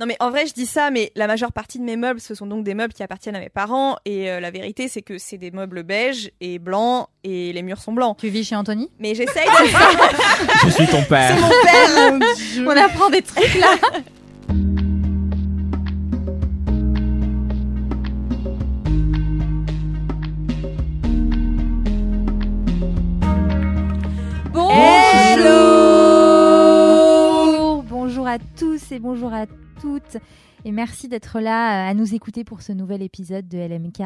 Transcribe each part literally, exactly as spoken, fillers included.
Non mais en vrai je dis ça, mais la majeure partie de mes meubles, ce sont donc des meubles qui appartiennent à mes parents, et euh, la vérité c'est que c'est des meubles beige et blanc, et les murs sont blancs. Tu vis chez Anthony ? Mais j'essaye de... Je suis ton père. C'est mon père. Mon On apprend des trucs là. À tous et bonjour à toutes, et merci d'être là à nous écouter pour ce nouvel épisode de L M K.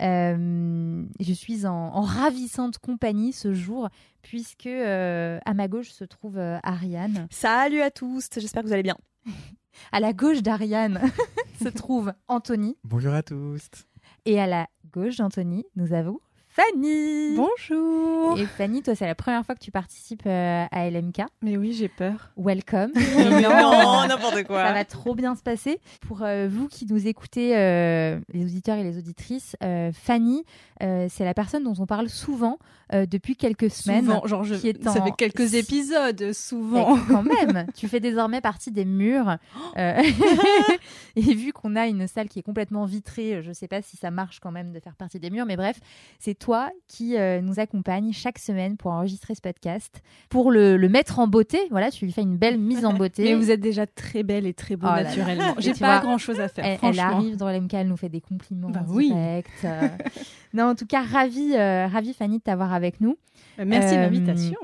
Euh, je suis en, en ravissante compagnie ce jour, puisque euh, à ma gauche se trouve euh, Ariane. Salut à tous, j'espère que vous allez bien. À la gauche d'Ariane se trouve Anthony. Bonjour à tous. Et à la gauche d'Anthony, nous avons Fanny. Bonjour. Et Fanny, toi, c'est la première fois que tu participes euh, à L M K. Mais oui, j'ai peur. Welcome. Mais non, n'importe quoi. Ça va trop bien se passer. Pour euh, vous qui nous écoutez, euh, les auditeurs et les auditrices, euh, Fanny, euh, c'est la personne dont on parle souvent euh, depuis quelques semaines. Souvent, genre, je... qui est en... ça fait quelques épisodes, souvent. Mais quand même, tu fais désormais partie des murs. Euh... et vu qu'on a une salle qui est complètement vitrée, je ne sais pas si ça marche quand même de faire partie des murs, mais bref, c'est toi qui euh, nous accompagne chaque semaine pour enregistrer ce podcast, pour le, le mettre en beauté. Voilà, tu lui fais une belle mise en beauté. Mais vous êtes déjà très belle et très beau, oh, naturellement. Là, là. J'ai pas grand-chose à faire, elle, franchement. Elle arrive dans L M K, elle nous fait des compliments bah, directs. Oui. Euh... non, en tout cas, ravie, euh, ravie Fanny de t'avoir avec nous. Merci euh, de l'invitation.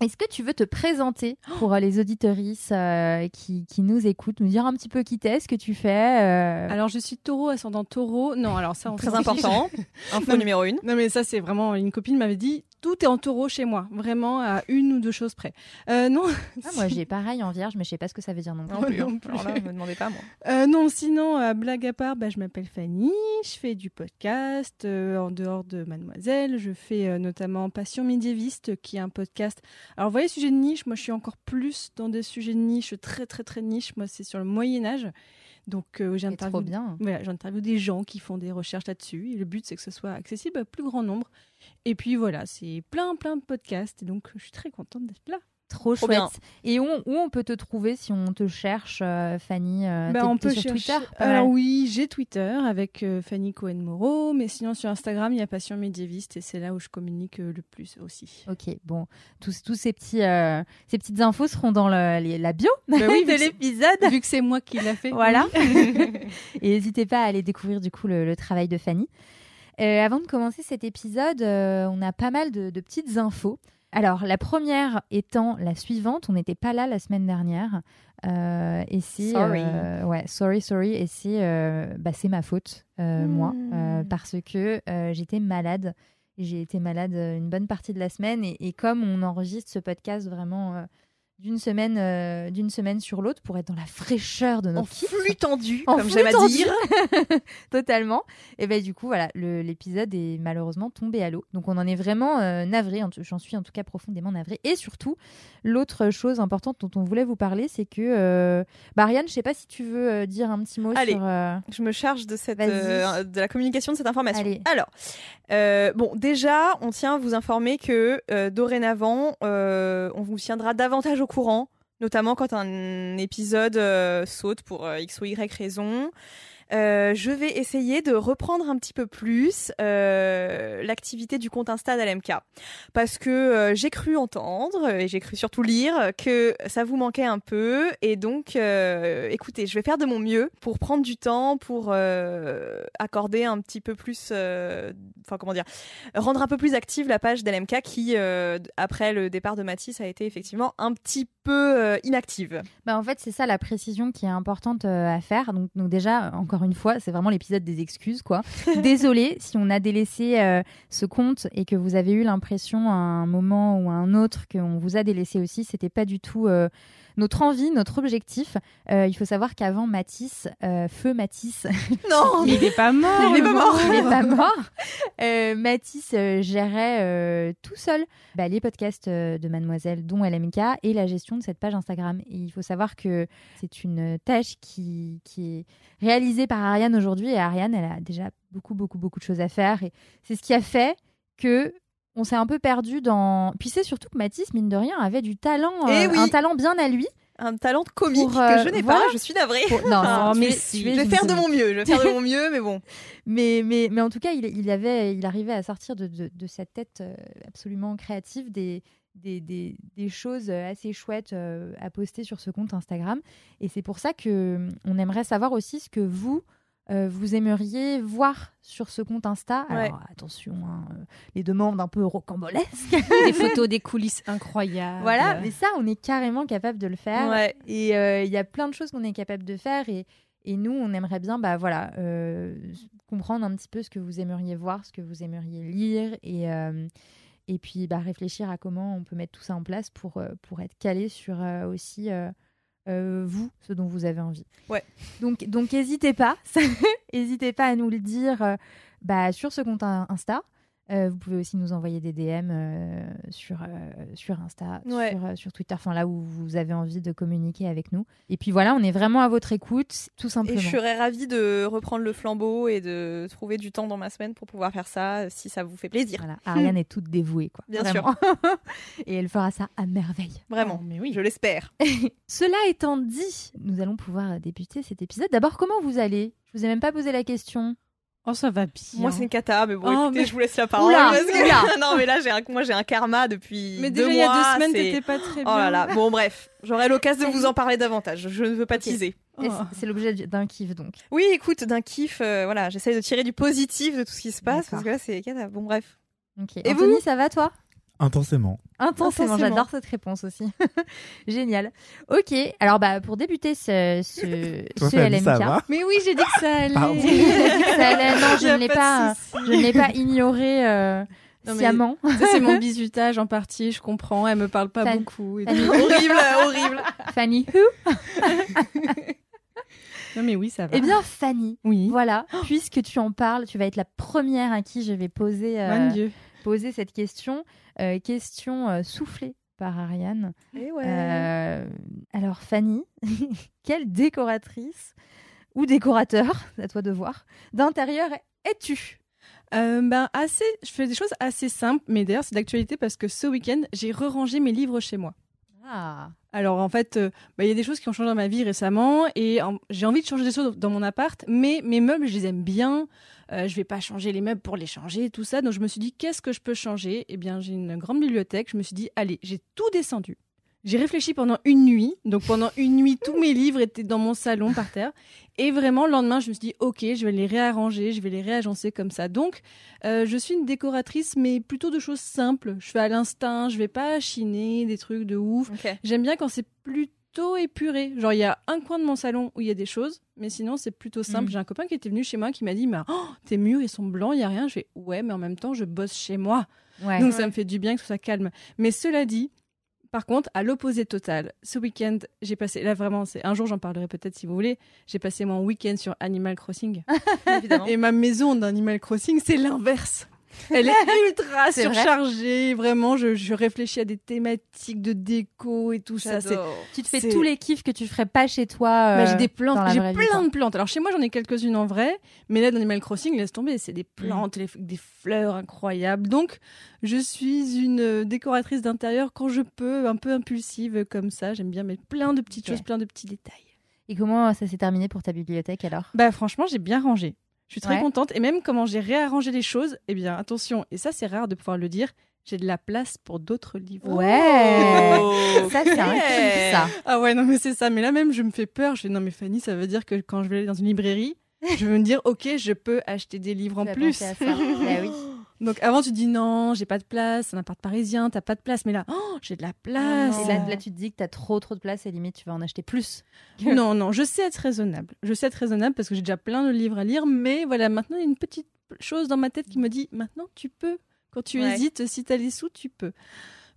Est-ce que tu veux te présenter pour euh, les auditrices euh, qui, qui nous écoutent, nous dire un petit peu qui t'es, ce que tu fais euh... Alors, je suis taureau, ascendant taureau. Non, alors ça, on Très important. Info non, numéro une. Non, mais ça, c'est vraiment... Une copine m'avait dit, tout est en taureau chez moi. Vraiment, à une ou deux choses près. Euh, non. Ah, moi, j'ai pareil en vierge, mais je ne sais pas ce que ça veut dire non plus. Non, plus, non plus. Alors là, ne me demandez pas, moi. Euh, non, sinon, euh, blague à part, bah, je m'appelle Fanny. Je fais du podcast euh, en dehors de Mademoiselle. Je fais euh, notamment Passion Médiéviste, qui est un podcast... Alors, vous voyez, sujets de niche, moi, je suis encore plus dans des sujets de niche, très, très, très niche. Moi, c'est sur le Moyen-Âge. Donc, euh, j'interview... trop bien. Voilà, j'interview des gens qui font des recherches là-dessus. Et le but, c'est que ce soit accessible à plus grand nombre. Et puis, voilà, c'est plein, plein de podcasts. Et donc, je suis très contente d'être là. Trop, Trop chouette. Bien. Et on, où on peut te trouver si on te cherche, euh, Fanny euh, bah, On peut sur chercher... Twitter. Alors oui, j'ai Twitter avec euh, Fanny Cohen-Moureau, mais sinon sur Instagram, il y a Passion Médiéviste et c'est là où je communique euh, le plus aussi. Ok, bon, tous, tous ces, petits, euh, ces petites infos seront dans le, les, la bio bah oui, de l'épisode. Vu que c'est moi qui l'a fait. Voilà. Et n'hésitez pas à aller découvrir du coup le, le travail de Fanny. Euh, avant de commencer cet épisode, euh, on a pas mal de, de petites infos. Alors, la première étant la suivante, on n'était pas là la semaine dernière. Euh, et c'est, sorry. Euh, ouais, sorry, sorry. Et c'est, euh, bah, c'est ma faute, euh, mmh. moi, euh, parce que euh, j'étais malade. J'ai été malade une bonne partie de la semaine. Et, et comme on enregistre ce podcast vraiment... Euh, D'une semaine, euh, d'une semaine sur l'autre pour être dans la fraîcheur de notre kiff. En flux tendu, en comme flux j'aime tendu. à dire. Totalement. Et bien du coup, voilà, le, l'épisode est malheureusement tombé à l'eau. Donc on en est vraiment euh, navré. J'en suis en tout cas profondément navrée. Et surtout, l'autre chose importante dont on voulait vous parler, c'est que... Euh... Bah, Ariane, je ne sais pas si tu veux euh, dire un petit mot. Allez, sur... Euh... je me charge de, cette, euh, de la communication de cette information. Allez. Alors, euh, bon, déjà, on tient à vous informer que euh, dorénavant, euh, on vous tiendra davantage au courant, notamment quand un épisode euh, saute pour euh, X ou Y raison. Euh, je vais essayer de reprendre un petit peu plus euh, l'activité du compte Insta d'L M K parce que euh, j'ai cru entendre et j'ai cru surtout lire que ça vous manquait un peu et donc euh, écoutez, je vais faire de mon mieux pour prendre du temps pour euh, accorder un petit peu plus enfin euh, comment dire rendre un peu plus active la page d'L M K qui euh, après le départ de Mathis a été effectivement un petit peu euh, inactive. Bah en fait c'est ça la précision qui est importante euh, à faire donc, donc déjà encore Encore une fois, c'est vraiment l'épisode des excuses, quoi. Désolée si on a délaissé euh, ce compte et que vous avez eu l'impression à un moment ou à un autre qu'on vous a délaissé aussi. C'était pas du tout euh, notre envie, notre objectif. Euh, il faut savoir qu'avant Mathis, euh, feu Mathis, non, il n'est pas mort, il n'est pas mort, il n'est pas mort. Euh, Mathis euh, gérait euh, tout seul bah, les podcasts euh, de Mademoiselle, dont L M K, et la gestion de cette page Instagram. Et il faut savoir que c'est une tâche qui, qui est réalisée par Ariane aujourd'hui, et Ariane, elle a déjà beaucoup, beaucoup, beaucoup de choses à faire, et c'est ce qui a fait que on s'est un peu perdu dans... Puis c'est surtout que Mathis, mine de rien, avait du talent, euh, oui. un talent bien à lui. Un talent comique pour, euh, que je n'ai voilà. pas, je suis navrée. Pour... Non, non, mais je vais, je vais faire de mon mieux, je vais faire de mon mieux, mais bon. Mais, mais, mais en tout cas, il, il, avait, il arrivait à sortir de, de, de sa tête absolument créative des... Des, des, des choses assez chouettes euh, à poster sur ce compte Instagram. Et c'est pour ça qu'on aimerait savoir aussi ce que vous, euh, vous aimeriez voir sur ce compte Insta. Alors, ouais. attention, hein, euh, les demandes un peu rocambolesques. Des photos, des coulisses incroyables. Voilà, mais ça, on est carrément capable de le faire. Ouais. Et il euh, y a plein de choses qu'on est capable de faire. Et, et nous, on aimerait bien bah, voilà, euh, comprendre un petit peu ce que vous aimeriez voir, ce que vous aimeriez lire. Et... Euh, Et puis, bah, réfléchir à comment on peut mettre tout ça en place pour, euh, pour être calé sur euh, aussi euh, euh, vous, ce dont vous avez envie. Ouais. Donc, donc n'hésitez pas, n'hésitez pas à nous le dire euh, bah, sur ce compte Insta. Euh, vous pouvez aussi nous envoyer des D M euh, sur, euh, sur Insta, ouais. sur, euh, sur Twitter, enfin là où vous avez envie de communiquer avec nous. Et puis voilà, on est vraiment à votre écoute, tout simplement. Et je serais ravie de reprendre le flambeau et de trouver du temps dans ma semaine pour pouvoir faire ça, si ça vous fait plaisir. Voilà, Ariane hmm. est toute dévouée, quoi. Bien vraiment. sûr. Et elle fera ça à merveille. Vraiment, oh, mais oui. je l'espère. Cela étant dit, nous allons pouvoir débuter cet épisode. D'abord, comment vous allez ? Je vous ai même pas posé la question. Oh, ça va bien. Moi, c'est une cata, mais bon, oh, écoutez, mais... je vous laisse la parole. Oula, parce que... Non, mais là, j'ai un... moi, j'ai un karma depuis mais deux déjà, mois. Mais déjà, il y a deux semaines, c'est... t'étais pas très oh bien. Oh là là, bon, bref, j'aurai l'occasion de vous en parler davantage. Je ne veux pas okay. teaser. Oh. C'est l'objet d'un kiff, donc. Oui, écoute, d'un kiff, euh, voilà, j'essaye de tirer du positif de tout ce qui se passe, d'accord. parce que là, c'est cata. Bon, bref. Okay. Et Anthony, vous, ça va, toi ? Intensément. Intensément. Intensément, j'adore cette réponse aussi. Génial. Ok, alors bah, pour débuter ce, ce, Toi, ce L M K... Ça va ? Mais oui, j'ai dit que ça allait. Pardon. Ça allait. Non, je ne l'ai pas, je ne l'ai pas ignoré euh, non, sciemment. Ça, c'est mon bizutage en partie, je comprends. Elle ne me parle pas Fan... beaucoup. Et Fanny... horrible, horrible. Fanny who ? Non mais oui, ça va. Eh bien Fanny, oui. voilà, oh. puisque tu en parles, tu vas être la première à qui je vais poser, euh, Dieu. poser cette question. Euh, question euh, soufflée par Ariane. Et ouais. euh, alors Fanny, quelle décoratrice ou décorateur, à toi de voir, d'intérieur es-tu ? Euh, ben assez, je fais des choses assez simples, mais d'ailleurs c'est d'actualité parce que ce week-end, j'ai re-rangé mes livres chez moi. Ah. Alors en fait, il euh, bah, y a des choses qui ont changé dans ma vie récemment et en... j'ai envie de changer des choses dans mon appart, mais mes meubles, je les aime bien. Euh, je vais pas changer les meubles pour les changer, tout ça. Donc je me suis dit, qu'est-ce que je peux changer ? Eh bien, j'ai une grande bibliothèque. Je me suis dit, allez, j'ai tout descendu. J'ai réfléchi pendant une nuit. Donc pendant une nuit, tous mes livres étaient dans mon salon par terre. Et vraiment, le lendemain, je me suis dit, ok, je vais les réarranger, je vais les réagencer comme ça. Donc, euh, je suis une décoratrice, mais plutôt de choses simples. Je fais à l'instinct, je vais pas chiner des trucs de ouf. Okay. J'aime bien quand c'est plutôt épuré. Genre, il y a un coin de mon salon où il y a des choses, mais sinon, c'est plutôt simple. Mmh. J'ai un copain qui était venu chez moi qui m'a dit, mais, oh, tes murs, ils sont blancs, il n'y a rien. Je fais, ouais, mais en même temps, je bosse chez moi. Ouais. Donc, ouais. ça me fait du bien que tout ça calme. Mais cela dit... Par contre, à l'opposé total, ce week-end, j'ai passé... Là, vraiment, c'est un jour, j'en parlerai peut-être si vous voulez. J'ai passé mon week-end sur Animal Crossing. Évidemment. Et ma maison d'Animal Crossing, c'est l'inverse. Elle est ultra c'est surchargée. Vrai vraiment, je, je réfléchis à des thématiques de déco et tout J'adore. ça. C'est, tu te fais c'est... tous les kiffs que tu ferais pas chez toi. Euh, bah, j'ai des plantes. J'ai plein vie, de plantes. Alors, chez moi, j'en ai quelques-unes en vrai. Mais là, dans Animal Crossing, laisse tomber. C'est des plantes, les, des fleurs incroyables. Donc, je suis une décoratrice d'intérieur quand je peux, un peu impulsive comme ça. J'aime bien mettre plein de petites okay. choses, plein de petits détails. Et comment ça s'est terminé pour ta bibliothèque alors ? Bah, franchement, j'ai bien rangé. Je suis très ouais. contente et même comment j'ai réarrangé les choses, eh bien attention, et ça c'est rare de pouvoir le dire, j'ai de la place pour d'autres livres. Ouais, oh ça c'est un kiff ça. Ah ouais, non mais c'est ça, mais là même je me fais peur, je dis non mais Fanny, ça veut dire que quand je vais aller dans une librairie, je veux me dire ok, je peux acheter des livres en plus. Bah oui. Donc avant tu te dis non, j'ai pas de place, c'est un appart parisien, t'as pas de place, mais là oh, j'ai de la place. Et là, là tu te dis que t'as trop trop de place et limite tu vas en acheter plus. Que... Non non, je sais être raisonnable, je sais être raisonnable parce que j'ai déjà plein de livres à lire, mais voilà maintenant il y a une petite chose dans ma tête qui me dit maintenant tu peux, quand tu ouais. hésites, si t'as les sous tu peux.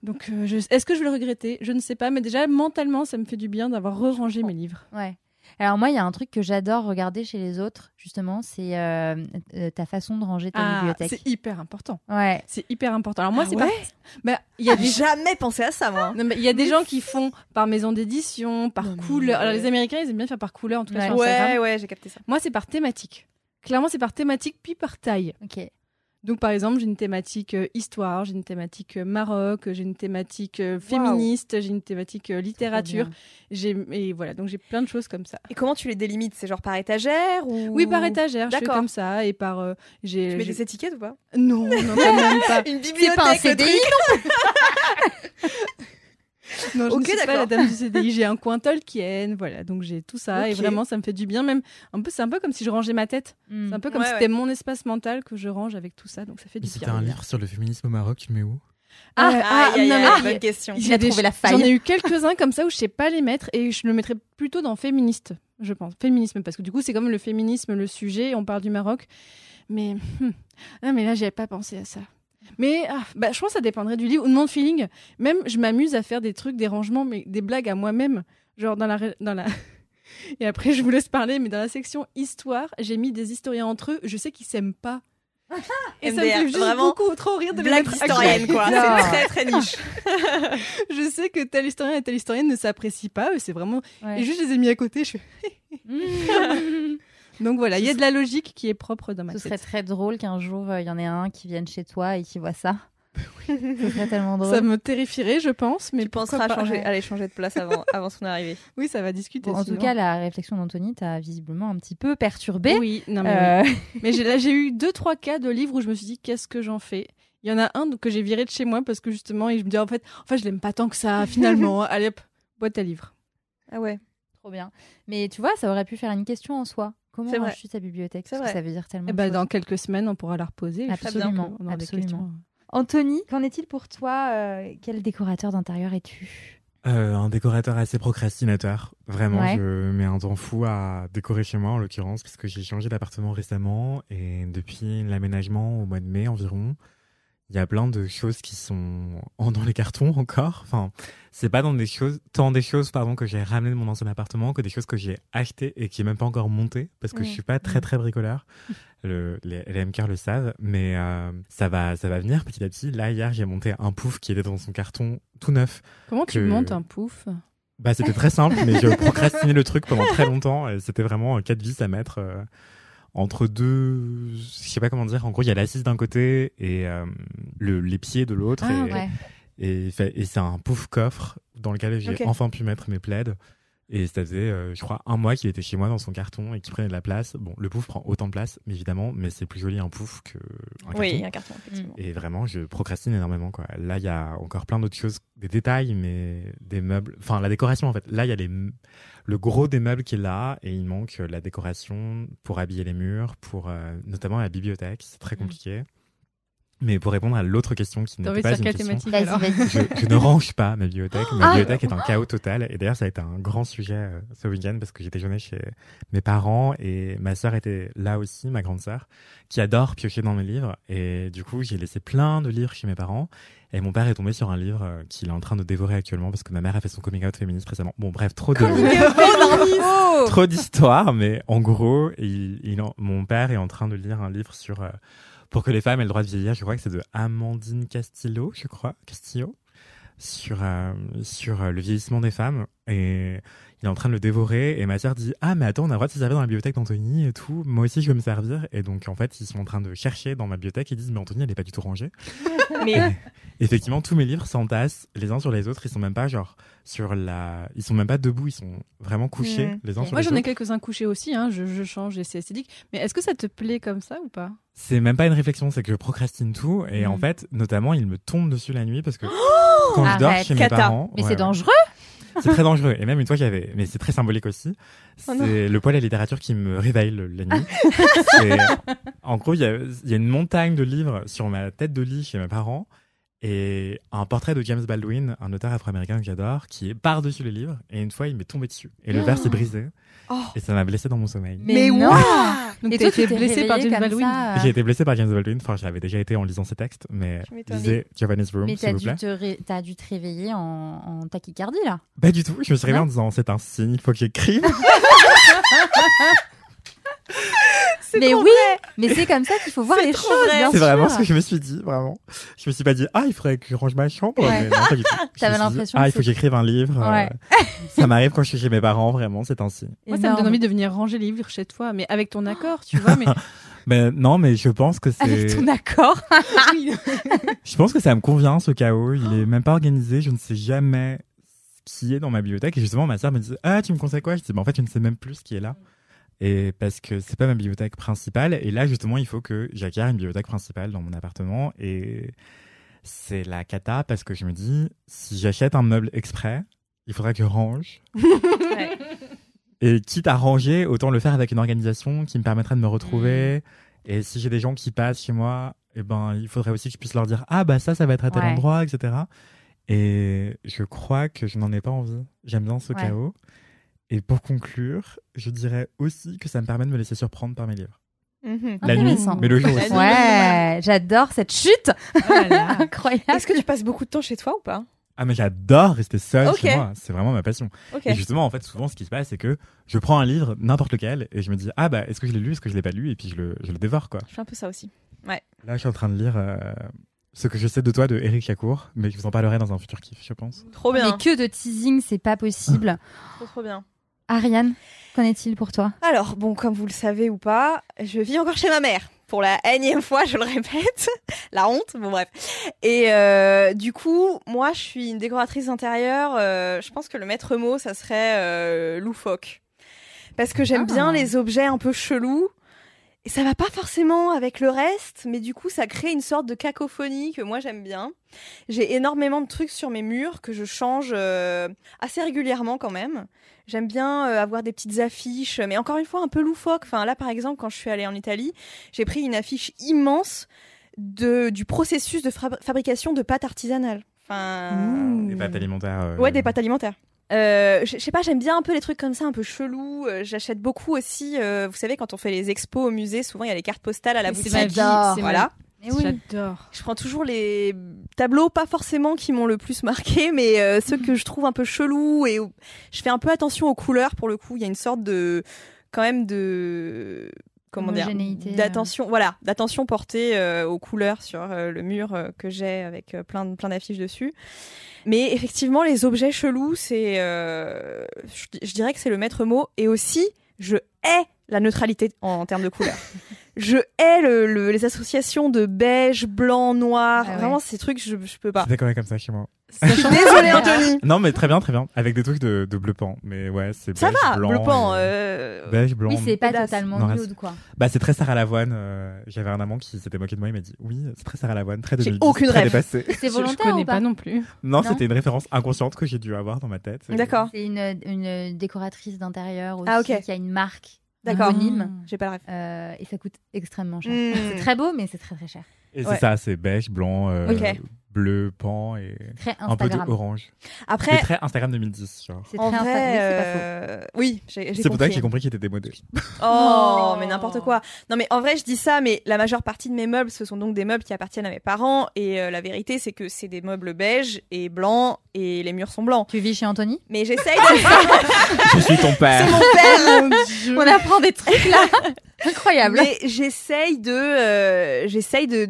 Donc, euh, je... est-ce que je vais le regretter? Je ne sais pas, mais déjà, mentalement, ça me fait du bien d'avoir re-rangé mes livres. Ouais. Alors moi, il y a un truc que j'adore regarder chez les autres, justement, c'est euh, euh, ta façon de ranger ta ah, bibliothèque. C'est hyper important. Ouais. C'est hyper important. Alors moi, ah c'est ouais pas... Bah, y a des... jamais pensé à ça, moi. Il y a des gens qui font par maison d'édition, par non, couleur. Alors les Américains, ils aiment bien faire par couleur, en tout cas. Ouais, sur Instagram. Ouais, ouais, j'ai capté ça. Moi, c'est par thématique. Clairement, c'est par thématique, puis par taille. Ok. Donc, par exemple, j'ai une thématique euh, histoire, j'ai une thématique euh, Maroc, j'ai une thématique euh, féministe, wow. j'ai une thématique euh, littérature. J'ai, et voilà, donc j'ai plein de choses comme ça. Et comment tu les délimites? C'est genre par étagère ou... Oui, par étagère, d'accord. Je fais comme ça. Et par, euh, j'ai, tu mets j'ai... des étiquettes ou pas? Non, non, non, même pas. Une bibliothèque, c'est pas un C D I, non, je okay, ne suis d'accord. pas la dame du C D I, j'ai un coin Tolkien, voilà, donc j'ai tout ça okay. et vraiment ça me fait du bien, même un peu, c'est un peu comme si je rangeais ma tête, mmh. c'est un peu comme ouais, si ouais. c'était mon espace mental que je range avec tout ça, donc ça fait mais du bien. Si t'as un livre sur le féminisme au Maroc, tu le mets où? Ah, ah, ah, ah, non, ah, ah, bonne il, question. Il, il a trouvé la faille. J'en ai eu quelques-uns comme ça où je sais pas les mettre et je le mettrais plutôt dans féministe, je pense, féminisme, parce que du coup c'est comme le féminisme, le sujet, on parle du Maroc, mais, hum, non, mais là j'avais pas pensé à ça. Mais ah, bah, je pense que ça dépendrait du livre ou de mon feeling. Même, je m'amuse à faire des trucs, des rangements, mais des blagues à moi-même. Genre dans la... Dans la... Et après, je vous laisse parler, mais dans la section histoire, j'ai mis des historiens entre eux. Je sais qu'ils s'aiment pas. Et M D R, ça me fait juste vraiment beaucoup trop rire de blague d'historienne, quoi. Non. C'est très, très niche. Je sais que tel historien et telle historienne ne s'apprécient pas. C'est vraiment... Ouais. Et juste, je les ai mis à côté. Je fais... Donc voilà, il y a de la logique qui est propre dans ma tête. Ce serait très drôle qu'un jour, il euh, y en ait un qui vienne chez toi et qui voit ça. Ce serait tellement drôle. Ça me terrifierait, je pense. Mais tu penseras changer, aller changer de place avant, avant son arrivée. Oui, ça va discuter. Bon, en tout cas, la réflexion d'Anthony t'a visiblement un petit peu perturbée. Oui, non, mais, euh... oui. mais j'ai, là, j'ai eu deux, trois cas de livres où je me suis dit, qu'est-ce que j'en fais ? Il y en a un que j'ai viré de chez moi parce que justement, et je me dis, en fait, en fait je l'aime pas tant que ça, finalement. Allez, hop, boîte à livres. Ah ouais, trop bien. Mais tu vois, ça aurait pu faire une question en soi. Comment ranges-tu ta bibliothèque? Parce que ça veut dire tellement. Et bah, dans quelques semaines, on pourra la reposer. Absolument. Dans absolument. Anthony, qu'en est-il pour toi? euh, Quel décorateur d'intérieur es-tu? euh, Un décorateur assez procrastinateur. Vraiment, ouais. Je mets un temps fou à décorer chez moi, en l'occurrence, parce que j'ai changé d'appartement récemment. Et depuis l'aménagement, au mois de mai environ, il y a plein de choses qui sont dans les cartons encore. Enfin, c'est pas dans des choses, tant des choses pardon, que j'ai ramenées de mon ancien appartement que des choses que j'ai achetées et qui n'est même pas encore montées parce que oui. je suis pas très très bricoleur. Le, les, les M K le savent, mais euh, ça va ça va venir petit à petit. Là hier j'ai monté un pouf qui était dans son carton tout neuf. Comment que... tu montes un pouf? Bah c'était très simple, mais j'ai procrastiné le truc pendant très longtemps. Et c'était vraiment quatre vis à mettre. Euh... Entre deux, je sais pas comment dire, en gros, il y a l'assise d'un côté et euh, le, les pieds de l'autre. Ah, et, ouais. et, et, et c'est un pouf coffre dans lequel j'ai okay. enfin pu mettre mes plaids. Et ça faisait, euh, je crois, un mois qu'il était chez moi dans son carton et qu'il prenait de la place. Bon, le pouf prend autant de place, évidemment, mais c'est plus joli un pouf qu'un carton. Oui, un carton, effectivement. Et vraiment, je procrastine énormément, quoi. Là, il y a encore plein d'autres choses, des détails, mais des meubles... Enfin, la décoration, en fait. Là, il y a les... le gros des meubles qui est là et il manque la décoration pour habiller les murs, pour euh, notamment la bibliothèque. C'est très compliqué. Mmh. Mais pour répondre à l'autre question qui n'était pas une question, vas-y, vas-y. Je, je ne range pas ma bibliothèque. Ma ah, bibliothèque est un chaos total. Et d'ailleurs, ça a été un grand sujet euh, ce week-end parce que j'ai déjeuné chez mes parents et ma sœur était là aussi, ma grande sœur, qui adore piocher dans mes livres. Et du coup, j'ai laissé plein de livres chez mes parents. Et mon père est tombé sur un livre euh, qu'il est en train de dévorer actuellement parce que ma mère a fait son coming out féministe récemment. Bon, bref, trop de... trop d'histoires, mais en gros, il, il en... mon père est en train de lire un livre sur... Euh, Pour que les femmes aient le droit de vieillir, je crois que c'est de Amanda Castillo, je crois, Castillo, sur, euh, sur euh, le vieillissement des femmes. Et il est en train de le dévorer. Et ma sœur dit « Ah, mais attends, on a le droit de se servir dans la bibliothèque d'Anthony et tout. Moi aussi, je veux me servir. » Et donc, en fait, ils sont en train de chercher dans ma bibliothèque. Ils disent « Mais Anthony, elle n'est pas du tout rangée. Mais... » Effectivement, tous mes livres s'entassent les uns sur les autres. Ils sont même pas, genre, sur la... Ils sont même pas debout. Ils sont vraiment couchés mmh. les uns sur Moi, les autres. Moi, j'en ai quelques-uns couchés aussi. Hein. Je, je change et c'est esthétique. Mais est-ce que ça te plaît comme ça ou pas? C'est même pas une réflexion, c'est que je procrastine tout. Et mmh. en fait, notamment, il me tombe dessus la nuit parce que oh quand je dors Arrête, chez mes cata. parents... Mais ouais, c'est dangereux. C'est très dangereux. Et même une fois qu'il y avait... Mais c'est très symbolique aussi. C'est oh le poids de la littérature qui me réveille le, la nuit. C'est... En gros, il y a, y a une montagne de livres sur ma tête de lit chez mes parents. et un portrait de James Baldwin, un auteur afro-américain que j'adore, qui est par-dessus le livre, et une fois il m'est tombé dessus et le oh. verre s'est brisé oh. et ça m'a blessé dans mon sommeil. Mais, mais non. Donc et toi, tu étais blessé par James Baldwin ça. J'ai été blessé par James Baldwin, enfin j'avais déjà été en lisant ses textes, mais lisez Japanese Room, mais s'il vous plaît. Mais ré... t'as dû te réveiller en, en tachycardie là? Pas bah, du tout, je me suis réveillé en disant c'est un signe, il faut que j'écrive. C'est mais oui, vrai. Mais c'est comme ça qu'il faut voir c'est les choses. Bien c'est sûr. Vraiment ce que je me suis dit, vraiment. Je me suis pas dit ah il faudrait que je range ma chambre. Ouais. Mais non, pas du tout. T'avais l'impression dit, ah il faut que j'écrive un livre. Ouais. Euh, ça m'arrive quand je suis chez mes parents, vraiment, c'est ainsi. Moi ça me donne envie de venir ranger les livres chez toi, mais avec ton accord, tu vois. Mais ben, non, mais je pense que c'est. Avec ton accord. Je pense que ça me convient ce chaos. Il est même pas organisé. Je ne sais jamais ce qui est dans ma bibliothèque. Et justement ma sœur me disait ah tu me conseilles quoi? Je dis bah en fait je ne sais même plus ce qui est là. Et parce que c'est pas ma bibliothèque principale. Et là, justement, il faut que j'acquière une bibliothèque principale dans mon appartement. Et c'est la cata parce que je me dis, si j'achète un meuble exprès, il faudra que je range. Ouais. Et quitte à ranger, autant le faire avec une organisation qui me permettra de me retrouver. Mmh. Et si j'ai des gens qui passent chez moi, eh ben, il faudrait aussi que je puisse leur dire « Ah, bah ça, ça va être à tel ouais. endroit, et cetera » Et je crois que je n'en ai pas envie. J'aime bien ce ouais. chaos. Et pour conclure, je dirais aussi que ça me permet de me laisser surprendre par mes livres. Mmh. La nuit, mais le jour aussi. Ouais, j'adore cette chute. Voilà. Incroyable. Est-ce que tu passes beaucoup de temps chez toi ou pas? Ah mais j'adore rester seule okay. chez moi, c'est vraiment ma passion. Okay. Et justement, en fait, souvent, ce qui se passe, c'est que je prends un livre, n'importe lequel, et je me dis ah bah est-ce que je l'ai lu, est-ce que je l'ai pas lu, et puis je le je le dévore quoi. Je fais un peu ça aussi. Ouais. Là, je suis en train de lire. Euh... Ce que je sais de toi, de Éric Chacour, mais je vous en parlerai dans un futur kiff, je pense. Trop bien. Mais que de teasing, c'est pas possible. Trop, trop bien. Ariane, qu'en est-il pour toi? Alors, bon, comme vous le savez ou pas, je vis encore chez ma mère. Pour la énième fois, je le répète. La honte, bon bref. Et euh, du coup, moi, je suis une décoratrice d'intérieur. Euh, je pense que le maître mot, ça serait euh, loufoque. Parce que j'aime ah. bien les objets un peu chelous. Et ça va pas forcément avec le reste, mais du coup, ça crée une sorte de cacophonie que moi, j'aime bien. J'ai énormément de trucs sur mes murs que je change euh, assez régulièrement quand même. J'aime bien euh, avoir des petites affiches, mais encore une fois, un peu loufoque. Enfin, là, par exemple, quand je suis allée en Italie, j'ai pris une affiche immense de, du processus de fra- fabrication de pâtes artisanales. Enfin, mmh. Des pâtes alimentaires. Euh... Ouais, des pâtes alimentaires. Euh, je sais pas, j'aime bien un peu les trucs comme ça, un peu chelou. Euh, j'achète beaucoup aussi. Euh, vous savez, quand on fait les expos au musée, souvent il y a les cartes postales à la boutique. J'adore. Voilà. Mais oui. J'adore. Je prends toujours les tableaux, pas forcément qui m'ont le plus marqué, mais euh, ceux mmh. que je trouve un peu chelous. Et je fais un peu attention aux couleurs pour le coup. Il y a une sorte de, quand même de, comment dire, d'attention. Euh... Voilà, d'attention portée euh, aux couleurs sur euh, le mur euh, que j'ai avec euh, plein, plein d'affiches dessus. Mais effectivement, les objets chelous, c'est, euh, je, je dirais que c'est le maître mot. Et aussi, je hais la neutralité en, en termes de couleurs. Je hais le, le, les associations de beige, blanc, noir. Ah ouais. Vraiment, ces trucs, je, je peux pas. C'est décoré comme ça chez moi. Désolée, Anthony. Non, mais très bien, très bien. Avec des trucs de, de bleu-pan. Mais ouais, c'est ça beige, va, blanc. Ça va, bleu-pan. Et... Euh... Beige, blanc. Oui, c'est pas pédasse. Totalement non, nude, quoi. Bah, c'est très Sarah Lavoine. Euh, j'avais un amant qui s'était moqué de moi. Il m'a dit, oui, c'est très Sarah Lavoine, très deux mille dix. J'ai aucune rêve. Dépassé. C'est volontaire je, je connais ou pas, pas non plus. Non, non, c'était une référence inconsciente que j'ai dû avoir dans ma tête. D'accord. C'est une, une décoratrice d'intérieur aussi. Ah, ok. Qui a une marque. D'accord. Mmh. J'ai pas le rêve. Euh, et ça coûte extrêmement cher. Mmh. C'est très beau, mais c'est très très cher. Et ouais. C'est ça, c'est beige, blanc, euh, okay. bleu, pan et un peu d'orange. Après, c'est très Instagram deux mille dix, genre. C'est en très vrai, Instagram, euh... c'est pas faux. Oui, j'ai, j'ai c'est compris. C'est pour ça que j'ai compris qu'il était démodé. Oh, mais n'importe quoi. Non, mais en vrai, je dis ça, mais la majeure partie de mes meubles, ce sont donc des meubles qui appartiennent à mes parents. Et euh, la vérité, c'est que c'est des meubles beige et blanc et les murs sont blancs. Tu vis chez Anthony? Mais j'essaye de... Je suis ton père. C'est mon père. Mon On apprend des trucs là. Incroyable. Mais j'essaye de... Euh, j'essaye de...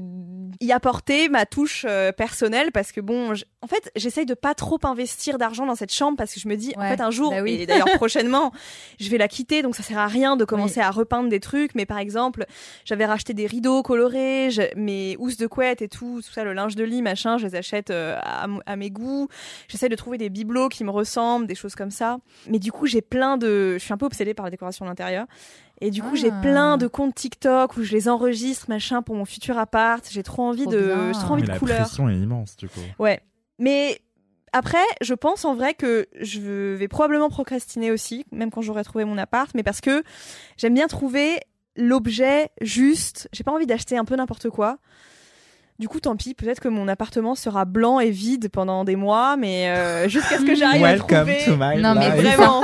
y apporter ma touche euh, personnelle parce que bon, j'... en fait, j'essaye de pas trop investir d'argent dans cette chambre parce que je me dis, ouais, en fait, un jour, bah oui. et d'ailleurs prochainement, je vais la quitter, donc ça sert à rien de commencer oui. à repeindre des trucs. Mais par exemple, j'avais racheté des rideaux colorés, je... mes housses de couette et tout, tout ça, le linge de lit, machin, je les achète euh, à, m- à mes goûts. J'essaye de trouver des bibelots qui me ressemblent, des choses comme ça. Mais du coup, j'ai plein de... Je suis un peu obsédée par la décoration de l'intérieur. Et du coup, ah. j'ai plein de comptes TikTok où je les enregistre, machin, pour mon futur appart. J'ai trop envie trop de, j'ai trop envie mais de la couleurs. La pression est immense, du coup. Ouais. Mais après, je pense en vrai que je vais probablement procrastiner aussi, même quand j'aurai trouvé mon appart, mais parce que j'aime bien trouver l'objet juste. J'ai pas envie d'acheter un peu n'importe quoi. du coup, tant pis, peut-être que mon appartement sera blanc et vide pendant des mois, mais euh, jusqu'à ce que j'arrive à trouver... Non, mais vraiment.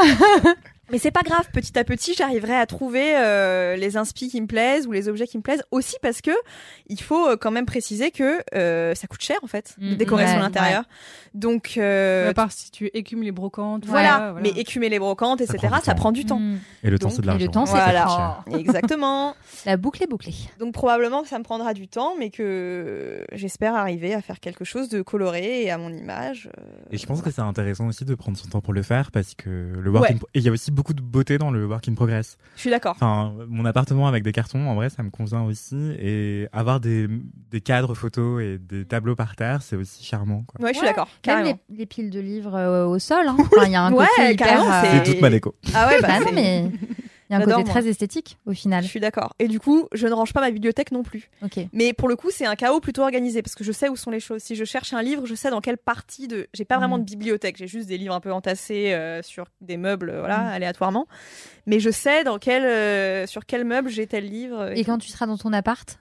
Mais c'est pas grave, petit à petit, j'arriverai à trouver euh, les inspi qui me plaisent ou les objets qui me plaisent aussi, parce que il faut quand même préciser que euh, ça coûte cher, en fait, de décorer son intérieur. Ouais. Donc, euh, à part si tu écumes les brocantes. Voilà, voilà. Mais écumer les brocantes, et cetera, ça prend du, ça temps. Prend du temps. Mmh. Et le temps, donc, c'est de l'argent. Et le temps, c'est voilà. Cher. Exactement. La boucle est bouclée. Donc, probablement, ça me prendra du temps, mais que j'espère arriver à faire quelque chose de coloré et à mon image. Euh, et je pense voilà. que c'est intéressant aussi de prendre son temps pour le faire, parce que le work ouais. in... et il y a aussi beaucoup de beauté dans le work in progress. Je suis d'accord. Enfin, mon appartement avec des cartons, en vrai, ça me convient aussi. Et avoir des, des cadres photos et des tableaux par terre, c'est aussi charmant. Quoi. Ouais, je suis ouais, d'accord. Carrément. Même les, les piles de livres euh, au sol. Hein. Enfin, y a un côté ouais, hyper... Euh... C'est toute ma déco. Ah ouais, bah, bah non, mais... Il y a un côté très esthétique, au final. Je suis d'accord. Et du coup, je ne range pas ma bibliothèque non plus. Okay. Mais pour le coup, c'est un chaos plutôt organisé, parce que je sais où sont les choses. Si je cherche un livre, je sais dans quelle partie de... J'ai pas vraiment de bibliothèque, j'ai juste des livres un peu entassés euh, sur des meubles, voilà, mmh. aléatoirement. Mais je sais dans quel, euh, sur quel meuble j'ai tel livre. Euh, et, et quand tout. Tu seras dans ton appart ?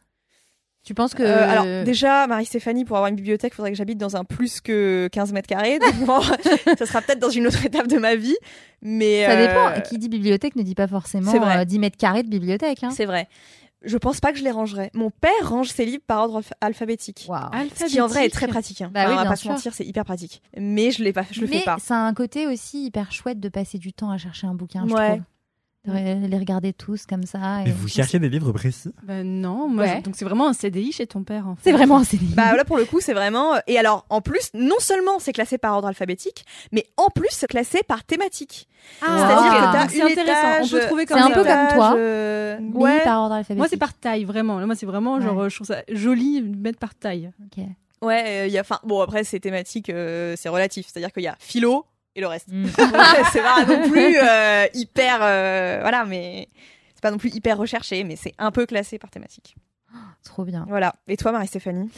Tu penses que... Euh, alors, déjà, Marie-Stéphanie, pour avoir une bibliothèque, il faudrait que j'habite dans un plus que quinze mètres carrés. Donc, bon, ça sera peut-être dans une autre étape de ma vie. Mais ça dépend. Euh... Qui dit bibliothèque ne dit pas forcément euh, dix mètres carrés de bibliothèque. Hein. C'est vrai. Je pense pas que je les rangerai. Mon père range ses livres par ordre alphabétique. Wow. Alphabétique. Ce qui en vrai est très pratique. Hein. Bah enfin, oui, on va pas sûr. se mentir, c'est hyper pratique. Mais je l'ai pas, je le fais pas. Mais ça a un côté aussi hyper chouette de passer du temps à chercher un bouquin, ouais. je trouve. De les regarder tous comme ça. Et, et vous cherchez des livres précis ? Ben non, moi, ouais. donc c'est vraiment un C D I chez ton père. En fait. C'est vraiment un C D I. Bah là pour le coup, c'est vraiment. Et alors en plus, non seulement c'est classé par ordre alphabétique, mais en plus c'est classé par thématique. Ah, c'est-à-dire okay. que t'as c'est une intéressant. Étage, on peut trouver comme c'est un étage, peu comme toi. Euh... Ouais. Par ordre alphabétique. Moi c'est par taille vraiment. Moi c'est vraiment genre ouais. je trouve ça joli de mettre par taille. Ok. Ouais, il euh, y a. Enfin bon après c'est thématique, euh, c'est relatif. C'est-à-dire qu'il y a philo. Et le reste. Mmh. C'est pas non plus euh, hyper. Euh, voilà, mais c'est pas non plus hyper recherché, mais c'est un peu classé par thématique. Oh, trop bien. Voilà. Et toi, Marie-Stéphanie ?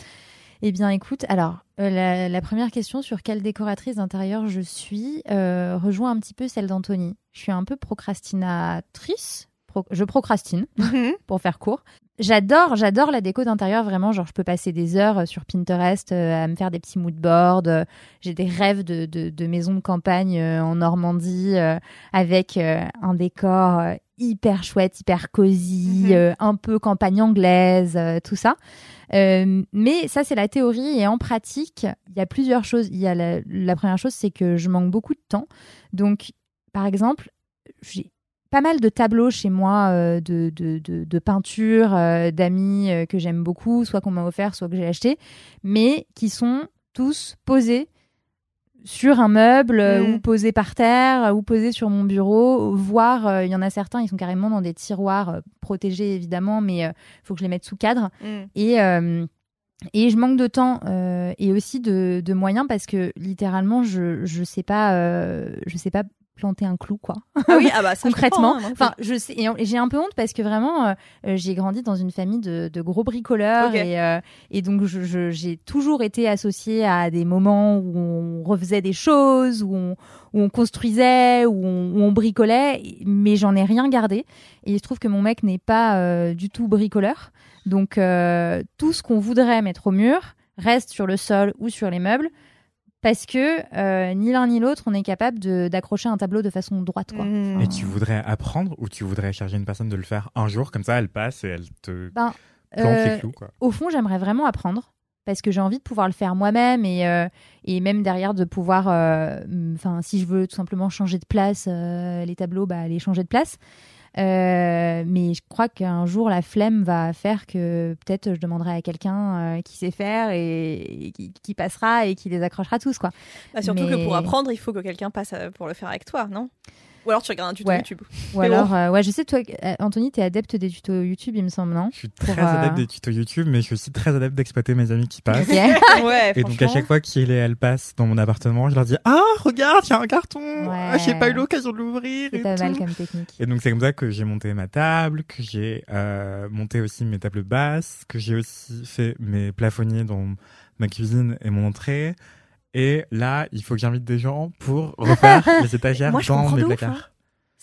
Eh bien, écoute, alors, euh, la, la première question sur quelle décoratrice d'intérieur je suis euh, rejoint un petit peu celle d'Anthony. Je suis un peu procrastinatrice. Pro- je procrastine, mmh. pour faire court. J'adore, j'adore la déco d'intérieur, vraiment, genre je peux passer des heures sur Pinterest euh, à me faire des petits moodboards, euh, j'ai des rêves de, de, de maisons de campagne euh, en Normandie euh, avec euh, un décor euh, hyper chouette, hyper cosy, mm-hmm. euh, un peu campagne anglaise, euh, tout ça. Euh, mais ça, c'est la théorie. Et en pratique, il y a plusieurs choses. Il y a la, la première chose, c'est que je manque beaucoup de temps. Donc, par exemple, j'ai pas mal de tableaux chez moi, euh, de, de, de, de peintures, euh, d'amis euh, que j'aime beaucoup, soit qu'on m'a offert, soit que j'ai acheté, mais qui sont tous posés sur un meuble, mmh. ou posés par terre, ou posés sur mon bureau, voire, euh, il y en a certains, ils sont carrément dans des tiroirs euh, protégés, évidemment, mais il euh, faut que je les mette sous cadre. Mmh. Et, euh, et je manque de temps euh, et aussi de, de moyens, parce que littéralement, je je sais pas, euh, je sais pas planter un clou, quoi. Ah oui, ah bah, ça concrètement. Je hein, enfin, je sais, et, et j'ai un peu honte parce que vraiment, euh, j'ai grandi dans une famille de, de gros bricoleurs, okay. et, euh, et donc je, je, j'ai toujours été associée à des moments où on refaisait des choses, où on, où on construisait, où on, où on bricolait, mais j'en ai rien gardé. Et il se trouve que mon mec n'est pas euh, du tout bricoleur, donc euh, tout ce qu'on voudrait mettre au mur reste sur le sol ou sur les meubles. Parce que euh, ni l'un ni l'autre, on est capable de, d'accrocher un tableau de façon droite, quoi. Mmh. Et tu voudrais apprendre ou tu voudrais charger une personne de le faire un jour, comme ça, elle passe et elle te ben, plante euh, les clous, quoi. Au fond, j'aimerais vraiment apprendre parce que j'ai envie de pouvoir le faire moi-même et, euh, et même derrière de pouvoir... Enfin, euh, si je veux tout simplement changer de place, euh, les tableaux, bah, les changer de place. Euh, mais je crois qu'un jour la flemme va faire que peut-être je demanderai à quelqu'un euh, qui sait faire et, et qui, qui passera et qui les accrochera tous, quoi. Bah, surtout mais... que pour apprendre il faut que quelqu'un passe pour le faire avec toi, non ? Ou alors tu regardes un tuto ouais. YouTube. Ou mais alors, bon. euh, ouais, je sais, toi, Anthony, t'es adepte des tutos YouTube, il me semble, non ? Je suis très Pour, adepte euh... des tutos YouTube, mais je suis aussi très adepte d'exploiter mes amis qui passent. Yeah. Ouais, et donc, à chaque fois qu'il et elle passent dans mon appartement, je leur dis « Ah, regarde, il y a un carton ouais. ah, j'ai pas eu l'occasion de l'ouvrir !» C'est pas mal comme technique. Et donc, c'est comme ça que j'ai monté ma table, que j'ai euh, monté aussi mes tables basses, que j'ai aussi fait mes plafonniers dans ma cuisine et mon entrée. Et là, il faut que j'invite des gens pour refaire les étagères moi, dans mes placards. Ouf, hein.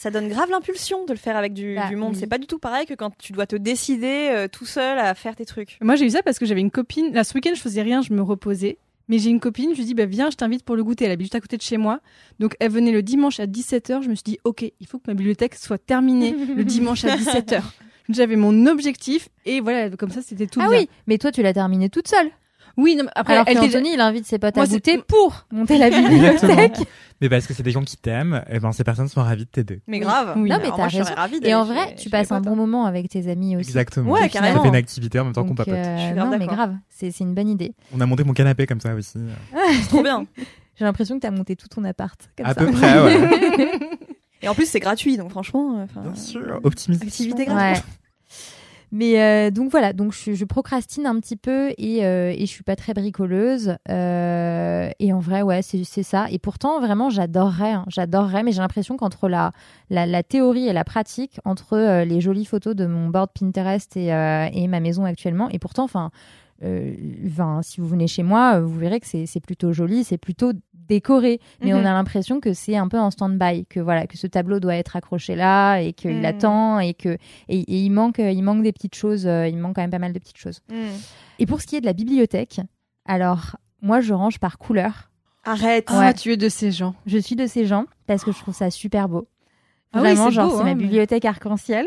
ça donne grave l'impulsion de le faire avec du, bah, du monde. Oui. C'est pas du tout pareil que quand tu dois te décider euh, tout seul à faire tes trucs. Moi, j'ai eu ça parce que j'avais une copine. Là, ce week-end, je faisais rien, je me reposais. Mais j'ai une copine, je lui dis bah, viens, je t'invite pour le goûter. Elle habite juste à côté de chez moi. Donc, elle venait le dimanche à dix-sept heures. Je me suis dit ok, il faut que ma bibliothèque soit terminée le dimanche à dix-sept heures. J'avais mon objectif et voilà, comme ça, c'était tout ah bien. Ah oui, mais toi, tu l'as terminée toute seule. Oui, non, après, alors qu'Anthony, il invite ses potes à goûter pour monter la bibliothèque. Mais parce que c'est des gens qui t'aiment, et ben ces personnes sont ravies de t'aider. Mais grave. Oui. Non, mais alors t'as raison. Et en vrai, tu passes un bon moment avec tes amis aussi. Exactement. Ouais, carrément. Ça fait une activité en même temps donc, qu'on papote. Euh, je suis non, mais grave, c'est, c'est une bonne idée. On a monté mon canapé comme ça aussi. C'est trop bien. J'ai l'impression que t'as monté tout ton appart. Comme à ça. Peu près, ouais. Et en plus, c'est gratuit, donc franchement. Bien sûr, optimisation. Activité gratuite. Mais euh, donc voilà, donc je, je procrastine un petit peu et, euh, et je suis pas très bricoleuse. Euh, et en vrai, ouais, c'est, c'est ça. Et pourtant, vraiment, j'adorerais, hein, j'adorerais. Mais j'ai l'impression qu'entre la, la, la théorie et la pratique, entre euh, les jolies photos de mon board Pinterest et, euh, et ma maison actuellement, et pourtant, enfin, euh, si vous venez chez moi, vous verrez que c'est, c'est plutôt joli, c'est plutôt décoré. Mais mm-hmm. on a l'impression que c'est un peu en stand-by, que voilà, que ce tableau doit être accroché là et qu'il mm. attend et que et, et il manque, il manque des petites choses, euh, il manque quand même pas mal de petites choses. Mm. Et pour ce qui est de la bibliothèque, alors moi je range par couleur. Arrête, ouais. Ah, tu es de ces gens. Je suis de ces gens parce que je trouve ça super beau. Vraiment, ah oui, c'est genre beau, c'est hein, ma bibliothèque mais... arc-en-ciel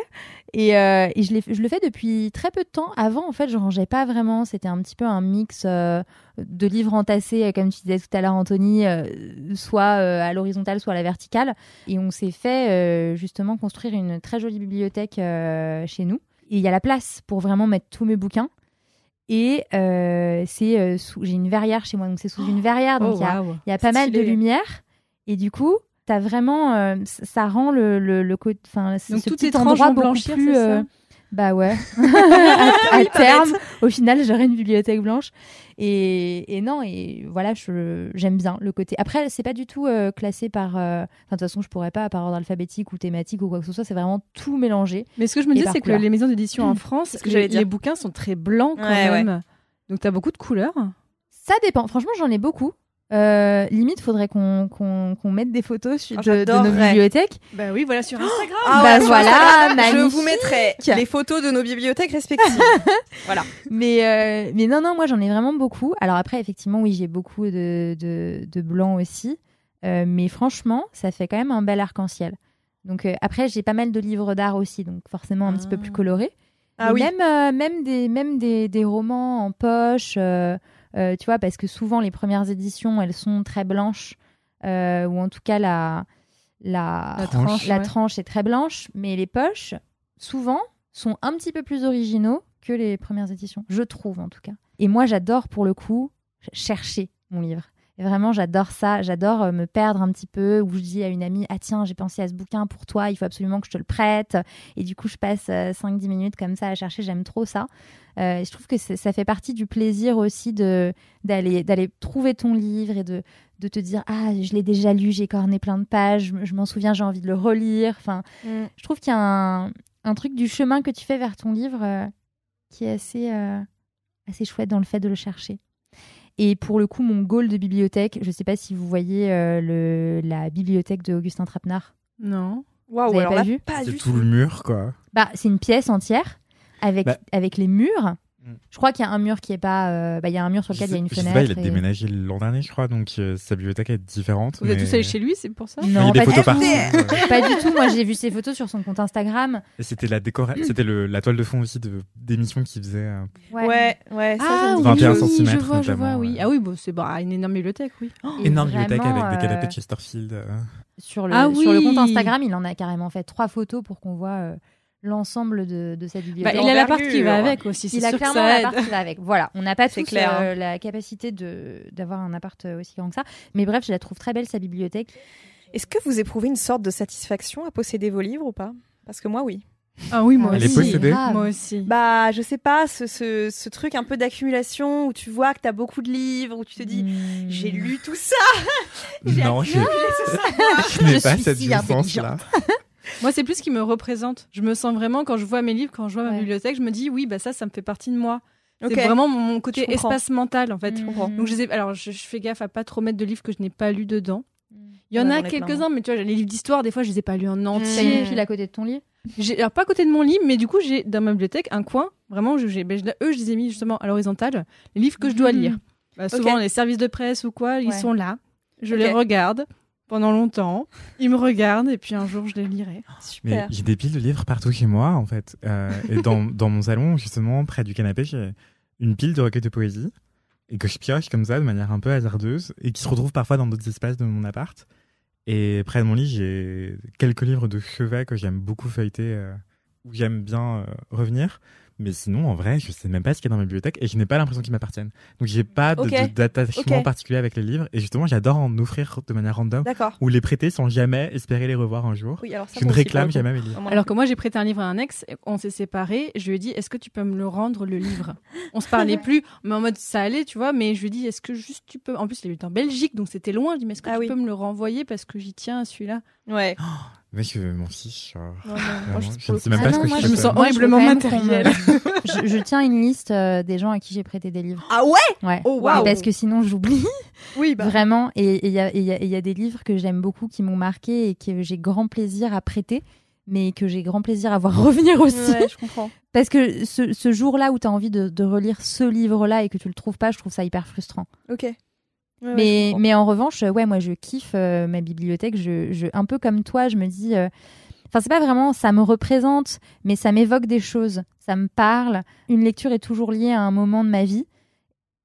et, euh, et je, l'ai, je le fais depuis très peu de temps. Avant, en fait, je rangeais pas vraiment. C'était un petit peu un mix euh, de livres entassés, comme tu disais tout à l'heure, Anthony, euh, soit euh, à l'horizontale, soit à la verticale. Et on s'est fait euh, justement construire une très jolie bibliothèque euh, chez nous. Et il y a la place pour vraiment mettre tous mes bouquins. Et euh, c'est euh, sous, j'ai une verrière chez moi, donc c'est sous oh, une verrière, donc il oh, y a, wow. y a pas Stylé. Mal de lumière. Et du coup. T'as vraiment, euh, ça rend le le le côté, enfin, ce petit endroit beaucoup plus. Euh, bah ouais. à à oui, terme, au final, j'aurai une bibliothèque blanche. Et et non, et voilà, je j'aime bien le côté. Après, c'est pas du tout euh, classé par. Euh... Enfin, de toute façon, je pourrais pas par ordre alphabétique ou thématique ou quoi que ce soit. C'est vraiment tout mélangé. Mais ce que je me disais, c'est couleur. Que les maisons d'édition mmh. en France, que les, les bouquins sont très blancs quand ouais, même. Ouais. Donc t'as beaucoup de couleurs. Ça dépend. Franchement, j'en ai beaucoup. Euh, limite, faudrait qu'on, qu'on, qu'on mette des photos de, oh, de nos bibliothèques. Bah oui, voilà, sur Instagram. Oh, bah ouais, voilà, magnifique. Je vous mettrai les photos de nos bibliothèques respectives. Voilà. Mais, euh, mais non, non, moi j'en ai vraiment beaucoup. Alors après, effectivement, oui, j'ai beaucoup de, de, de blanc aussi. Euh, mais franchement, ça fait quand même un bel arc-en-ciel. Donc euh, après, j'ai pas mal de livres d'art aussi, donc forcément un ah. petit peu plus colorés. Ah, oui. Même, euh, même, des, même des, des romans en poche. Euh, Euh, tu vois, parce que souvent les premières éditions elles sont très blanches euh, ou en tout cas la, la, la, tranche, la ouais. tranche est très blanche, mais les poches souvent sont un petit peu plus originaux que les premières éditions, je trouve en tout cas. Et moi j'adore pour le coup chercher mon livre. Et vraiment, j'adore ça. J'adore me perdre un petit peu où je dis à une amie « Ah tiens, j'ai pensé à ce bouquin pour toi, il faut absolument que je te le prête. » Et du coup, je passe euh, cinq dix minutes comme ça à chercher. J'aime trop ça. Euh, je trouve que ça fait partie du plaisir aussi de, d'aller, d'aller trouver ton livre et de, de te dire « Ah, je l'ai déjà lu, j'ai corné plein de pages, je, je m'en souviens, j'ai envie de le relire. » Enfin, mm. je trouve qu'il y a un, un truc du chemin que tu fais vers ton livre euh, qui est assez, euh, assez chouette dans le fait de le chercher. Et pour le coup, mon goal de bibliothèque, je ne sais pas si vous voyez euh, le, la bibliothèque d'Augustin Trapenard. Non. Waouh, wow, alors pas là, vu pas c'est du tout le mur, quoi. Bah, c'est une pièce entière avec, bah. avec les murs. Mmh. Je crois qu'il y a un mur qui n'est pas... Euh, bah, il y a un mur sur lequel il y a une fenêtre. Je sais pas, il a et... déménagé l'an dernier, je crois, donc euh, sa bibliothèque est différente. Vous mais... êtes tous allés chez lui, c'est pour ça ? Non, il y a des photos partout. Pas du tout, moi j'ai vu ses photos sur son compte Instagram. Et c'était la, décora... c'était le, la toile de fond aussi de, d'émission qu'il faisait... Euh... Ouais, ouais, ouais ça, ah, ça oui, vingt et un centimètres, je vois, je vois, oui. Ah oui, bon, c'est bah, une énorme bibliothèque, oui. Oh, énorme vraiment, bibliothèque avec euh... des canapés de Chesterfield. Euh... Sur, le, ah, oui. sur le compte Instagram, il en a carrément fait trois photos pour qu'on voit... Euh... l'ensemble de, de cette bibliothèque. Bah, il a la partie qui va avec aussi, c'est il sûr que ça aide. Il a clairement la partie qui va avec. Voilà, on n'a pas c'est tous clair, euh, hein. la capacité de, d'avoir un appart aussi grand que ça. Mais bref, je la trouve très belle, sa bibliothèque. Est-ce que vous éprouvez une sorte de satisfaction à posséder vos livres ou pas ? Parce que moi, oui. Ah oui, moi ah, aussi. Elle est possédée ? Moi aussi. Bah, je sais pas, ce, ce, ce truc un peu d'accumulation où tu vois que t'as beaucoup de livres, où tu te dis, mmh. j'ai lu tout ça j'ai non, je, je n'ai pas cette jouissance-là. Moi, c'est plus ce qui me représente. Je me sens vraiment, quand je vois mes livres, quand je vois ouais. ma bibliothèque, je me dis, oui, bah ça, ça me fait partie de moi. Okay. C'est vraiment mon côté espace mental, en fait. Mmh. Donc, je, alors, je, je fais gaffe à pas trop mettre de livres que je n'ai pas lus dedans. Il y en ouais, a quelques-uns, mais tu vois, les livres d'histoire, des fois, je les ai pas lus en entier. T'as une pile à côté de ton lit? J'ai, alors, pas à côté de mon lit, mais du coup, j'ai dans ma bibliothèque un coin, vraiment, je, j'ai, ben, eux, je les ai mis justement à l'horizontale, les livres que mmh. je dois lire. Bah, souvent, okay. les services de presse ou quoi, ils ouais. sont là. Je okay. les regarde pendant longtemps. Ils me regardent et puis un jour, je les lirai. Super. Mais j'ai des piles de livres partout chez moi, en fait. Euh, et dans, dans mon salon, justement, près du canapé, j'ai une pile de recueils de poésie. Et que je pioche comme ça de manière un peu hasardeuse et qui se retrouve parfois dans d'autres espaces de mon appart. Et près de mon lit, j'ai quelques livres de chevet que j'aime beaucoup feuilleter, euh, où j'aime bien euh, revenir. Mais sinon, en vrai, je ne sais même pas ce qu'il y a dans ma bibliothèque et je n'ai pas l'impression qu'ils m'appartiennent. Donc, je n'ai pas de, okay. de, d'attachement okay. particulier avec les livres. Et justement, j'adore en offrir de manière random D'accord. ou les prêter sans jamais espérer les revoir un jour. Oui, alors ça je ne réclame jamais mes livres. Alors que moi, j'ai prêté un livre à un ex, on s'est séparés. Je lui ai dit, est-ce que tu peux me le rendre, le livre? On ne se parlait plus, mais en mode ça allait, tu vois. Mais je lui ai dit, est-ce que juste tu peux. En plus, il est en Belgique, donc c'était loin. Je lui ai dit, mais est-ce que ah, tu oui. peux me le renvoyer parce que j'y tiens à celui-là? Ouais. Oh, mais je m'en fiche. Je ne sais même pas ah ce non, que moi, je, je me sens horriblement matérielle. je, je tiens une liste euh, des gens à qui j'ai prêté des livres. Ah ouais, ouais. Oh, wow. Parce que sinon, j'oublie. Oui, bah. Vraiment. Et il y, y, y a des livres que j'aime beaucoup, qui m'ont marqué et que j'ai grand plaisir à prêter, mais que j'ai grand plaisir à voir revenir aussi. Ouais, je comprends. Parce que ce, ce jour-là où tu as envie de, de relire ce livre-là et que tu ne le trouves pas, je trouve ça hyper frustrant. Ok. Ouais, mais, ouais, mais en revanche, ouais, moi je kiffe euh, ma bibliothèque. Je, je, un peu comme toi, je me dis. Enfin, euh, c'est pas vraiment ça me représente, mais ça m'évoque des choses, ça me parle. Une lecture est toujours liée à un moment de ma vie.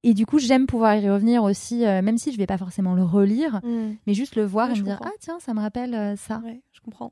Et du coup, j'aime pouvoir y revenir aussi, euh, même si je vais pas forcément le relire, mmh. mais juste le voir ouais, et me comprends. dire ah, tiens, ça me rappelle euh, ça. Ouais, je comprends.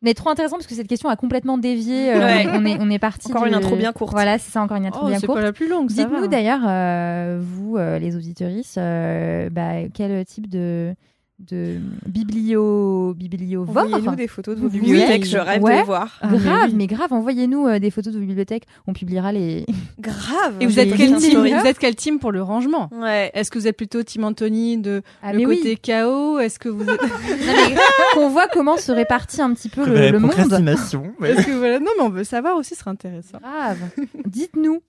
Mais trop intéressant parce que cette question a complètement dévié. Euh, ouais. on, est, on est parti. Encore de... une intro bien courte. Voilà, c'est ça, encore une intro oh, bien c'est courte. C'est pas la plus longue, ça. Dites-nous va. d'ailleurs, euh, vous, euh, les auditrices, euh, bah, quel type de, de biblio... bibliovore. Envoyez-nous des photos de vos bibliothèques, oui. je rêve ouais. de les voir. Ah, grave, mais, oui. mais grave, envoyez-nous euh, des photos de vos bibliothèques. On publiera les. Grave. Et vous, les êtes, quel team vous êtes quel team pour le rangement? Ouais. Est-ce que vous êtes plutôt team Anthony de ah, le côté oui. chaos? Est-ce que vous êtes... Qu'on voit comment se répartit un petit peu le, la le monde. Procrastination. Mais... Parce que voilà, non, mais on veut savoir aussi, ce serait intéressant. Grave. Dites-nous.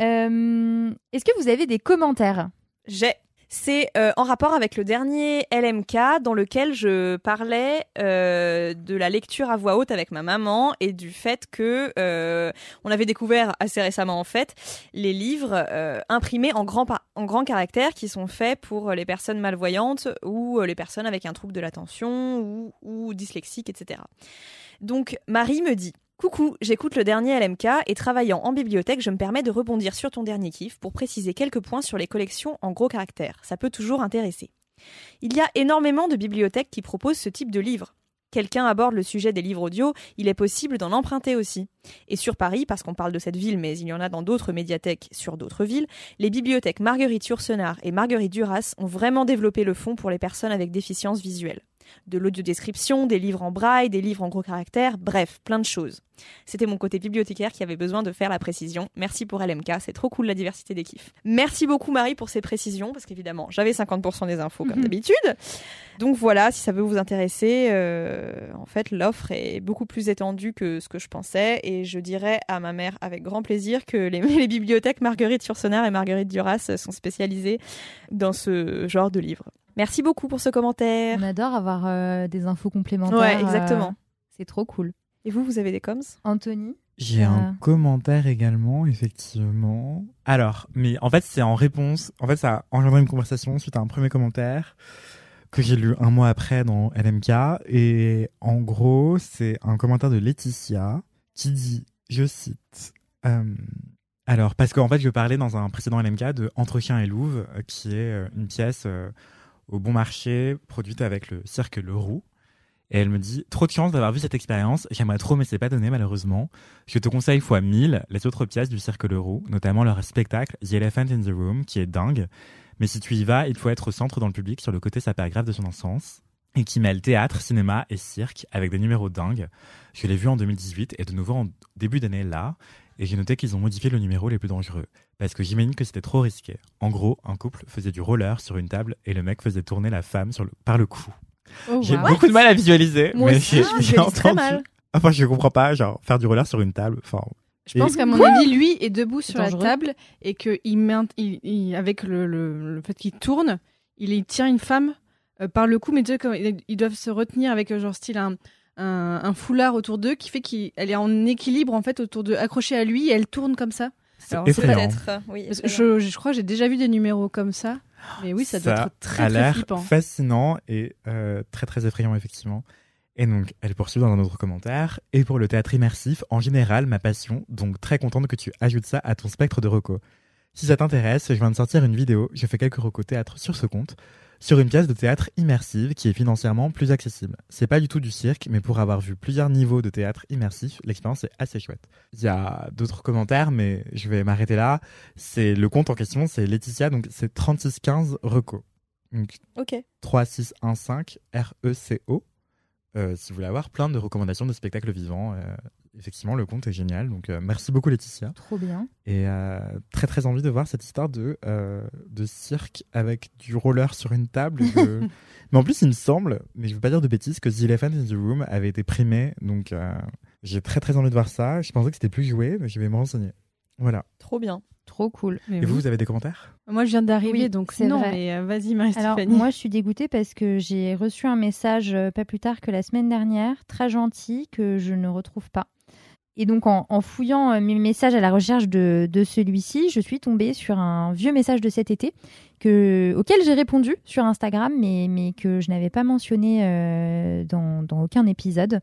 Euh, est-ce que vous avez des commentaires? J'ai. C'est euh, en rapport avec le dernier L M K dans lequel je parlais euh, de la lecture à voix haute avec ma maman et du fait que euh, on avait découvert assez récemment en fait les livres euh, imprimés en grand, pa- en grand caractère qui sont faits pour les personnes malvoyantes ou euh, les personnes avec un trouble de l'attention ou, ou dyslexiques, et cetera. Donc Marie me dit... Coucou, j'écoute le dernier L M K et travaillant en bibliothèque, je me permets de rebondir sur ton dernier kiff pour préciser quelques points sur les collections en gros caractères. Ça peut toujours intéresser. Il y a énormément de bibliothèques qui proposent ce type de livres. Quelqu'un aborde le sujet des livres audio, il est possible d'en emprunter aussi. Et sur Paris, parce qu'on parle de cette ville, mais il y en a dans d'autres médiathèques sur d'autres villes, les bibliothèques Marguerite Yourcenar et Marguerite Duras ont vraiment développé le fonds pour les personnes avec déficience visuelle. De l'audiodescription, des livres en braille, des livres en gros caractères, bref, plein de choses. C'était mon côté bibliothécaire qui avait besoin de faire la précision. Merci pour L M K, c'est trop cool la diversité des kiffs. Merci beaucoup Marie pour ces précisions, parce qu'évidemment, j'avais cinquante pour cent des infos comme mm-hmm. d'habitude. Donc voilà, si ça peut vous intéresser, euh, en fait, l'offre est beaucoup plus étendue que ce que je pensais, et je dirais à ma mère avec grand plaisir que les, les bibliothèques Marguerite Yourcenar et Marguerite Duras sont spécialisées dans ce genre de livres. Merci beaucoup pour ce commentaire. On adore avoir euh, des infos complémentaires. Ouais, exactement. Euh, c'est trop cool. Et vous, vous avez des coms ? Anthony ? J'ai euh... un commentaire également, effectivement. Alors, mais en fait, c'est en réponse. En fait, ça a engendré une conversation suite à un premier commentaire que j'ai lu un mois après dans L M K. Et en gros, c'est un commentaire de Laetitia qui dit, je cite... Euh, alors, parce qu'en fait, je parlais dans un précédent L M K de Entre Chien et Louve, qui est une pièce... Euh, au bon marché, produite avec le cirque Leroux. Et elle me dit « Trop de chance d'avoir vu cette expérience, j'aimerais trop mais c'est pas donné malheureusement. Je te conseille fois mille les autres pièces du cirque Leroux, notamment leur spectacle The Elephant in the Room, qui est dingue. Mais si tu y vas, il faut être au centre dans le public sur le côté super grave de son ensemble, et qui mêle théâtre, cinéma et cirque avec des numéros dingues. Je l'ai vu en deux mille dix-huit et de nouveau en début d'année là, et j'ai noté qu'ils ont modifié le numéro les plus dangereux. Parce que j'imagine que c'était trop risqué. En gros, un couple faisait du roller sur une table et le mec faisait tourner la femme sur le... par le cou. Oh, j'ai wow. beaucoup What? de mal à visualiser. Moi mais aussi, j'ai, j'ai entendu. Très mal. Enfin, je comprends pas, genre, faire du roller sur une table, enfin... Je et... pense qu'à mon Quoi? avis, lui est debout sur c'est la dangereux. table et qu'avec il, il, il, le, le, le fait qu'il tourne, il, il tient une femme euh, par le cou, mais déjà ils doivent se retenir avec genre style un, un, un foulard autour d'eux qui fait qu'elle est en équilibre en fait autour d'eux, accrochée à lui, et elle tourne comme ça. C'est Alors, effrayant. Euh, oui, je, je crois que j'ai déjà vu des numéros comme ça, mais oui, ça, ça doit être très, très flippant. Ça a l'air fascinant et euh, très, très effrayant, effectivement. Et donc, elle poursuit dans un autre commentaire. Et pour le théâtre immersif, en général, ma passion, donc très contente que tu ajoutes ça à ton spectre de recos. Si ça t'intéresse, je viens de sortir une vidéo, je fais quelques recos théâtre sur ce compte, sur une pièce de théâtre immersive qui est financièrement plus accessible. C'est pas du tout du cirque, mais pour avoir vu plusieurs niveaux de théâtre immersif, l'expérience est assez chouette. Il y a d'autres commentaires, mais je vais m'arrêter là. C'est le compte en question, c'est Laetitia, donc c'est trente-six quinze recos. Donc, ok. trois six un cinq R E C O. Euh, si vous voulez avoir plein de recommandations de spectacles vivants, euh, effectivement le compte est génial, donc euh, merci beaucoup Laetitia. Trop bien. Et euh, très très envie de voir cette histoire de, euh, de cirque avec du roller sur une table de... mais en plus il me semble, mais je ne veux pas dire de bêtises, que The Elephant in the Room avait été primé, donc euh, j'ai très très envie de voir ça. Je pensais que c'était plus joué, mais je vais me renseigner. Voilà. Trop bien. Trop cool. Mais et oui. vous, vous avez des commentaires ? Moi, je viens d'arriver, oui, donc c'est non, vrai. Mais euh, vas-y, Marie-Stéphanie. Alors, moi, je suis dégoûtée parce que j'ai reçu un message euh, pas plus tard que la semaine dernière, très gentil, que je ne retrouve pas. Et donc, en, en fouillant euh, mes messages à la recherche de, de celui-ci, je suis tombée sur un vieux message de cet été que, auquel j'ai répondu sur Instagram, mais, mais que je n'avais pas mentionné euh, dans, dans aucun épisode.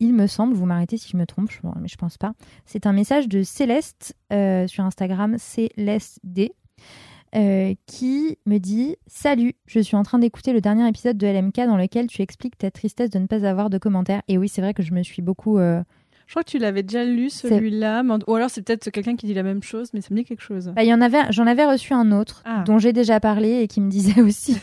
Il me semble, vous m'arrêtez si je me trompe, je, mais je pense pas. C'est un message de Céleste euh, sur Instagram, C L S D, euh, qui me dit « Salut, je suis en train d'écouter le dernier épisode de L M K dans lequel tu expliques ta tristesse de ne pas avoir de commentaires. » Et oui, c'est vrai que je me suis beaucoup... Euh, Je crois que tu l'avais déjà lu celui-là, c'est... ou alors c'est peut-être quelqu'un qui dit la même chose, mais ça me dit quelque chose. Bah, y en avait, j'en avais reçu un autre ah. dont j'ai déjà parlé et qui me disait aussi,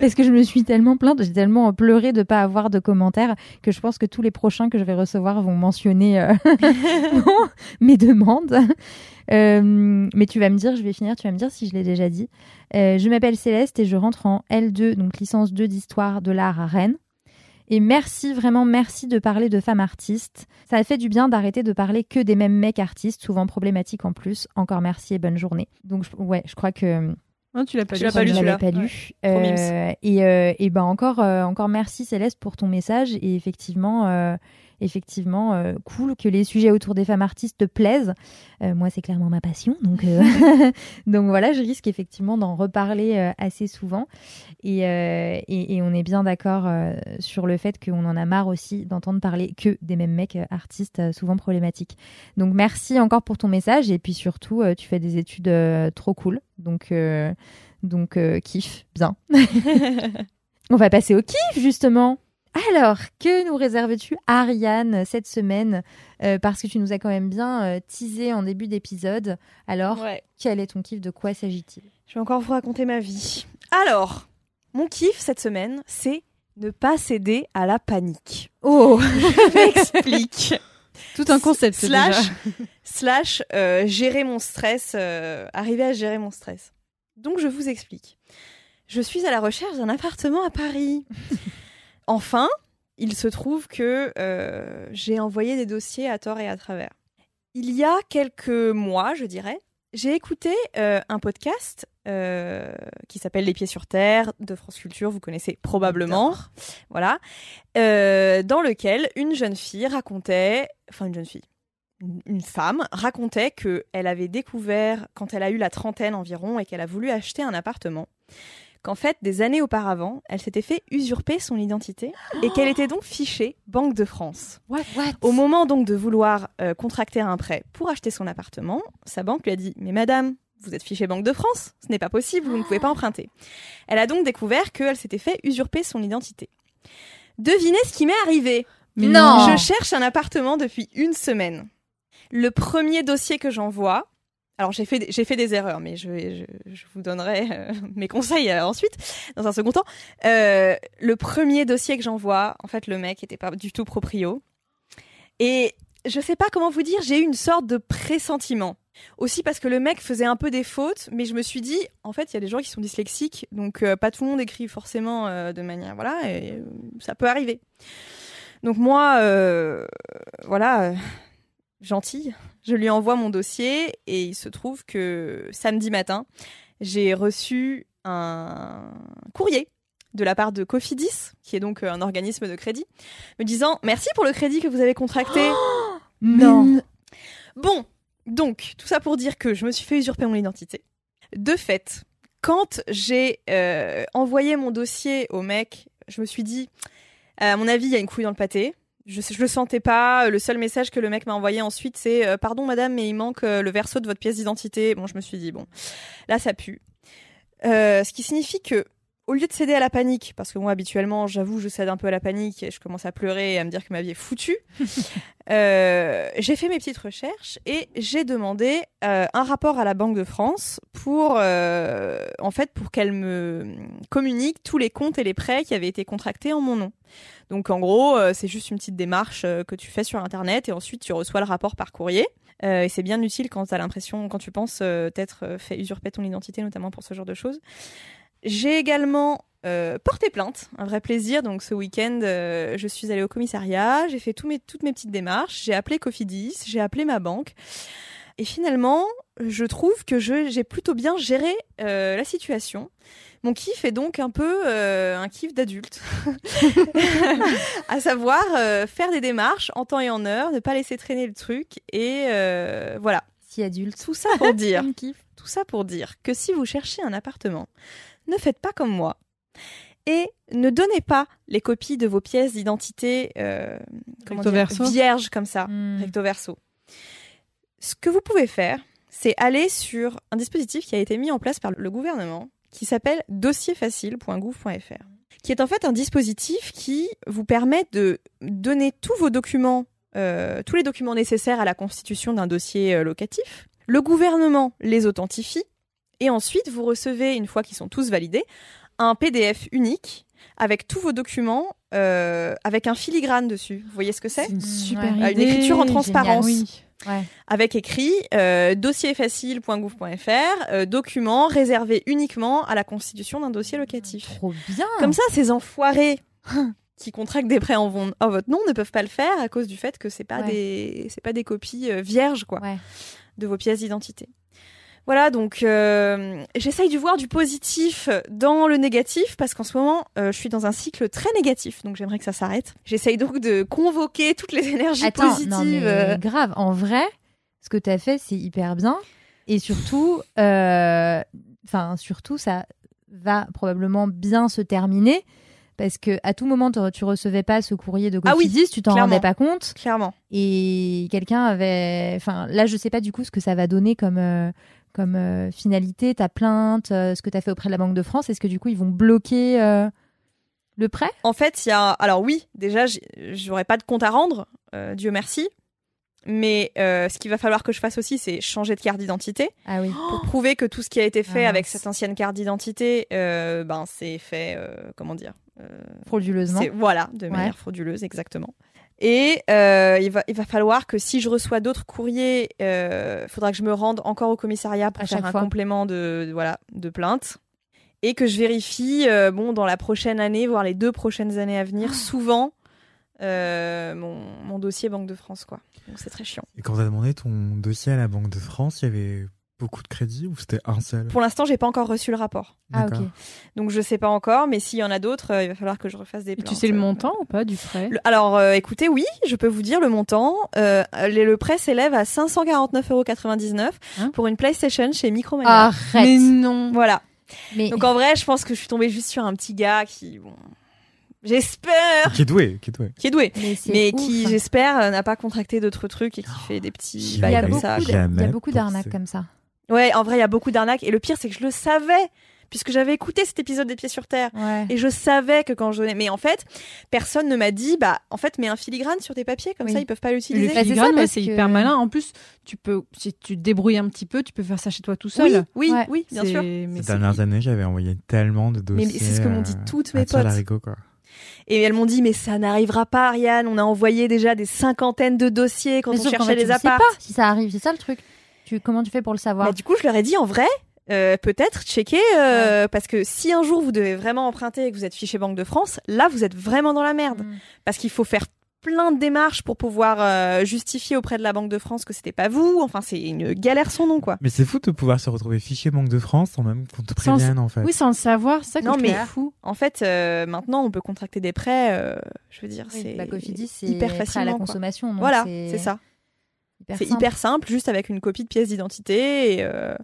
parce que je me suis tellement plainte, j'ai tellement pleuré de ne pas avoir de commentaires que je pense que tous les prochains que je vais recevoir vont mentionner euh... bon, mes demandes. Euh, mais tu vas me dire, je vais finir, tu vas me dire si je l'ai déjà dit. Euh, je m'appelle Céleste et je rentre en L deux, donc licence deux d'histoire de l'art à Rennes. Et merci, vraiment merci de parler de femmes artistes. Ça a fait du bien d'arrêter de parler que des mêmes mecs artistes, souvent problématiques en plus. Encore merci et bonne journée. Donc, je, ouais, je crois que... Non, tu l'as pas lu, tu l'as lu, celui-là. Pas lu. Ouais. Euh, et, euh, et ben encore, euh, encore merci Céleste pour ton message. Et effectivement, euh, effectivement euh, cool que les sujets autour des femmes artistes te plaisent. Euh, moi, c'est clairement ma passion. Donc, euh... donc voilà, je risque effectivement d'en reparler euh, assez souvent. Et, euh, et, et on est bien d'accord euh, sur le fait qu'on en a marre aussi d'entendre parler que des mêmes mecs euh, artistes euh, souvent problématiques. Donc merci encore pour ton message. Et puis surtout, euh, tu fais des études euh, trop cool. Donc, euh, donc euh, kiff, bien. On va passer au kiff, justement. Alors, que nous réserves-tu, Ariane, cette semaine ? euh, Parce que tu nous as quand même bien euh, teasé en début d'épisode. Alors, ouais. Quel est ton kiff ? De quoi s'agit-il ? Je vais encore vous raconter ma vie. Alors, mon kiff cette semaine, c'est ne pas céder à la panique. Oh, je m'explique. Tout un concept, c'est déjà. Slash euh, gérer mon stress, euh, arriver à gérer mon stress. Donc, je vous explique. Je suis à la recherche d'un appartement à Paris. Enfin, il se trouve que euh, j'ai envoyé des dossiers à tort et à travers. Il y a quelques mois, je dirais, j'ai écouté euh, un podcast euh, qui s'appelle Les Pieds sur Terre de France Culture, vous connaissez probablement, voilà, euh, dans lequel une jeune fille racontait, enfin une jeune fille, une femme racontait qu'elle avait découvert, quand elle a eu la trentaine environ et qu'elle a voulu acheter un appartement, qu'en fait, des années auparavant, elle s'était fait usurper son identité et qu'elle était donc fichée Banque de France. What, what ? Au moment donc de vouloir euh, contracter un prêt pour acheter son appartement, sa banque lui a dit « Mais madame, vous êtes fichée Banque de France, ce n'est pas possible, vous ne pouvez pas emprunter. » Elle a donc découvert qu'elle s'était fait usurper son identité. Devinez ce qui m'est arrivé ? Non ! Je cherche un appartement depuis une semaine. Le premier dossier que j'envoie, alors, j'ai fait, j'ai fait des erreurs, mais je, je, je vous donnerai euh, mes conseils euh, ensuite, dans un second temps. Euh, le premier dossier que j'envoie, en fait, le mec n'était pas du tout proprio. Et je ne sais pas comment vous dire, j'ai eu une sorte de pressentiment. Aussi parce que le mec faisait un peu des fautes, mais je me suis dit, en fait, il y a des gens qui sont dyslexiques, donc euh, pas tout le monde écrit forcément euh, de manière... Voilà, et, euh, ça peut arriver. Donc moi, euh, voilà... Euh, gentille, je lui envoie mon dossier et il se trouve que samedi matin, j'ai reçu un courrier de la part de Cofidis, qui est donc un organisme de crédit, me disant « Merci pour le crédit que vous avez contracté. Oh » Non. Mais... Bon, donc, tout ça pour dire que je me suis fait usurper mon identité. De fait, quand j'ai euh, envoyé mon dossier au mec, je me suis dit « À mon avis, il y a une couille dans le pâté. » Je, je le sentais pas. Le seul message que le mec m'a envoyé ensuite, c'est euh, « Pardon madame, mais il manque euh, le verso de votre pièce d'identité. » Bon, je me suis dit « Bon, là, ça pue. Euh, » Ce qui signifie que, au lieu de céder à la panique, parce que moi, habituellement, j'avoue, je cède un peu à la panique et je commence à pleurer et à me dire que ma vie est foutue, euh, j'ai fait mes petites recherches et j'ai demandé euh, un rapport à la Banque de France pour, euh, en fait, pour qu'elle me communique tous les comptes et les prêts qui avaient été contractés en mon nom. Donc, en gros, euh, c'est juste une petite démarche euh, que tu fais sur Internet et ensuite, tu reçois le rapport par courrier. Euh, et c'est bien utile quand tu as l'impression, quand tu penses euh, t'être euh, fait usurper ton identité, notamment pour ce genre de choses. J'ai également euh, porté plainte, un vrai plaisir. Donc ce week-end, euh, je suis allée au commissariat, j'ai fait tout mes, toutes mes petites démarches, j'ai appelé Cofidis, j'ai appelé ma banque. Et finalement, je trouve que je, j'ai plutôt bien géré euh, la situation. Mon kiff est donc un peu euh, un kiff d'adulte, à savoir euh, faire des démarches en temps et en heure, ne pas laisser traîner le truc et euh, voilà. Si adulte. Tout ça pour dire, tout ça pour dire que si vous cherchez un appartement, ne faites pas comme moi et ne donnez pas les copies de vos pièces d'identité euh, comment dire, vierges comme ça, mmh. recto verso. Ce que vous pouvez faire, c'est aller sur un dispositif qui a été mis en place par le gouvernement qui s'appelle dossier facile point gouv point f r, qui est en fait un dispositif qui vous permet de donner tous vos documents, euh, tous les documents nécessaires à la constitution d'un dossier euh, locatif. Le gouvernement les authentifie. Et ensuite, vous recevez, une fois qu'ils sont tous validés, un P D F unique avec tous vos documents, euh, avec un filigrane dessus. Vous voyez ce que c'est ? C'est une super ouais. idée. Une écriture en transparence. Génial, oui. Ouais. Avec écrit euh, dossier facile point gouv point f r, euh, document réservé uniquement à la constitution d'un dossier locatif. Trop bien ! Comme ça, ces enfoirés qui contractent des prêts en, von- en votre nom ne peuvent pas le faire à cause du fait que c'est pas ouais. des c'est pas des copies euh, vierges quoi, ouais. de vos pièces d'identité. Voilà, donc euh, j'essaye de voir du positif dans le négatif parce qu'en ce moment, euh, je suis dans un cycle très négatif, donc j'aimerais que ça s'arrête. J'essaye donc de convoquer toutes les énergies Attends, positives. Non mais grave, en vrai, ce que t'as fait, c'est hyper bien. Et surtout, euh, enfin surtout, ça va probablement bien se terminer parce qu'à tout moment, tu recevais pas ce courrier de Cofidis, ah oui, tu t'en rendais pas compte. Clairement. Et quelqu'un avait... Enfin, là, je sais pas du coup ce que ça va donner comme... Euh, comme euh, finalité, ta plainte, euh, ce que tu as fait auprès de la Banque de France, est-ce que du coup, ils vont bloquer euh, le prêt ? En fait, il y a... Alors oui, déjà, j'aurais pas de compte à rendre, euh, Dieu merci. Mais euh, ce qu'il va falloir que je fasse aussi, c'est changer de carte d'identité. Ah oui. Pour oh prouver que tout ce qui a été fait ah, avec cette ancienne carte d'identité, euh, ben, c'est fait, euh, comment dire euh, frauduleusement. C'est, voilà, de ouais. manière frauduleuse, exactement. Et euh, il, va, il va falloir que si je reçois d'autres courriers, il euh, faudra que je me rende encore au commissariat pour à faire un fois. complément de, de, voilà, de plainte. Et que je vérifie euh, bon, dans la prochaine année, voire les deux prochaines années à venir, souvent, euh, mon, mon dossier Banque de France. Quoi. Donc c'est très chiant. Et quand tu as demandé ton dossier à la Banque de France, il y avait beaucoup de crédits ou c'était un seul ? Pour l'instant, j'ai pas encore reçu le rapport. Ah, ok. Donc je sais pas encore, mais s'il y en a d'autres, euh, il va falloir que je refasse des plaintes. Et tu sais le montant euh, ou pas du prêt ? le, Alors euh, écoutez, oui, je peux vous dire le montant. Euh, le, le prêt s'élève à cinq cent quarante-neuf euros quatre-vingt-dix-neuf hein pour une PlayStation chez Micromania. Arrête ! Mais non ! Voilà. Mais... Donc en vrai, je pense que je suis tombée juste sur un petit gars qui... Bon... J'espère Qui est doué, qui est doué. Qui est doué, mais, mais qui, j'espère, n'a pas contracté d'autres trucs et qui oh, fait des petits bails comme ça. Il y a beaucoup d'arnaques comme ça. Ouais, en vrai, il y a beaucoup d'arnaques. Et le pire, c'est que je le savais, puisque j'avais écouté cet épisode des Pieds sur Terre. Ouais. Et je savais que quand je donnais... Mais en fait, personne ne m'a dit, bah, en fait, mets un filigrane sur tes papiers, comme oui. ça, ils peuvent pas l'utiliser. Le filigrane, c'est, ça, ouais, c'est que... hyper malin. En plus, tu peux, si tu te débrouilles un petit peu, tu peux faire ça chez toi tout seul. Oui, oui, ouais. oui bien c'est... sûr. Mais Ces c'est... dernières années, j'avais envoyé tellement de dossiers. Mais c'est ce que m'ont dit toutes mes potes. Larigot, quoi. Et elles m'ont dit, mais ça n'arrivera pas, Ariane. On a envoyé déjà des cinquantaines de dossiers quand mais on cherchait les apparts. Je sais pas si ça arrive, c'est ça le truc. Tu, comment tu fais pour le savoir ? Bah, du coup, je leur ai dit, en vrai, euh, peut-être checker, euh, ouais. parce que si un jour vous devez vraiment emprunter et que vous êtes fiché Banque de France, là, vous êtes vraiment dans la merde. Mmh. Parce qu'il faut faire plein de démarches pour pouvoir euh, justifier auprès de la Banque de France que c'était pas vous. Enfin, c'est une galère sans nom, quoi. Mais c'est fou de pouvoir se retrouver fiché Banque de France sans même qu'on te prévienne, en fait. Oui, sans le savoir, c'est ça que non, je mais fou. En fait, euh, maintenant, on peut contracter des prêts, euh, je veux dire, oui, c'est la Cofidis, c'est hyper facile à la consommation. Donc voilà, c'est, c'est ça. Hyper c'est simple. Hyper simple, juste avec une copie de pièce d'identité et... Euh...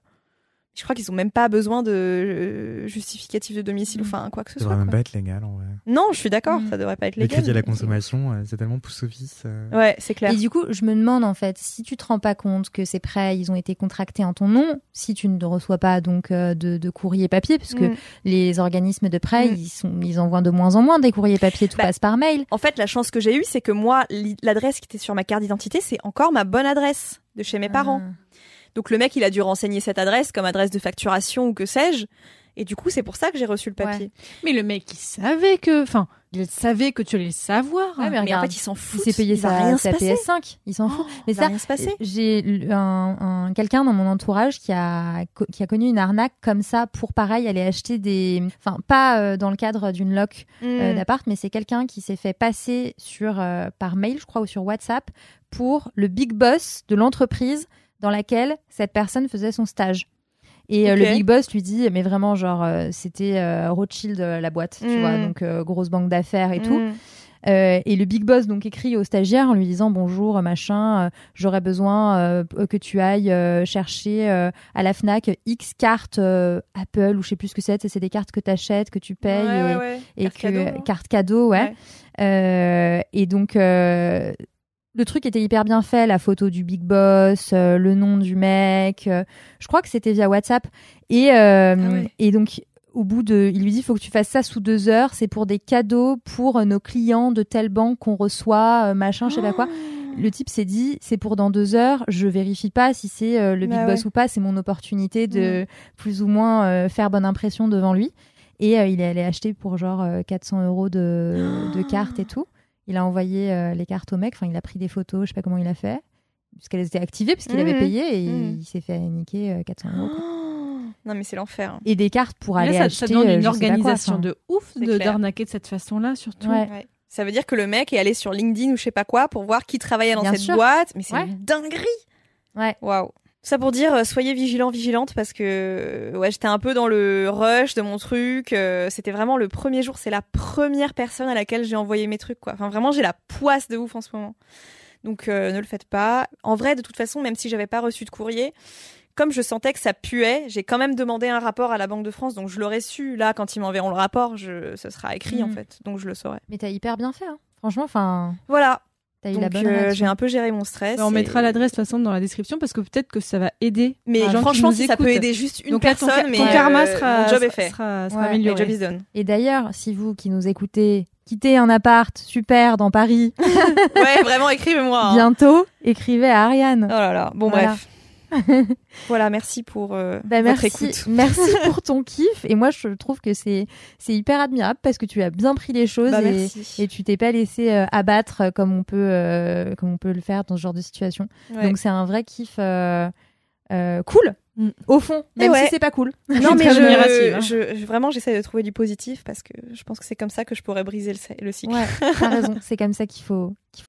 Je crois qu'ils n'ont même pas besoin de justificatif de domicile ou enfin quoi que ce soit. Ça devrait même pas être légal en vrai. Non, je suis d'accord, mmh. ça devrait pas être légal. Le crédit à la consommation, c'est tellement pousse-office. Euh... Ouais, c'est clair. Et du coup, je me demande en fait, si tu te rends pas compte que ces prêts, ils ont été contractés en ton nom, si tu ne reçois pas donc euh, de, de courrier papier, parce que mmh. les organismes de prêts, mmh. ils, sont, ils envoient de moins en moins des courriers papier, tout bah, passe par mail. En fait, la chance que j'ai eue, c'est que moi, l'adresse qui était sur ma carte d'identité, c'est encore ma bonne adresse de chez mes parents. Ah. Donc le mec, il a dû renseigner cette adresse comme adresse de facturation ou que sais-je. Et du coup, c'est pour ça que j'ai reçu le papier. Ouais. Mais le mec, il savait que... Enfin, il savait que tu allais le savoir. Ouais, mais, mais regarde, en fait, il s'en fout. Il s'est payé sa, sa P S cinq. Il s'en fout. Oh, mais ça, va rien se passer. J'ai un, un, quelqu'un dans mon entourage qui a, qui a connu une arnaque comme ça pour, pareil, aller acheter des... Enfin, pas euh, dans le cadre d'une loc mm. euh, d'appart, mais c'est quelqu'un qui s'est fait passer sur, euh, par mail, je crois, ou sur WhatsApp, pour le big boss de l'entreprise dans laquelle cette personne faisait son stage. Et okay. euh, le Big Boss lui dit, mais vraiment, genre, euh, c'était euh, Rothschild, euh, la boîte, mmh. tu vois, donc euh, grosse banque d'affaires et mmh. tout. Euh, et le Big Boss, donc, écrit au stagiaire en lui disant, bonjour, machin, euh, j'aurais besoin euh, que tu ailles euh, chercher euh, à la FNAC X cartes euh, Apple, ou je sais plus ce que c'est, c'est des cartes que t'achètes, que tu payes, ouais, et, ouais. et carte que... Cadeau, carte cadeau, ouais. ouais. Euh, et donc... Euh, Le truc était hyper bien fait, la photo du Big Boss, euh, le nom du mec. Euh, je crois que c'était via WhatsApp. Et, euh, ah ouais. et donc, au bout de... Il lui dit, il faut que tu fasses ça sous deux heures. C'est pour des cadeaux pour nos clients de telle banque qu'on reçoit, euh, machin, je sais oh. pas quoi. Le type s'est dit, c'est pour dans deux heures. Je vérifie pas si c'est euh, le Big bah Boss ouais. ou pas. C'est mon opportunité de mmh. plus ou moins euh, faire bonne impression devant lui. Et euh, il est allé acheter pour genre euh, quatre cents euros de, oh. de cartes et tout. Il a envoyé euh, les cartes au mec. Enfin, il a pris des photos. Je ne sais pas comment il a fait. Parce qu'elles étaient activées, parce qu'il mmh. avait payé. Et mmh. il s'est fait niquer euh, quatre cents euros. Quoi. Non, mais c'est l'enfer. Hein. Et des cartes pour là, aller ça, acheter... Ça donne une organisation quoi, de ouf de, d'arnaquer de cette façon-là, surtout. Ouais. Ouais. Ça veut dire que le mec est allé sur LinkedIn ou je ne sais pas quoi pour voir qui travaillait dans Bien cette sûr. boîte. Mais c'est ouais. une dinguerie. Ouais. Waouh. Ça pour dire, euh, soyez vigilants, vigilantes, parce que ouais, j'étais un peu dans le rush de mon truc. Euh, c'était vraiment le premier jour, c'est la première personne à laquelle j'ai envoyé mes trucs, quoi. Enfin, vraiment, j'ai la poisse de ouf en ce moment. Donc, euh, ne le faites pas. En vrai, de toute façon, même si j'avais pas reçu de courrier, comme je sentais que ça puait, j'ai quand même demandé un rapport à la Banque de France, donc je l'aurais su. Là, quand ils m'enverront le rapport, je... ce sera écrit, mmh. en fait, donc je le saurais. Mais t'as hyper bien fait, hein. Franchement, enfin... Voilà. T'as Donc eu la bonne euh, j'ai un peu géré mon stress. On et... mettra l'adresse de toute façon dans la description parce que peut-être que ça va aider. Mais ah, franchement, si ça peut aider juste une Donc, personne, là, ton, mais ton karma euh, sera, mon job est fait. Sera, sera ouais, amélioré. Le job is done. Et d'ailleurs, si vous qui nous écoutez quittez un appart super dans Paris, ouais vraiment écrivez-moi. Hein. Bientôt, écrivez à Ariane. Oh là là. Bon voilà. bref. Voilà, merci pour euh, bah, votre merci, écoute. Merci pour ton kiff. Et moi, je trouve que c'est, c'est hyper admirable parce que tu as bien pris les choses bah, et, et tu t'es pas laissé euh, abattre comme on, peut, euh, comme on peut le faire dans ce genre de situation. Ouais. Donc, c'est un vrai kiff euh, euh, cool, mm. au fond, même ouais. si c'est pas cool. Non, mais je, hein. je, vraiment, j'essaie de trouver du positif parce que je pense que c'est comme ça que je pourrais briser le, le cycle. Ouais, t'as raison, c'est comme ça qu'il faut. Qu'il faut...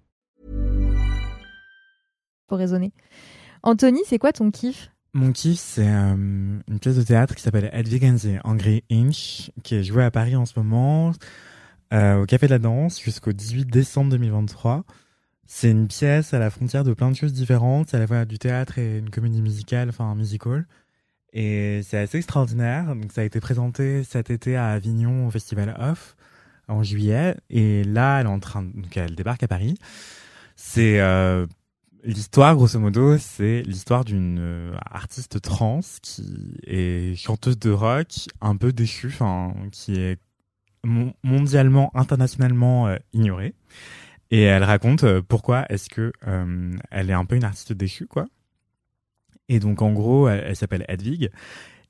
Pour raisonner. Anthony, c'est quoi ton kiff ? Mon kiff, c'est euh, une pièce de théâtre qui s'appelle Hedwig and the Angry Inch, qui est jouée à Paris en ce moment, euh, au Café de la Danse, jusqu'au dix-huit décembre deux mille vingt-trois. C'est une pièce à la frontière de plein de choses différentes, c'est à la fois du théâtre et une comédie musicale, enfin un musical. Et c'est assez extraordinaire. Donc, ça a été présenté cet été à Avignon au Festival Off, en juillet. Et là, elle est en train, donc elle débarque à Paris. C'est... Euh, L'histoire, grosso modo, c'est l'histoire d'une euh, artiste trans qui est chanteuse de rock, un peu déchue, enfin, qui est mondialement, internationalement euh, ignorée. Et elle raconte euh, pourquoi est-ce que euh, elle est un peu une artiste déchue, quoi. Et donc, en gros, elle, elle s'appelle Hedwig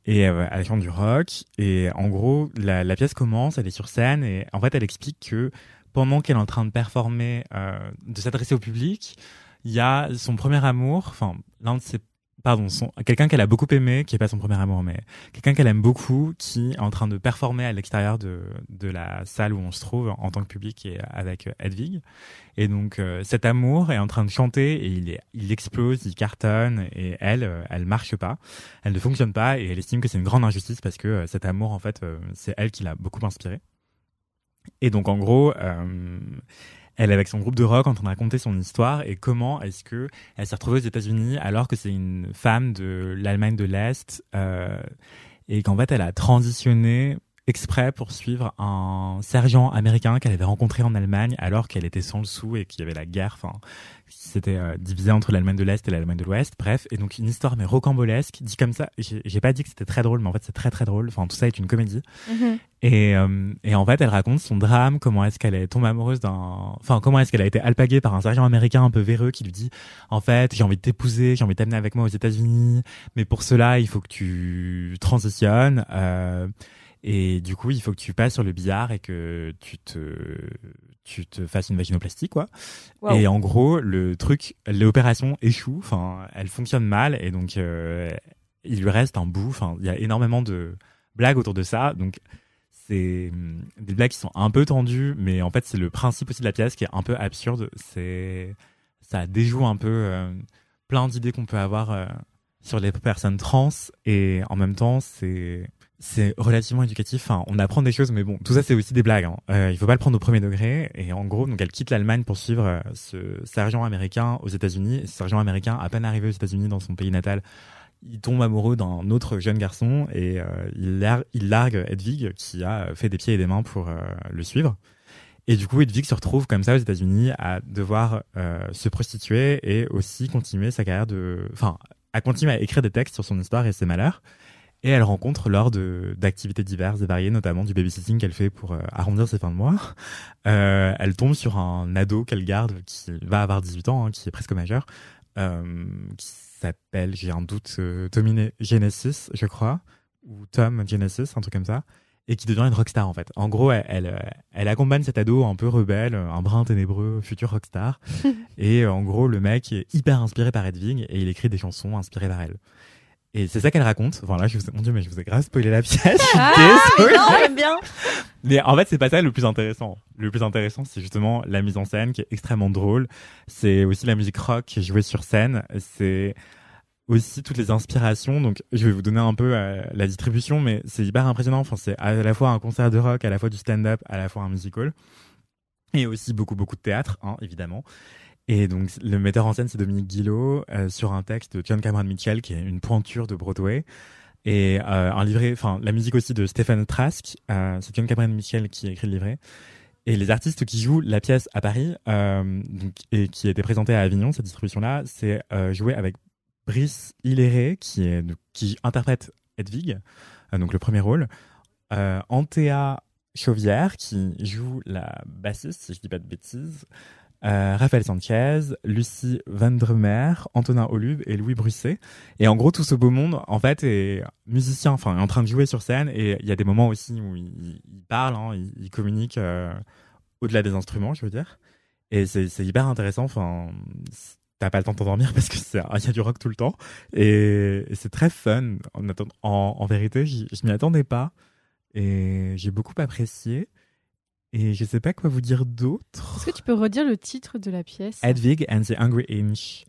et euh, elle chante du rock. Et en gros, la, la pièce commence, elle est sur scène et en fait, elle explique que pendant qu'elle est en train de performer, euh, de s'adresser au public, il y a son premier amour, enfin, l'un de ses Pardon, son, quelqu'un qu'elle a beaucoup aimé, qui n'est pas son premier amour, mais quelqu'un qu'elle aime beaucoup, qui est en train de performer à l'extérieur de, de la salle où on se trouve en tant que public et avec Hedwig. Et donc, euh, cet amour est en train de chanter et il, est, il explose, il cartonne et elle, euh, elle ne marche pas, elle ne fonctionne pas et elle estime que c'est une grande injustice parce que euh, cet amour, en fait, euh, c'est elle qui l'a beaucoup inspiré. Et donc, en gros... Euh, Elle, avec son groupe de rock, en train de raconter son histoire et comment est-ce que elle s'est retrouvée aux États-Unis alors que c'est une femme de l'Allemagne de l'Est euh, et qu'en fait, elle a transitionné exprès pour suivre un sergent américain qu'elle avait rencontré en Allemagne alors qu'elle était sans le sou et qu'il y avait la guerre. Enfin, c'était euh, divisé entre l'Allemagne de l'Est et l'Allemagne de l'Ouest. Bref, et donc une histoire mais rocambolesque, dit comme ça. J'ai, j'ai pas dit que c'était très drôle, mais en fait, c'est très très drôle. Enfin, tout ça est une comédie. Mm-hmm. Et, euh, et en fait, elle raconte son drame, comment est-ce qu'elle est tombée amoureuse d'un... Enfin, comment est-ce qu'elle a été alpaguée par un sergent américain un peu véreux qui lui dit « En fait, j'ai envie de t'épouser, j'ai envie de t'amener avec moi aux États-Unis, mais pour cela, il faut que tu transitionnes. Euh, et du coup, il faut que tu passes sur le billard et que tu te... » tu te fasses une vaginoplastie, quoi. Wow. Et en gros, le truc, l'opération échoue, enfin, elle fonctionne mal, et donc, euh, il lui reste un bout, enfin, il y a énormément de blagues autour de ça, donc, c'est des blagues qui sont un peu tendues, mais en fait, c'est le principe aussi de la pièce qui est un peu absurde, c'est, ça déjoue un peu euh, plein d'idées qu'on peut avoir euh, sur les personnes trans, et en même temps, c'est... C'est relativement éducatif. Enfin, on apprend des choses, mais bon, tout ça, c'est aussi des blagues. Hein. Euh, il faut pas le prendre au premier degré. Et en gros, donc, elle quitte l'Allemagne pour suivre euh, ce sergent américain aux États-Unis. Et ce sergent américain, à peine arrivé aux États-Unis dans son pays natal, il tombe amoureux d'un autre jeune garçon et euh, il, lar- il largue Hedwig, qui a fait des pieds et des mains pour euh, le suivre. Et du coup, Hedwig se retrouve comme ça aux États-Unis à devoir euh, se prostituer et aussi continuer sa carrière de, enfin, à continuer à écrire des textes sur son histoire et ses malheurs. Et elle rencontre lors de, d'activités diverses et variées, notamment du babysitting qu'elle fait pour euh, arrondir ses fins de mois. Euh, elle tombe sur un ado qu'elle garde, qui va avoir dix-huit ans, hein, qui est presque majeur, euh, qui s'appelle, j'ai un doute, euh, Tomine Genesis, je crois, ou Tom Genesis, un truc comme ça, et qui devient une rockstar, en fait. En gros, elle, elle, elle accompagne cet ado un peu rebelle, un brin ténébreux, futur rockstar. Et euh, en gros, le mec est hyper inspiré par Hedwig et il écrit des chansons inspirées par elle. Et c'est ça qu'elle raconte. Voilà, je vous ai, mon Dieu, mais je vous ai grave spoilé la pièce. Ah, mais non, j'aime bien. Mais en fait, c'est pas ça le plus intéressant. Le plus intéressant, c'est justement la mise en scène qui est extrêmement drôle. C'est aussi la musique rock qui est jouée sur scène. C'est aussi toutes les inspirations. Donc, je vais vous donner un peu euh, la distribution, mais c'est hyper impressionnant. Enfin, c'est à la fois un concert de rock, à la fois du stand-up, à la fois un musical. Et aussi beaucoup, beaucoup de théâtre, hein, évidemment. Et donc, le metteur en scène, c'est Dominique Guillot, euh, sur un texte de John Cameron Mitchell, qui est une pointure de Broadway. Et euh, un livret, enfin, la musique aussi de Stéphane Trask. Euh, c'est John Cameron Mitchell qui écrit le livret. Et les artistes qui jouent la pièce à Paris, euh, donc, et qui était présentée à Avignon, cette distribution-là, c'est euh, joué avec Brice Hilleré, qui, est, qui interprète Hedwig, euh, donc le premier rôle. Euh, Anthéa Chauvière, qui joue la bassiste, si je ne dis pas de bêtises. Euh, Raphaël Sanchez, Lucie Vandermersch, Antonin Holub et Louis Brusset. Et en gros, tout ce beau monde, en fait, est musicien, enfin, est en train de jouer sur scène. Et il y a des moments aussi où ils il parlent, hein, ils il communiquent euh, au-delà des instruments, je veux dire. Et c'est, c'est hyper intéressant. Enfin, t'as pas le temps de t'endormir parce que il y a du rock tout le temps. Et, et c'est très fun. En, en, en vérité, je m'y attendais pas. Et j'ai beaucoup apprécié. Et je sais pas quoi vous dire d'autre. Est-ce que tu peux redire le titre de la pièce ? Hedwig and the Angry Inch.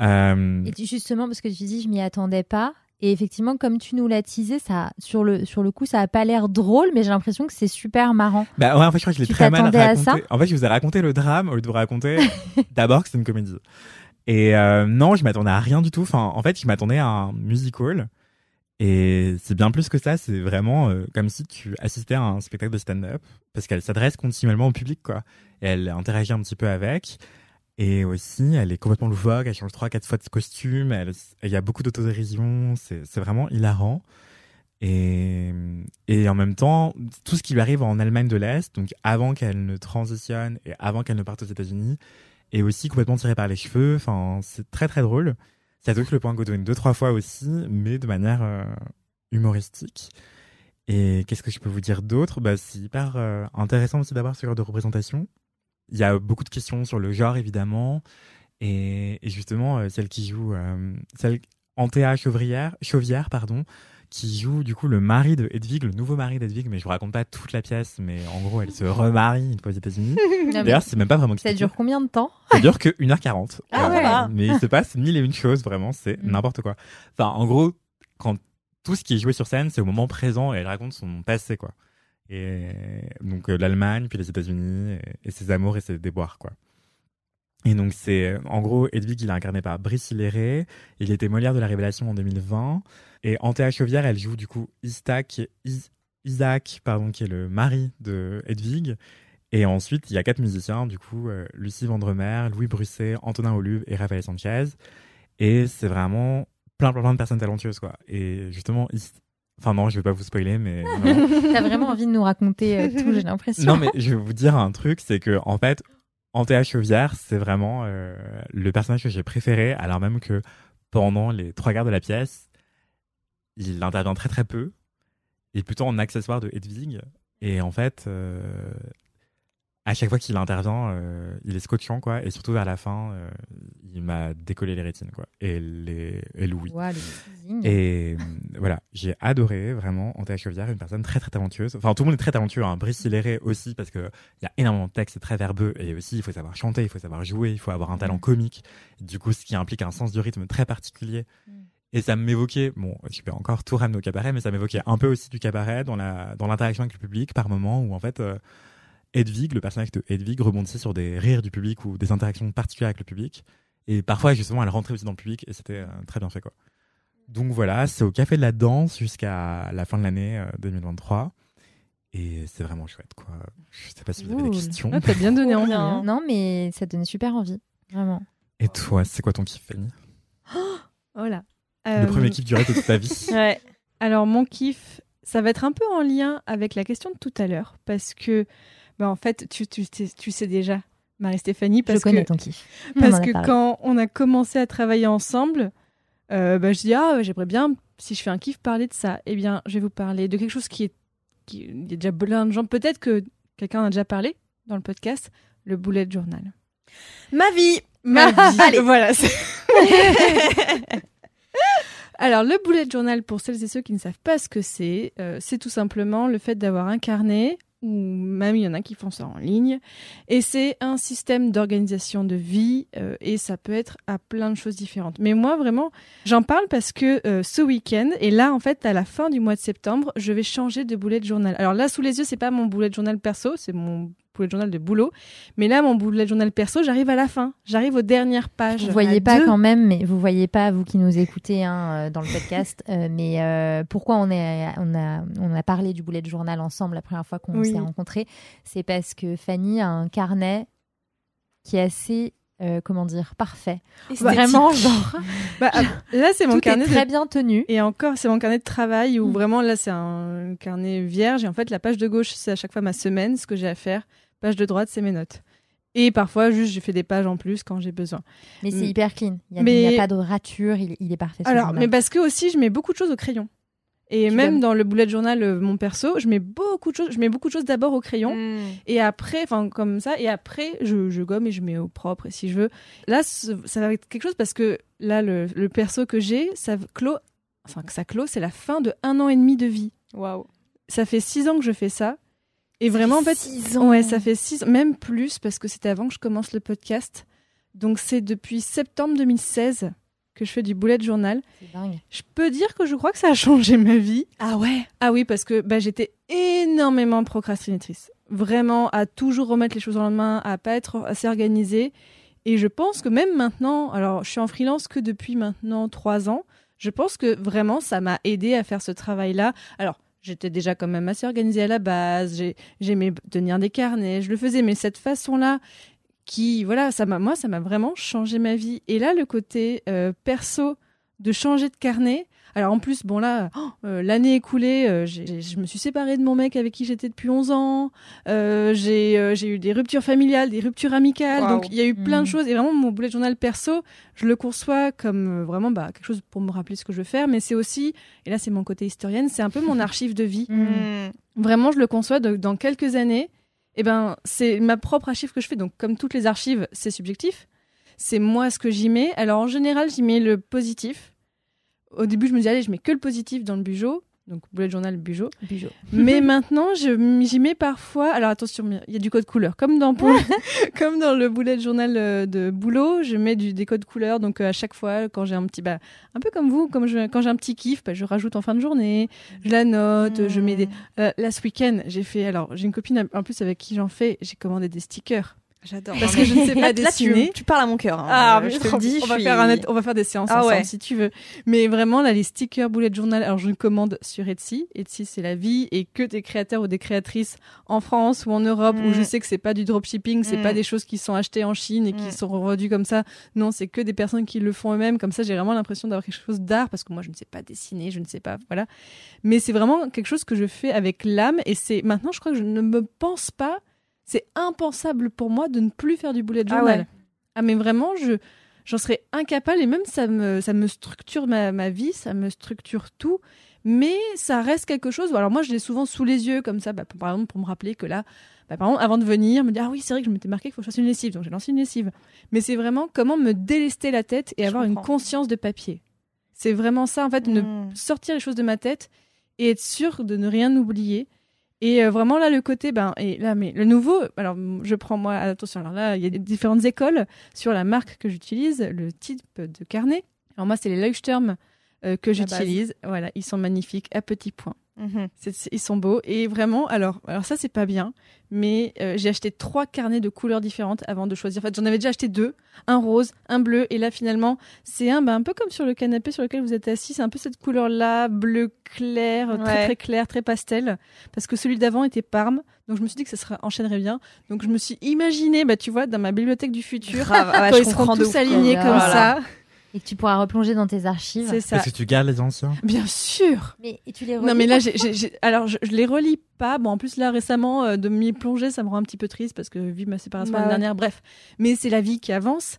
Euh... Et tu, justement, parce que tu dis, je m'y attendais pas. Et effectivement, comme tu nous l'as teasé, ça, sur le, sur le coup, ça a pas l'air drôle, mais j'ai l'impression que c'est super marrant. Bah ouais, en fait, je crois que je l'ai tu très mal raconté. En fait, je vous ai raconté le drame au lieu de vous raconter d'abord que c'est une comédie. Et euh, non, je m'attendais à rien du tout. Enfin, en fait, je m'attendais à un musical. Et c'est bien plus que ça, c'est vraiment euh, comme si tu assistais à un spectacle de stand-up, parce qu'elle s'adresse continuellement au public, quoi. Et elle interagit un petit peu avec, et aussi, elle est complètement loufoque, elle change trois, quatre fois de costume, elle, il y a beaucoup d'autodérision, c'est, c'est vraiment hilarant. Et, et en même temps, tout ce qui lui arrive en Allemagne de l'Est, donc avant qu'elle ne transitionne et avant qu'elle ne parte aux États-Unis, est aussi complètement tiré par les cheveux. Enfin, c'est très très drôle. Ça touche le point Godwin deux, trois fois aussi, mais de manière euh, humoristique. Et qu'est-ce que je peux vous dire d'autre? Bah, c'est hyper euh, intéressant aussi d'avoir ce genre de représentation. Il y a beaucoup de questions sur le genre, évidemment. Et, et justement, euh, celle qui joue, euh, celle Anthéa Chauvière, Chauvière, pardon, qui joue du coup le mari de Hedwig, le nouveau mari d'Hedwig, mais je vous raconte pas toute la pièce, mais en gros, elle se remarie une fois aux États-Unis. D'ailleurs, c'est même pas vraiment expliqué. Ça dure combien de temps? Ça dure que une heure quarante. Ah ouais. euh, mais il se passe mille et une choses, vraiment, c'est mm. n'importe quoi. Enfin, en gros, quand tout ce qui est joué sur scène, c'est au moment présent et elle raconte son passé, quoi. Et donc, euh, l'Allemagne, puis les États-Unis, et, et ses amours et ses déboires, quoi. Et donc, c'est, en gros, Hedwig, il est incarné par Brice Hilleré. Il était Molière de la Révélation en deux mille vingt. Et Anthéa Chauvière, elle joue du coup Isaac, Isaac pardon, qui est le mari de Hedwig. Et ensuite, il y a quatre musiciens, du coup, euh, Lucie Vandermersch, Louis Brusset, Antonin Holub et Raphaël Sanchez. Et c'est vraiment plein, plein, plein de personnes talentueuses, quoi. Et justement, is... enfin non, je vais pas vous spoiler, mais... T'as vraiment envie de nous raconter euh, tout, j'ai l'impression. Non, mais je vais vous dire un truc, c'est que, en fait... Anthéa Chauvière, c'est vraiment euh, le personnage que j'ai préféré, alors même que pendant les trois quarts de la pièce, il intervient très très peu, et plutôt en accessoire de Hedwig. Et en fait, euh, à chaque fois qu'il intervient, euh, il est scotchant, quoi, et surtout vers la fin, euh, il m'a décollé les rétines, quoi, et les et l'ouïe. Wow, et euh, voilà, j'ai adoré vraiment Anthéa Chauvière, une personne très très talentueuse. Enfin, tout le monde est très talentueux, hein. Brice Hilleré aussi, parce qu'il y a énormément de textes, c'est très verbeux, et aussi il faut savoir chanter, il faut savoir jouer, il faut avoir un talent comique, du coup, ce qui implique un sens du rythme très particulier. Mm. Et ça m'évoquait, bon, je vais encore tout ramener au cabaret, mais ça m'évoquait un peu aussi du cabaret dans, la, dans l'interaction avec le public par moments où en fait. Euh, Hedwig, le personnage de Hedwig, rebondissait sur des rires du public ou des interactions particulières avec le public. Et parfois, justement, elle rentrait aussi dans le public et c'était euh, très bien fait, quoi. Donc voilà, c'est au Café de la Danse jusqu'à la fin de l'année euh, deux mille vingt-trois. Et c'est vraiment chouette, quoi. Je sais pas si vous avez Ouh. des questions. Ah, t'as bien donné envie. Hein. Non, mais ça donnait super envie, vraiment. Et toi, c'est quoi ton kiff, Fanny? Oh, oh là euh... Le premier kiff du reste de ta vie. Ouais. Alors, mon kiff, ça va être un peu en lien avec la question de tout à l'heure. Parce que Bah en fait, tu, tu, tu sais déjà, Marie-Stéphanie, parce que, parce que quand on a commencé à travailler ensemble, euh, bah je dis, ah, j'aimerais bien, si je fais un kiff, parler de ça. Eh bien, je vais vous parler de quelque chose qui est... qui, il y a déjà plein de gens, peut-être que quelqu'un en a déjà parlé dans le podcast, le bullet journal. Ma vie Ma vie Allez. Voilà. C'est... Alors, le bullet journal, pour celles et ceux qui ne savent pas ce que c'est, euh, c'est tout simplement le fait d'avoir un carnet... ou même il y en a qui font ça en ligne. Et c'est un système d'organisation de vie euh, et ça peut être à plein de choses différentes. Mais moi, vraiment, j'en parle parce que euh, ce week-end, et là, en fait, à la fin du mois de septembre, je vais changer de bullet journal. Alors là, sous les yeux, c'est pas mon bullet journal perso, c'est mon bullet journal de boulot. Mais là, mon bullet journal perso, j'arrive à la fin. J'arrive aux dernières pages. Vous voyez pas deux. Quand même, mais vous voyez pas, vous qui nous écoutez hein, dans le podcast, euh, mais euh, pourquoi on, est, on, a, on a parlé du bullet journal ensemble la première fois qu'on oui. s'est rencontrés, c'est parce que Fanny a un carnet qui est assez... Euh, comment dire, parfait. Vraiment, genre. Bah, là, c'est mon Tout carnet. Est très de... bien tenu. Et encore, c'est mon carnet de travail où mmh. vraiment, là, c'est un carnet vierge. Et en fait, la page de gauche, c'est à chaque fois ma semaine, ce que j'ai à faire. Page de droite, c'est mes notes. Et parfois, juste, je fais des pages en plus quand j'ai besoin. Mais mmh. c'est hyper clean. Il n'y a, mais... a pas de rature. Il, il est parfait. Alors, mais parce que aussi, je mets beaucoup de choses au crayon. Et tu même donnes... dans le bullet journal, euh, mon perso, je mets beaucoup de choses. Je mets beaucoup de choses d'abord au crayon, mmh. et après, enfin comme ça, et après, je, je gomme et je mets au propre si je veux. Là, ça va être quelque chose parce que là, le, le perso que j'ai, ça clôt, enfin que ça clôt, c'est la fin de un an et demi de vie. Waouh. Ça fait six ans que je fais ça, et ça vraiment en fait, six ans. Ouais, ça fait six, même plus parce que c'était avant que je commence le podcast. Donc c'est depuis septembre deux mille seize. Que je fais du bullet journal. C'est dingue. Je peux dire que je crois que ça a changé ma vie. Ah ouais? Ah oui, parce que bah, j'étais énormément procrastinatrice. Vraiment, à toujours remettre les choses au lendemain, à pas être assez organisée. Et je pense que même maintenant, alors je suis en freelance que depuis maintenant trois ans, je pense que vraiment ça m'a aidée à faire ce travail-là. Alors, j'étais déjà quand même assez organisée à la base, j'ai, j'aimais tenir des carnets, je le faisais, mais cette façon-là... qui, voilà, ça m'a, moi, ça m'a vraiment changé ma vie. Et là, le côté euh, perso de changer de carnet, Alors en plus, bon là, oh, euh, l'année écoulée, euh, j'ai, j'ai, je me suis séparée de mon mec avec qui j'étais depuis onze ans. Euh, j'ai, euh, j'ai eu des ruptures familiales, des ruptures amicales. Wow. Donc il y a eu plein mmh. de choses. Et vraiment, mon bullet journal perso, je le conçois comme euh, vraiment bah, quelque chose pour me rappeler ce que je veux faire. Mais c'est aussi, et là c'est mon côté historienne, c'est un peu mon archive de vie. Mmh. Vraiment, je le conçois de, dans quelques années. Eh ben, c'est ma propre archive que je fais. Donc, comme toutes les archives, c'est subjectif. C'est moi ce que j'y mets. Alors, en général, j'y mets le positif. Au début, je me disais, allez, je mets que le positif dans le bugeot. Donc, bullet journal, bugeot. bugeot. Mais maintenant, je, j'y mets parfois... Alors, attention, il y a du code couleur. Comme dans, pour... Comme dans le bullet journal de boulot, je mets du, des codes couleurs. Donc, à chaque fois, quand j'ai un petit... Bah, un peu comme vous, comme je, quand j'ai un petit kiff, bah, je rajoute en fin de journée, je la note, mmh. je mets des... Euh, là, ce week-end, j'ai fait... Alors, j'ai une copine, en plus, avec qui j'en fais, j'ai commandé des stickers. J'adore. Parce que je ne sais pas dessiner. Là, tu, tu parles à mon cœur. Hein. Ah, euh, je te le dis. On, je va suis... faire un, on va faire des séances ah, ensemble ouais. si tu veux. Mais vraiment, là, les stickers, bullet journal. Alors, je commande sur Etsy. Etsy, c'est la vie. Et que des créateurs ou des créatrices en France ou en Europe, mmh. où je sais que c'est pas du dropshipping, c'est mmh. pas des choses qui sont achetées en Chine et mmh. qui sont revendues comme ça. Non, c'est que des personnes qui le font eux-mêmes. Comme ça, j'ai vraiment l'impression d'avoir quelque chose d'art parce que moi, je ne sais pas dessiner, je ne sais pas. Voilà. Mais c'est vraiment quelque chose que je fais avec l'âme. Et c'est maintenant, je crois que je ne me pense pas. C'est impensable pour moi de ne plus faire du bullet journal. Ah, ouais. ah mais vraiment, je, j'en serais incapable. Et même, ça me, ça me structure ma, ma vie, ça me structure tout. Mais ça reste quelque chose. Alors moi, je l'ai souvent sous les yeux, comme ça. Bah, pour, par exemple, pour me rappeler que là, bah, par exemple, avant de venir, me dire « Ah oui, c'est vrai que je m'étais marqué qu'il faut que je fasse une lessive. » Donc, j'ai lancé une lessive. Mais c'est vraiment comment me délester la tête et je avoir comprends. Une conscience de papier. C'est vraiment ça, en fait, mmh. ne sortir les choses de ma tête et être sûr de ne rien oublier. Et euh, vraiment là le côté ben et là mais le nouveau alors je prends moi attention alors là il y a des différentes écoles sur la marque que j'utilise, le type de carnet. Alors moi c'est les Leuchtturm euh, que la j'utilise base. Voilà, ils sont magnifiques à petits points. Mmh. C'est, c'est, ils sont beaux et vraiment alors alors ça c'est pas bien mais euh, j'ai acheté trois carnets de couleurs différentes avant de choisir. En fait j'en avais déjà acheté deux, un rose, un bleu et là finalement c'est un bah, un peu comme sur le canapé sur lequel vous êtes assis, c'est un peu cette couleur là bleu clair, ouais. très très clair, très pastel parce que celui d'avant était parme donc je me suis dit que ça se enchaînerait bien donc je me suis imaginé bah tu vois dans ma bibliothèque du futur grave, quand ouais, ils seront tous alignés comme voilà. ça. Et que tu pourras replonger dans tes archives. C'est ça. Parce que tu gardes les anciens. Bien sûr. Mais et tu les relis. Non mais là, j'ai, j'ai, j'ai... alors je, je les relis pas. Bon en plus là récemment euh, de m'y plonger, ça me rend un petit peu triste parce que vu ma séparation bah, l'année ouais. dernière, bref. Mais c'est la vie qui avance.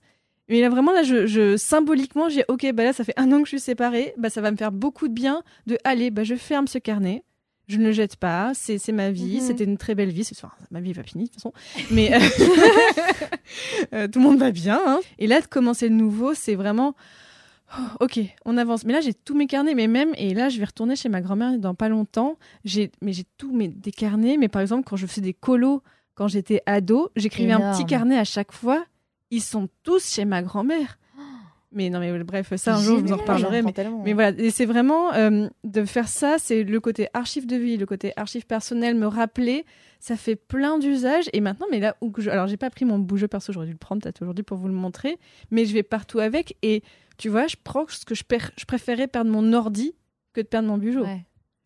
Mais là vraiment là, je, je symboliquement, j'ai ok bah là ça fait un an que je suis séparée, bah ça va me faire beaucoup de bien de aller bah je ferme ce carnet. Je ne le jette pas, c'est, c'est ma vie, mmh. c'était une très belle vie. Ce soir, ma vie n'est pas finie de toute façon, mais euh... euh, tout le monde va bien. Hein. Et là, de commencer le nouveau, c'est vraiment, oh, ok, on avance. Mais là, j'ai tous mes carnets, mais même, et là, je vais retourner chez ma grand-mère dans pas longtemps. J'ai, mais j'ai tous mes des carnets, mais par exemple, quand je faisais des colos, quand j'étais ado, j'écrivais énorme. Un petit carnet à chaque fois. Ils sont tous chez ma grand-mère. Mais non, mais bref, ça un jour, je vous en reparlerai. Mais, mais voilà, et c'est vraiment euh, de faire ça, c'est le côté archive de vie, le côté archive personnelle, me rappeler, ça fait plein d'usages. Et maintenant, mais là où que je. Alors, j'ai pas pris mon bougeot perso, j'aurais dû le prendre peut-être aujourd'hui pour vous le montrer, mais je vais partout avec. Et tu vois, je prends ce que je, per... je préférais perdre mon ordi que de perdre mon bougeot. Ouais.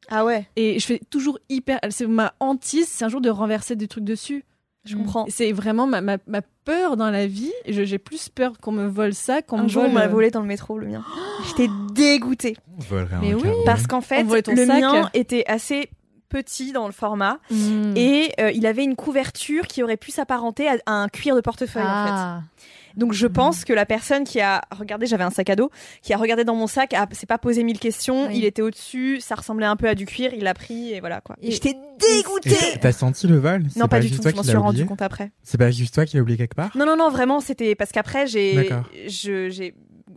Ah ouais. Et je fais toujours hyper. C'est ma hantise, c'est un jour de renverser des trucs dessus. Je comprends. C'est vraiment ma, ma, ma peur dans la vie. Je, j'ai plus peur qu'on me vole ça qu'un jour vole... on m'a volé dans le métro le mien. Oh j'étais dégoûtée. On volerait un oui. Parce qu'en fait, le sac. Mien était assez petit dans le format mmh. et euh, il avait une couverture qui aurait pu s'apparenter à, à un cuir de portefeuille ah. en fait. Donc je pense mmh. que la personne qui a regardé, j'avais un sac à dos, qui a regardé dans mon sac, a, s'est pas posé mille questions, oui. il était au-dessus, ça ressemblait un peu à du cuir, il l'a pris et voilà quoi. Et, et j'étais dégoûtée. Et t'as senti le vol? Non pas, pas du tout, je m'en suis rendu compte après. C'est pas juste toi qui l'as oublié quelque part? Non non non vraiment c'était parce qu'après j'ai, je, j'ai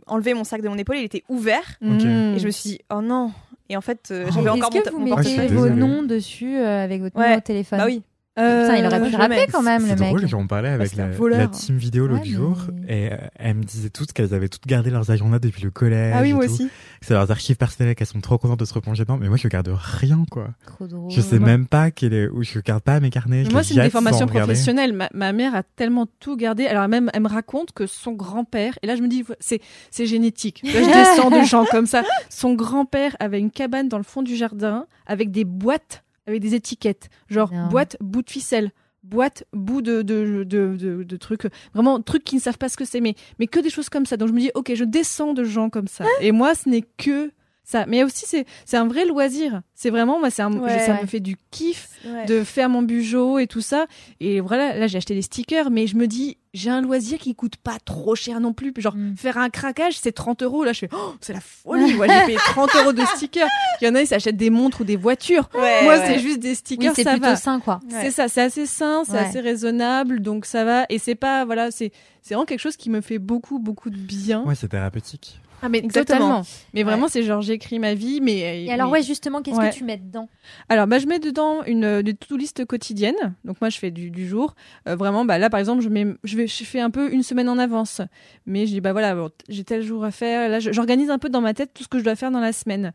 enlevé mon sac de mon épaule, il était ouvert okay. et je me suis dit oh non. Et en fait euh, j'avais oh, encore mon, mon portefeuille. Est-ce que vous mettez vos noms dessus euh, avec votre ouais. numéro de téléphone? Bah oui. Euh, Putain, il aurait pu rappeler quand même, c'est le drôle, mec. J'en parlais avec la, la team vidéo l'autre ouais, jour mais... et euh, elles me disaient toutes qu'elles avaient toutes gardé leurs agendas depuis le collège. Ah oui, moi tout. Aussi. C'est leurs archives personnelles qu'elles sont trop contentes de se replonger dedans. Mais moi, je garde rien, quoi. Trop drôle. Je sais ouais. même pas quel est où je garde pas mes carnets. Je moi, c'est une déformation professionnelle. Ma, ma mère a tellement tout gardé. Alors même, elle me raconte que son grand-père. Et là, je me dis, c'est c'est génétique. Là, je descends de gens comme ça. Son grand-père avait une cabane dans le fond du jardin avec des boîtes. Avec des étiquettes, genre non. boîte, bout de ficelle, boîte, bout de, de, de, de, de trucs, vraiment trucs qui ne savent pas ce que c'est, mais, mais que des choses comme ça. Donc je me dis, ok, je descends de gens comme ça. Hein? Et moi, ce n'est que ça, mais aussi c'est c'est un vrai loisir, c'est vraiment moi c'est un, ouais, ça ouais. me fait du kiff ouais. de faire mon bugeot et tout ça, et voilà, là j'ai acheté des stickers, mais je me dis j'ai un loisir qui coûte pas trop cher non plus, genre mm. faire un craquage c'est trente euros, là je fais oh, c'est la folie, ouais, j'ai payé trente euros de stickers. Il y en a ils s'achètent des montres ou des voitures, ouais, moi ouais. c'est juste des stickers, oui, c'est ça plutôt va. sain quoi, ouais. c'est ça, c'est assez sain, c'est ouais. assez raisonnable, donc ça va, et c'est pas voilà, c'est c'est vraiment quelque chose qui me fait beaucoup beaucoup de bien, ouais, c'est thérapeutique. Ah mais exactement. Totalement. Mais vraiment ouais. c'est genre j'écris ma vie, mais et alors mais... ouais justement qu'est-ce ouais. que tu mets dedans? Alors bah je mets dedans une, une to-do list quotidienne. Donc moi je fais du, du jour. Euh, vraiment bah là par exemple je mets je vais je fais un peu une semaine en avance. Mais je dis bah voilà bon, j'ai tel jour à faire. Là j'organise un peu dans ma tête tout ce que je dois faire dans la semaine.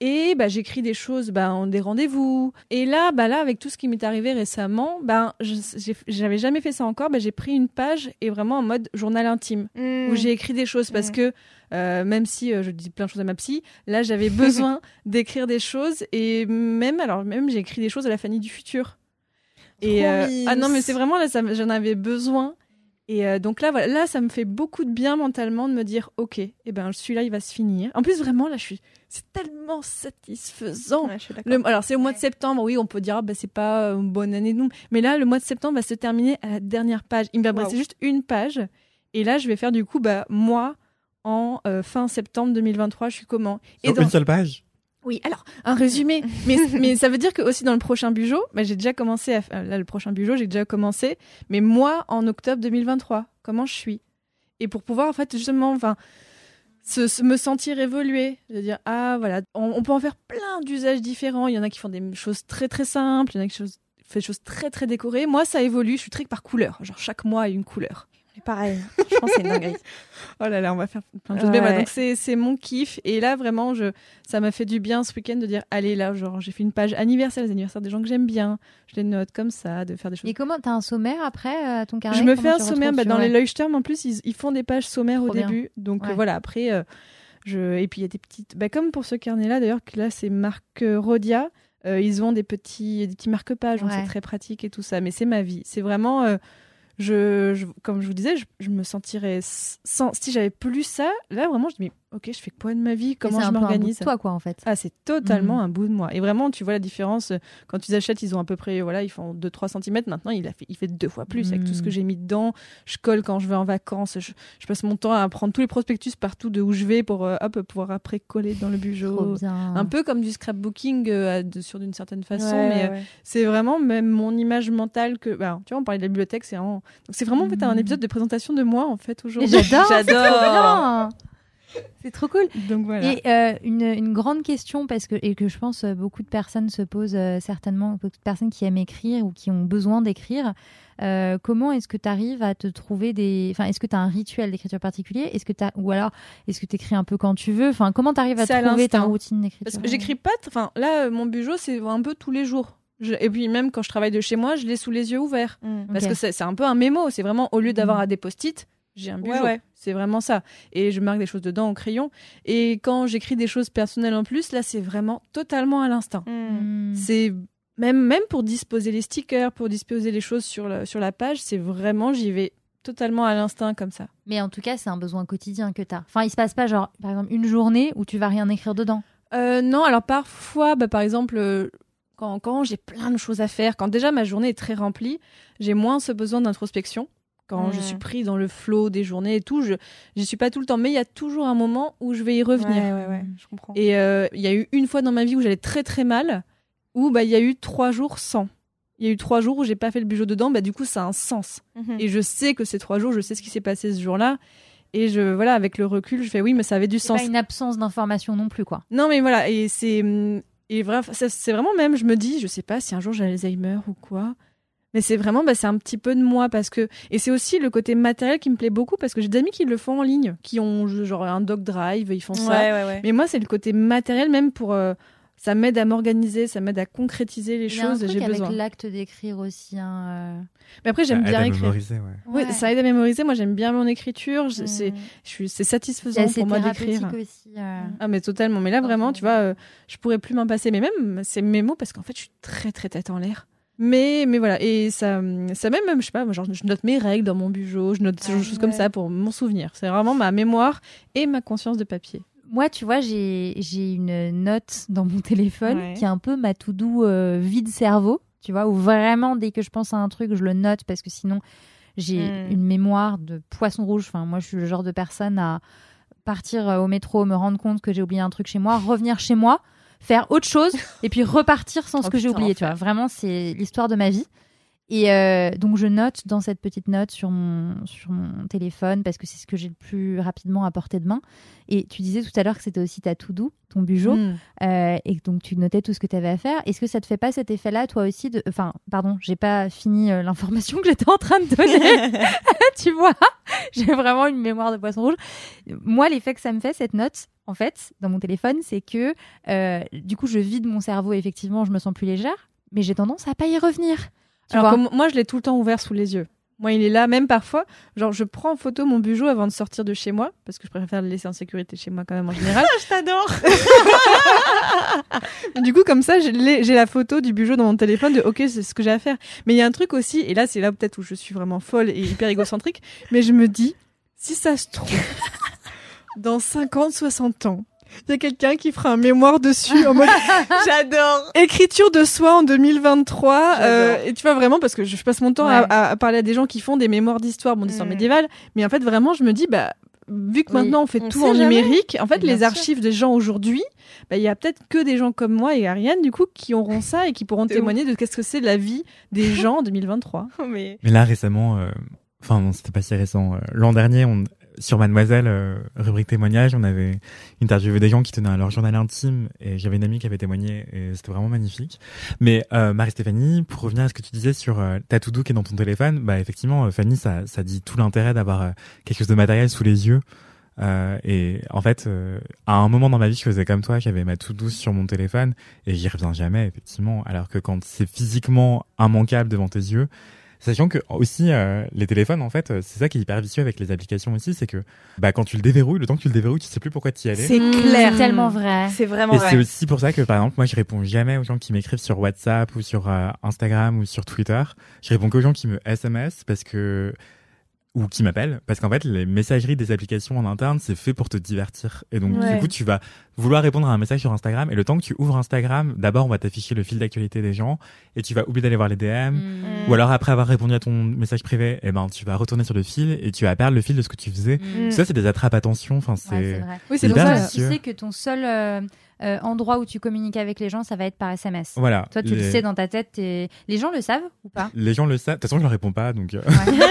Et bah j'écris des choses, bah en des rendez-vous. Et là bah là avec tout ce qui m'est arrivé récemment, bah je, j'ai, j'avais jamais fait ça encore. Bah j'ai pris une page et vraiment en mode journal intime mmh. où j'ai écrit des choses parce mmh. que Euh, même si euh, je dis plein de choses à ma psy, là j'avais besoin d'écrire des choses, et même alors même j'ai écrit des choses à la Fanny du futur. Et euh, ah non mais c'est vraiment là ça, j'en avais besoin, et euh, donc là voilà là ça me fait beaucoup de bien mentalement de me dire ok et eh ben celui-là il va se finir. En plus vraiment là je suis c'est tellement satisfaisant. Ouais, le, alors c'est au mois de septembre, oui on peut dire oh, bah c'est pas une bonne année non, mais là le mois de septembre va se terminer à la dernière page. Il me va wow. rester juste une page, et là je vais faire du coup bah moi en euh, fin septembre deux mille vingt-trois, je suis comment ? Et donc, dans... Une seule page ? Oui, alors, un résumé. mais, mais ça veut dire que aussi dans le prochain bugeot, bah, j'ai déjà commencé, à... là, le prochain bugeot, j'ai déjà commencé, mais moi, en octobre deux mille vingt-trois, comment je suis ? Et pour pouvoir, en fait, justement, enfin... Se, se, me sentir évoluer, de dire ah voilà, on, on peut en faire plein d'usages différents, il y en a qui font des choses très très simples, il y en a qui font des choses très très décorées, moi ça évolue, je suis très par couleur, genre chaque mois a une couleur. Pareil, je pense que c'est une dinguerie. Oh là là, on va faire plein de choses. Ouais. Mais voilà, donc c'est, c'est mon kiff. Et là, vraiment, je, ça m'a fait du bien ce week-end de dire allez, là, genre, j'ai fait une page anniversaire, les anniversaires des gens que j'aime bien. Je les note comme ça, de faire des choses. Et comment t'as un sommaire après euh, ton carnet? Je me fais un sommaire. Bah, dans ouais. les Leuchtturm, en plus, ils, ils font des pages sommaires Trop au bien. début. Donc ouais. euh, voilà, après, euh, je... et puis il y a des petites. Bah, comme pour ce carnet-là, d'ailleurs, que là, c'est Marc Rodia. Euh, ils ont des petits, des petits marque-pages. Ouais. Donc c'est très pratique et tout ça. Mais c'est ma vie. C'est vraiment. Euh... Je, je, comme je vous disais, je, je me sentirais sans. Si j'avais plus ça, là vraiment, je dis mais ok, je fais quoi de ma vie ? Comment je m'organise ? C'est un peu un bout de toi, quoi, en fait. Ah, c'est totalement mmh. un bout de moi. Et vraiment, tu vois la différence quand ils achètent, ils ont à peu près, voilà, ils font deux à trois centimètres. Maintenant, il a fait, il fait deux fois plus mmh. avec tout ce que j'ai mis dedans. Je colle quand je vais en vacances. Je, je passe mon temps à prendre tous les prospectus partout de où je vais pour euh, hop pouvoir après coller dans le bugeot. Un peu comme du scrapbooking euh, de, sur d'une certaine façon, ouais, mais ouais. Euh, c'est vraiment même mon image mentale que. Bah, tu vois, on parlait de la bibliothèque, c'est vraiment. Donc c'est vraiment en fait un épisode de présentation de moi en fait aujourd'hui. Et j'adore, j'adore. C'est trop bien. C'est trop cool. Donc voilà. Et euh, une, une grande question parce que et que je pense beaucoup de personnes se posent euh, certainement, beaucoup de personnes qui aiment écrire ou qui ont besoin d'écrire. Euh, comment est-ce que tu arrives à te trouver des, enfin est-ce que tu as un rituel d'écriture particulier, est-ce que tu ou alors est-ce que tu écris un peu quand tu veux, enfin comment tu arrives à c'est trouver à ta routine d'écriture? Parce que j'écris pas, t- enfin là euh, mon bugeot c'est un peu tous les jours. Je, et puis même quand je travaille de chez moi, je l'ai sous les yeux ouverts. Mmh, okay. Parce que c'est, c'est un peu un mémo. C'est vraiment, au lieu d'avoir à des post-it, j'ai un bugeot. Ouais, ouais. C'est vraiment ça. Et je marque des choses dedans au crayon. Et quand j'écris des choses personnelles en plus, là, c'est vraiment totalement à l'instinct. Mmh. C'est même, même pour disposer les stickers, pour disposer les choses sur, le, sur la page, c'est vraiment, j'y vais totalement à l'instinct comme ça. Mais en tout cas, c'est un besoin quotidien que t'as. Enfin, il se passe pas, genre, par exemple, une journée où tu vas rien écrire dedans. Euh, non, alors parfois, bah, par exemple... Euh, Quand, quand j'ai plein de choses à faire, quand déjà ma journée est très remplie, j'ai moins ce besoin d'introspection. Quand mmh. je suis pris dans le flot des journées et tout, je n'y suis pas tout le temps. Mais il y a toujours un moment où je vais y revenir. Ouais, ouais, ouais, je comprends. Et il euh, y a eu une fois dans ma vie où j'allais très très mal, où bah, y a eu trois jours sans. Il y a eu trois jours où j'ai pas fait le bugeot dedans, bah, du coup ça a un sens. Mmh. Et je sais que ces trois jours, je sais ce qui s'est passé ce jour-là. Et je, voilà, avec le recul, je fais oui, mais ça avait du c'est sens. C'est pas une absence d'information non plus, quoi. Non, mais voilà, et c'est... Et bref, c'est vraiment même, je me dis, je sais pas si un jour j'ai Alzheimer ou quoi, mais c'est vraiment, bah, c'est un petit peu de moi parce que, et c'est aussi le côté matériel qui me plaît beaucoup parce que j'ai des amis qui le font en ligne, qui ont genre un doc drive, ils font ça. Ouais, ouais, ouais. Mais moi, c'est le côté matériel même pour, euh, ça m'aide à m'organiser, ça m'aide à concrétiser les choses et j'ai avec besoin. Avec l'acte d'écrire aussi. Hein, euh... Mais après, j'aime ça bien aide écrire. À mémoriser, ouais. Ouais, ouais. Ça aide à mémoriser. Moi, j'aime bien mon écriture. Je, mmh. c'est, je suis, c'est satisfaisant c'est pour moi d'écrire. Aussi, euh... Ah, mais totalement. Mais là, vraiment, tu vois, euh, je pourrais plus m'en passer. Mais même, c'est mes mots parce qu'en fait, je suis très, très tête en l'air. Mais, mais voilà. Et ça, ça même, même, je sais pas, genre, je note mes règles dans mon bugeot, je note ah, des choses ouais. comme ça pour mon souvenir. C'est vraiment ma mémoire et ma conscience de papier. moi, tu vois, j'ai, j'ai une note dans mon téléphone ouais. qui est un peu ma to-do euh, vide cerveau, tu vois, où vraiment, dès que je pense à un truc, je le note parce que sinon, j'ai mm. une mémoire de poisson rouge. Enfin, moi, je suis le genre de personne à partir au métro, me rendre compte que j'ai oublié un truc chez moi, revenir chez moi, faire autre chose et puis repartir sans oh, ce que putain, j'ai oublié. Enfin. Tu vois, vraiment, c'est l'histoire de ma vie. Et euh, donc, je note dans cette petite note sur mon, sur mon téléphone parce que c'est ce que j'ai le plus rapidement à portée de main. Et tu disais tout à l'heure que c'était aussi ta to-do, ton bujo, mm. euh, et donc tu notais tout ce que tu avais à faire. Est-ce que ça te fait pas cet effet-là, toi aussi de... Enfin, pardon, j'ai pas fini euh, l'information que j'étais en train de donner. Tu vois, j'ai vraiment une mémoire de poisson rouge. Moi, l'effet que ça me fait, cette note, en fait, dans mon téléphone, c'est que euh, du coup, je vide mon cerveau. Effectivement, je me sens plus légère, mais j'ai tendance à pas y revenir. Tu Alors comme moi, je l'ai tout le temps ouvert sous les yeux. Moi, il est là, même parfois. Genre, je prends en photo mon bujo avant de sortir de chez moi, parce que je préfère le laisser en sécurité chez moi quand même en général. Je t'adore. Du coup, comme ça, j'ai, j'ai la photo du bujo dans mon téléphone de OK, c'est ce que j'ai à faire. Mais il y a un truc aussi, et là, c'est là peut-être où je suis vraiment folle et hyper égocentrique, mais je me dis, si ça se trouve, dans cinquante, soixante ans, il y a quelqu'un qui fera un mémoire dessus en mode j'adore écriture de soi en deux mille vingt-trois euh, et tu vois vraiment parce que je passe mon temps ouais. à, à parler à des gens qui font des mémoires d'histoire bon d'histoire mmh. médiévale mais en fait vraiment je me dis bah vu que oui. maintenant on fait on tout en jamais. numérique en fait Bien les archives sûr. des gens aujourd'hui bah il y a peut-être que des gens comme moi et Ariane du coup qui auront ça et qui pourront témoigner ouf. de qu'est-ce que c'est la vie des gens en deux mille vingt-trois. mais... mais là récemment euh... enfin non c'était pas si récent euh, l'an dernier on sur Mademoiselle, euh, rubrique témoignage, on avait interviewé des gens qui tenaient à leur journal intime et j'avais une amie qui avait témoigné et c'était vraiment magnifique. Mais euh, Marie-Stéphanie, pour revenir à ce que tu disais sur euh, ta to-do qui est dans ton téléphone, bah effectivement, euh, Fanny, ça, ça dit tout l'intérêt d'avoir euh, quelque chose de matériel sous les yeux. Euh, et en fait, euh, à un moment dans ma vie, je faisais comme toi, j'avais ma to-do sur mon téléphone et j'y reviens jamais, effectivement. Alors que quand c'est physiquement immanquable devant tes yeux, sachant que aussi euh, les téléphones en fait euh, c'est ça qui est hyper vicieux avec les applications aussi, c'est que bah quand tu le déverrouilles, le temps que tu le déverrouilles, tu sais plus pourquoi t'y allais. C'est clair, c'est tellement vrai. C'est vraiment et vrai. Et c'est aussi pour ça que par exemple moi je réponds jamais aux gens qui m'écrivent sur WhatsApp ou sur euh, Instagram ou sur Twitter. Je réponds qu'aux gens qui me S M S parce que ou qui m'appellent parce qu'en fait les messageries des applications en interne c'est fait pour te divertir et donc ouais. du coup tu vas vouloir répondre à un message sur Instagram et le temps que tu ouvres Instagram d'abord on va t'afficher le fil d'actualité des gens et tu vas oublier d'aller voir les D M mmh. ou alors après avoir répondu à ton message privé et eh ben tu vas retourner sur le fil et tu vas perdre le fil de ce que tu faisais. mmh. Ça c'est des attrapes attention, enfin c'est, ouais, c'est vrai. Oui c'est pour ça tu sais que ton seul euh... Euh, endroit où tu communiques avec les gens, ça va être par S M S. Voilà. Toi, tu les... le sais dans ta tête. T'es... Les gens le savent ou pas ? Les gens le savent. De toute façon, je leur réponds pas, donc. Euh... Ouais.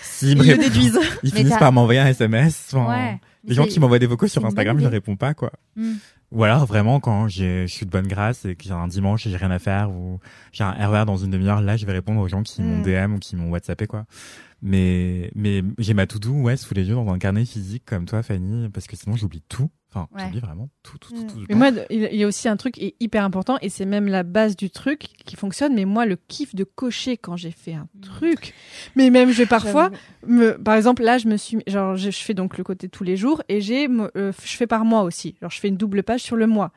S'ils me répondent, déduisent. Ils Mais finissent t'as... par m'envoyer un S M S. Enfin, ouais. Les gens c'est... qui m'envoient des vocaux c'est sur Instagram, je leur réponds pas, quoi. Mm. Ou alors vraiment quand j'ai, je suis de bonne grâce et que j'ai un dimanche et j'ai rien à faire ou j'ai un R E R dans une demi-heure, là je vais répondre aux gens qui mmh. m'ont D M ou qui m'ont WhatsAppé quoi. Mais mais j'ai ma to-do ouais sous les yeux dans un carnet physique comme toi Fanny parce que sinon j'oublie tout. Enfin ouais. j'oublie vraiment tout tout tout. Mmh. tout mais moi il y a aussi un truc qui est hyper important et c'est même la base du truc qui fonctionne. Mais moi le kiff de cocher quand j'ai fait un truc. Mais même je vais parfois me par exemple là je me suis genre je, je fais donc le côté tous les jours et j'ai euh, je fais par mois aussi. Genre je fais une double page sur le mois.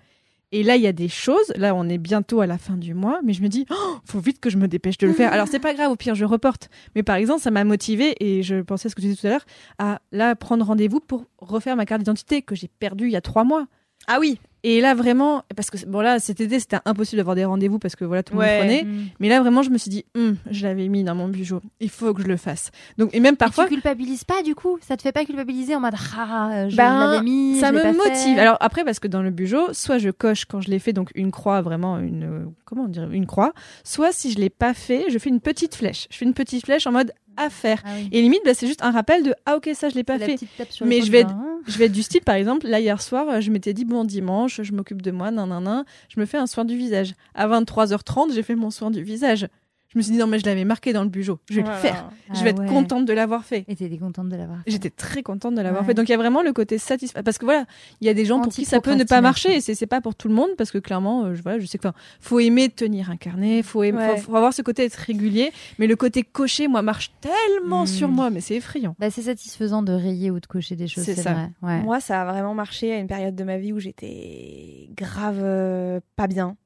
Et là, il y a des choses. Là, on est bientôt à la fin du mois, mais je me dis, oh, faut vite que je me dépêche de le faire. Alors, c'est pas grave, au pire, je reporte. Mais par exemple, ça m'a motivée et je pensais à ce que tu disais tout à l'heure, à là prendre rendez-vous pour refaire ma carte d'identité que j'ai perdue il y a trois mois. Ah oui. Et là, vraiment, parce que bon là, cet été, c'était impossible d'avoir des rendez-vous parce que voilà, tout le ouais. monde prenait. Mmh. Mais là, vraiment, je me suis dit, hm, je l'avais mis dans mon bujo. Il faut que je le fasse. Donc, et même parfois. Et tu culpabilises pas du coup. Ça te fait pas culpabiliser en mode, ah, je ben, l'avais mis. Ça je l'ai me pas motive. Fait. Alors après, parce que dans le bujo, soit je coche quand je l'ai fait, donc une croix, vraiment une, euh, comment on dirait, une croix. Soit si je l'ai pas fait, je fais une petite flèche. Je fais une petite flèche en mode à faire. Ah oui. Et limite, bah, c'est juste un rappel de ah ok ça je l'ai pas c'est fait. Mais je vais, je vais être du style par exemple. Là hier soir, je m'étais dit bon dimanche, je m'occupe de moi, nan nan nan. Je me fais un soin du visage. À vingt-trois heures trente, j'ai fait mon soin du visage. Je me suis dit non mais je l'avais marqué dans le bujo, je vais voilà. le faire. Ah, je vais être ouais. contente de l'avoir fait. Et t'étais contente de l'avoir fait. J'étais très contente de l'avoir ouais. fait. Donc il y a vraiment le côté satisfait parce que voilà, il y a des gens pour qui ça peut ne pas marcher et c'est c'est pas pour tout le monde parce que clairement euh, je voilà, je sais que enfin, faut aimer tenir un carnet, faut aimer ouais. faut, faut avoir ce côté être régulier, mais le côté cocher moi marche tellement mmh. sur moi mais c'est effrayant. Bah c'est satisfaisant de rayer ou de cocher des choses, c'est, c'est ça. Vrai. Ouais. Moi ça a vraiment marché à une période de ma vie où j'étais grave euh, pas bien.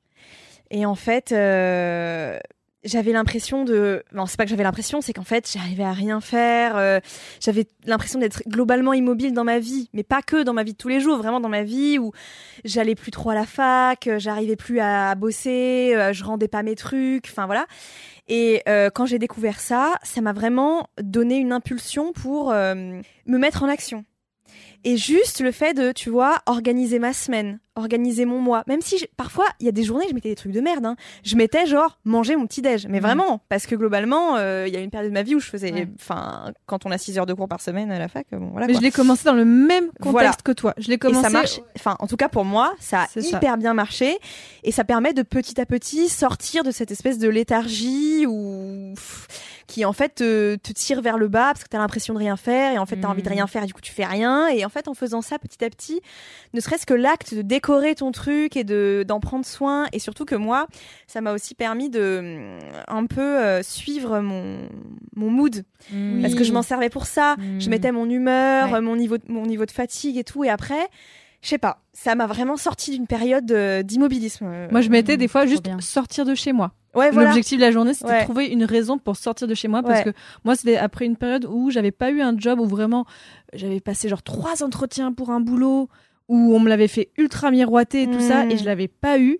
Et en fait euh... j'avais l'impression de... Non, c'est pas que j'avais l'impression, c'est qu'en fait, j'arrivais à rien faire. Euh, j'avais l'impression d'être globalement immobile dans ma vie, mais pas que dans ma vie de tous les jours, vraiment dans ma vie où j'allais plus trop à la fac, j'arrivais plus à, à bosser, euh, je rendais pas mes trucs, enfin voilà. Et euh, quand j'ai découvert ça, ça m'a vraiment donné une impulsion pour euh, me mettre en action. Et juste le fait de, tu vois, organiser ma semaine, organiser mon mois. Même si, je... parfois, il y a des journées, je mettais des trucs de merde. Hein. Je mettais, genre, manger mon petit-déj. Mais mmh. vraiment, parce que globalement, il euh, y a une période de ma vie où je faisais... Enfin, ouais. quand on a six heures de cours par semaine à la fac, bon, voilà. Mais quoi. Je l'ai commencé dans le même contexte voilà. que toi. Je l'ai commencé... Et ça marche... Enfin, en tout cas, pour moi, ça a C'est hyper ça. bien marché. Et ça permet de petit à petit sortir de cette espèce de léthargie où... Pff, qui, en fait, te, te tire vers le bas parce que t'as l'impression de rien faire. Et en fait, t'as mmh. envie de rien faire. Du coup, tu fais rien. Et en fait, en faisant ça petit à petit, ne serait-ce que l'acte de décorer ton truc et de, d'en prendre soin, et surtout que moi, ça m'a aussi permis de un peu euh, suivre mon, mon mood, mmh. parce que je m'en servais pour ça, mmh. je mettais mon humeur, ouais. mon, niveau, mon niveau de fatigue et tout, et après, je sais pas, ça m'a vraiment sorti d'une période de, d'immobilisme. Moi, je mettais mmh, des fois juste sortir de chez moi. Ouais, voilà. L'objectif de la journée, c'était ouais. de trouver une raison pour sortir de chez moi, parce ouais. que moi, c'était après une période où j'avais pas eu un job, où vraiment, j'avais passé genre trois entretiens pour un boulot, où on me l'avait fait ultra miroiter et tout mmh. ça, et je l'avais pas eu.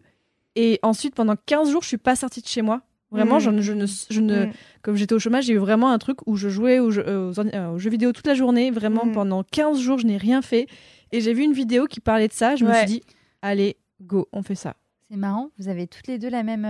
Et ensuite, pendant quinze jours, je suis pas sortie de chez moi. Vraiment, mmh. je, je ne, je ne, mmh. comme j'étais au chômage, j'ai eu vraiment un truc où je jouais aux, euh, aux, euh, aux jeux vidéo toute la journée. Vraiment, mmh. pendant quinze jours, je n'ai rien fait. Et j'ai vu une vidéo qui parlait de ça. Je ouais. me suis dit, allez, go, on fait ça. C'est marrant, vous avez toutes les deux la même,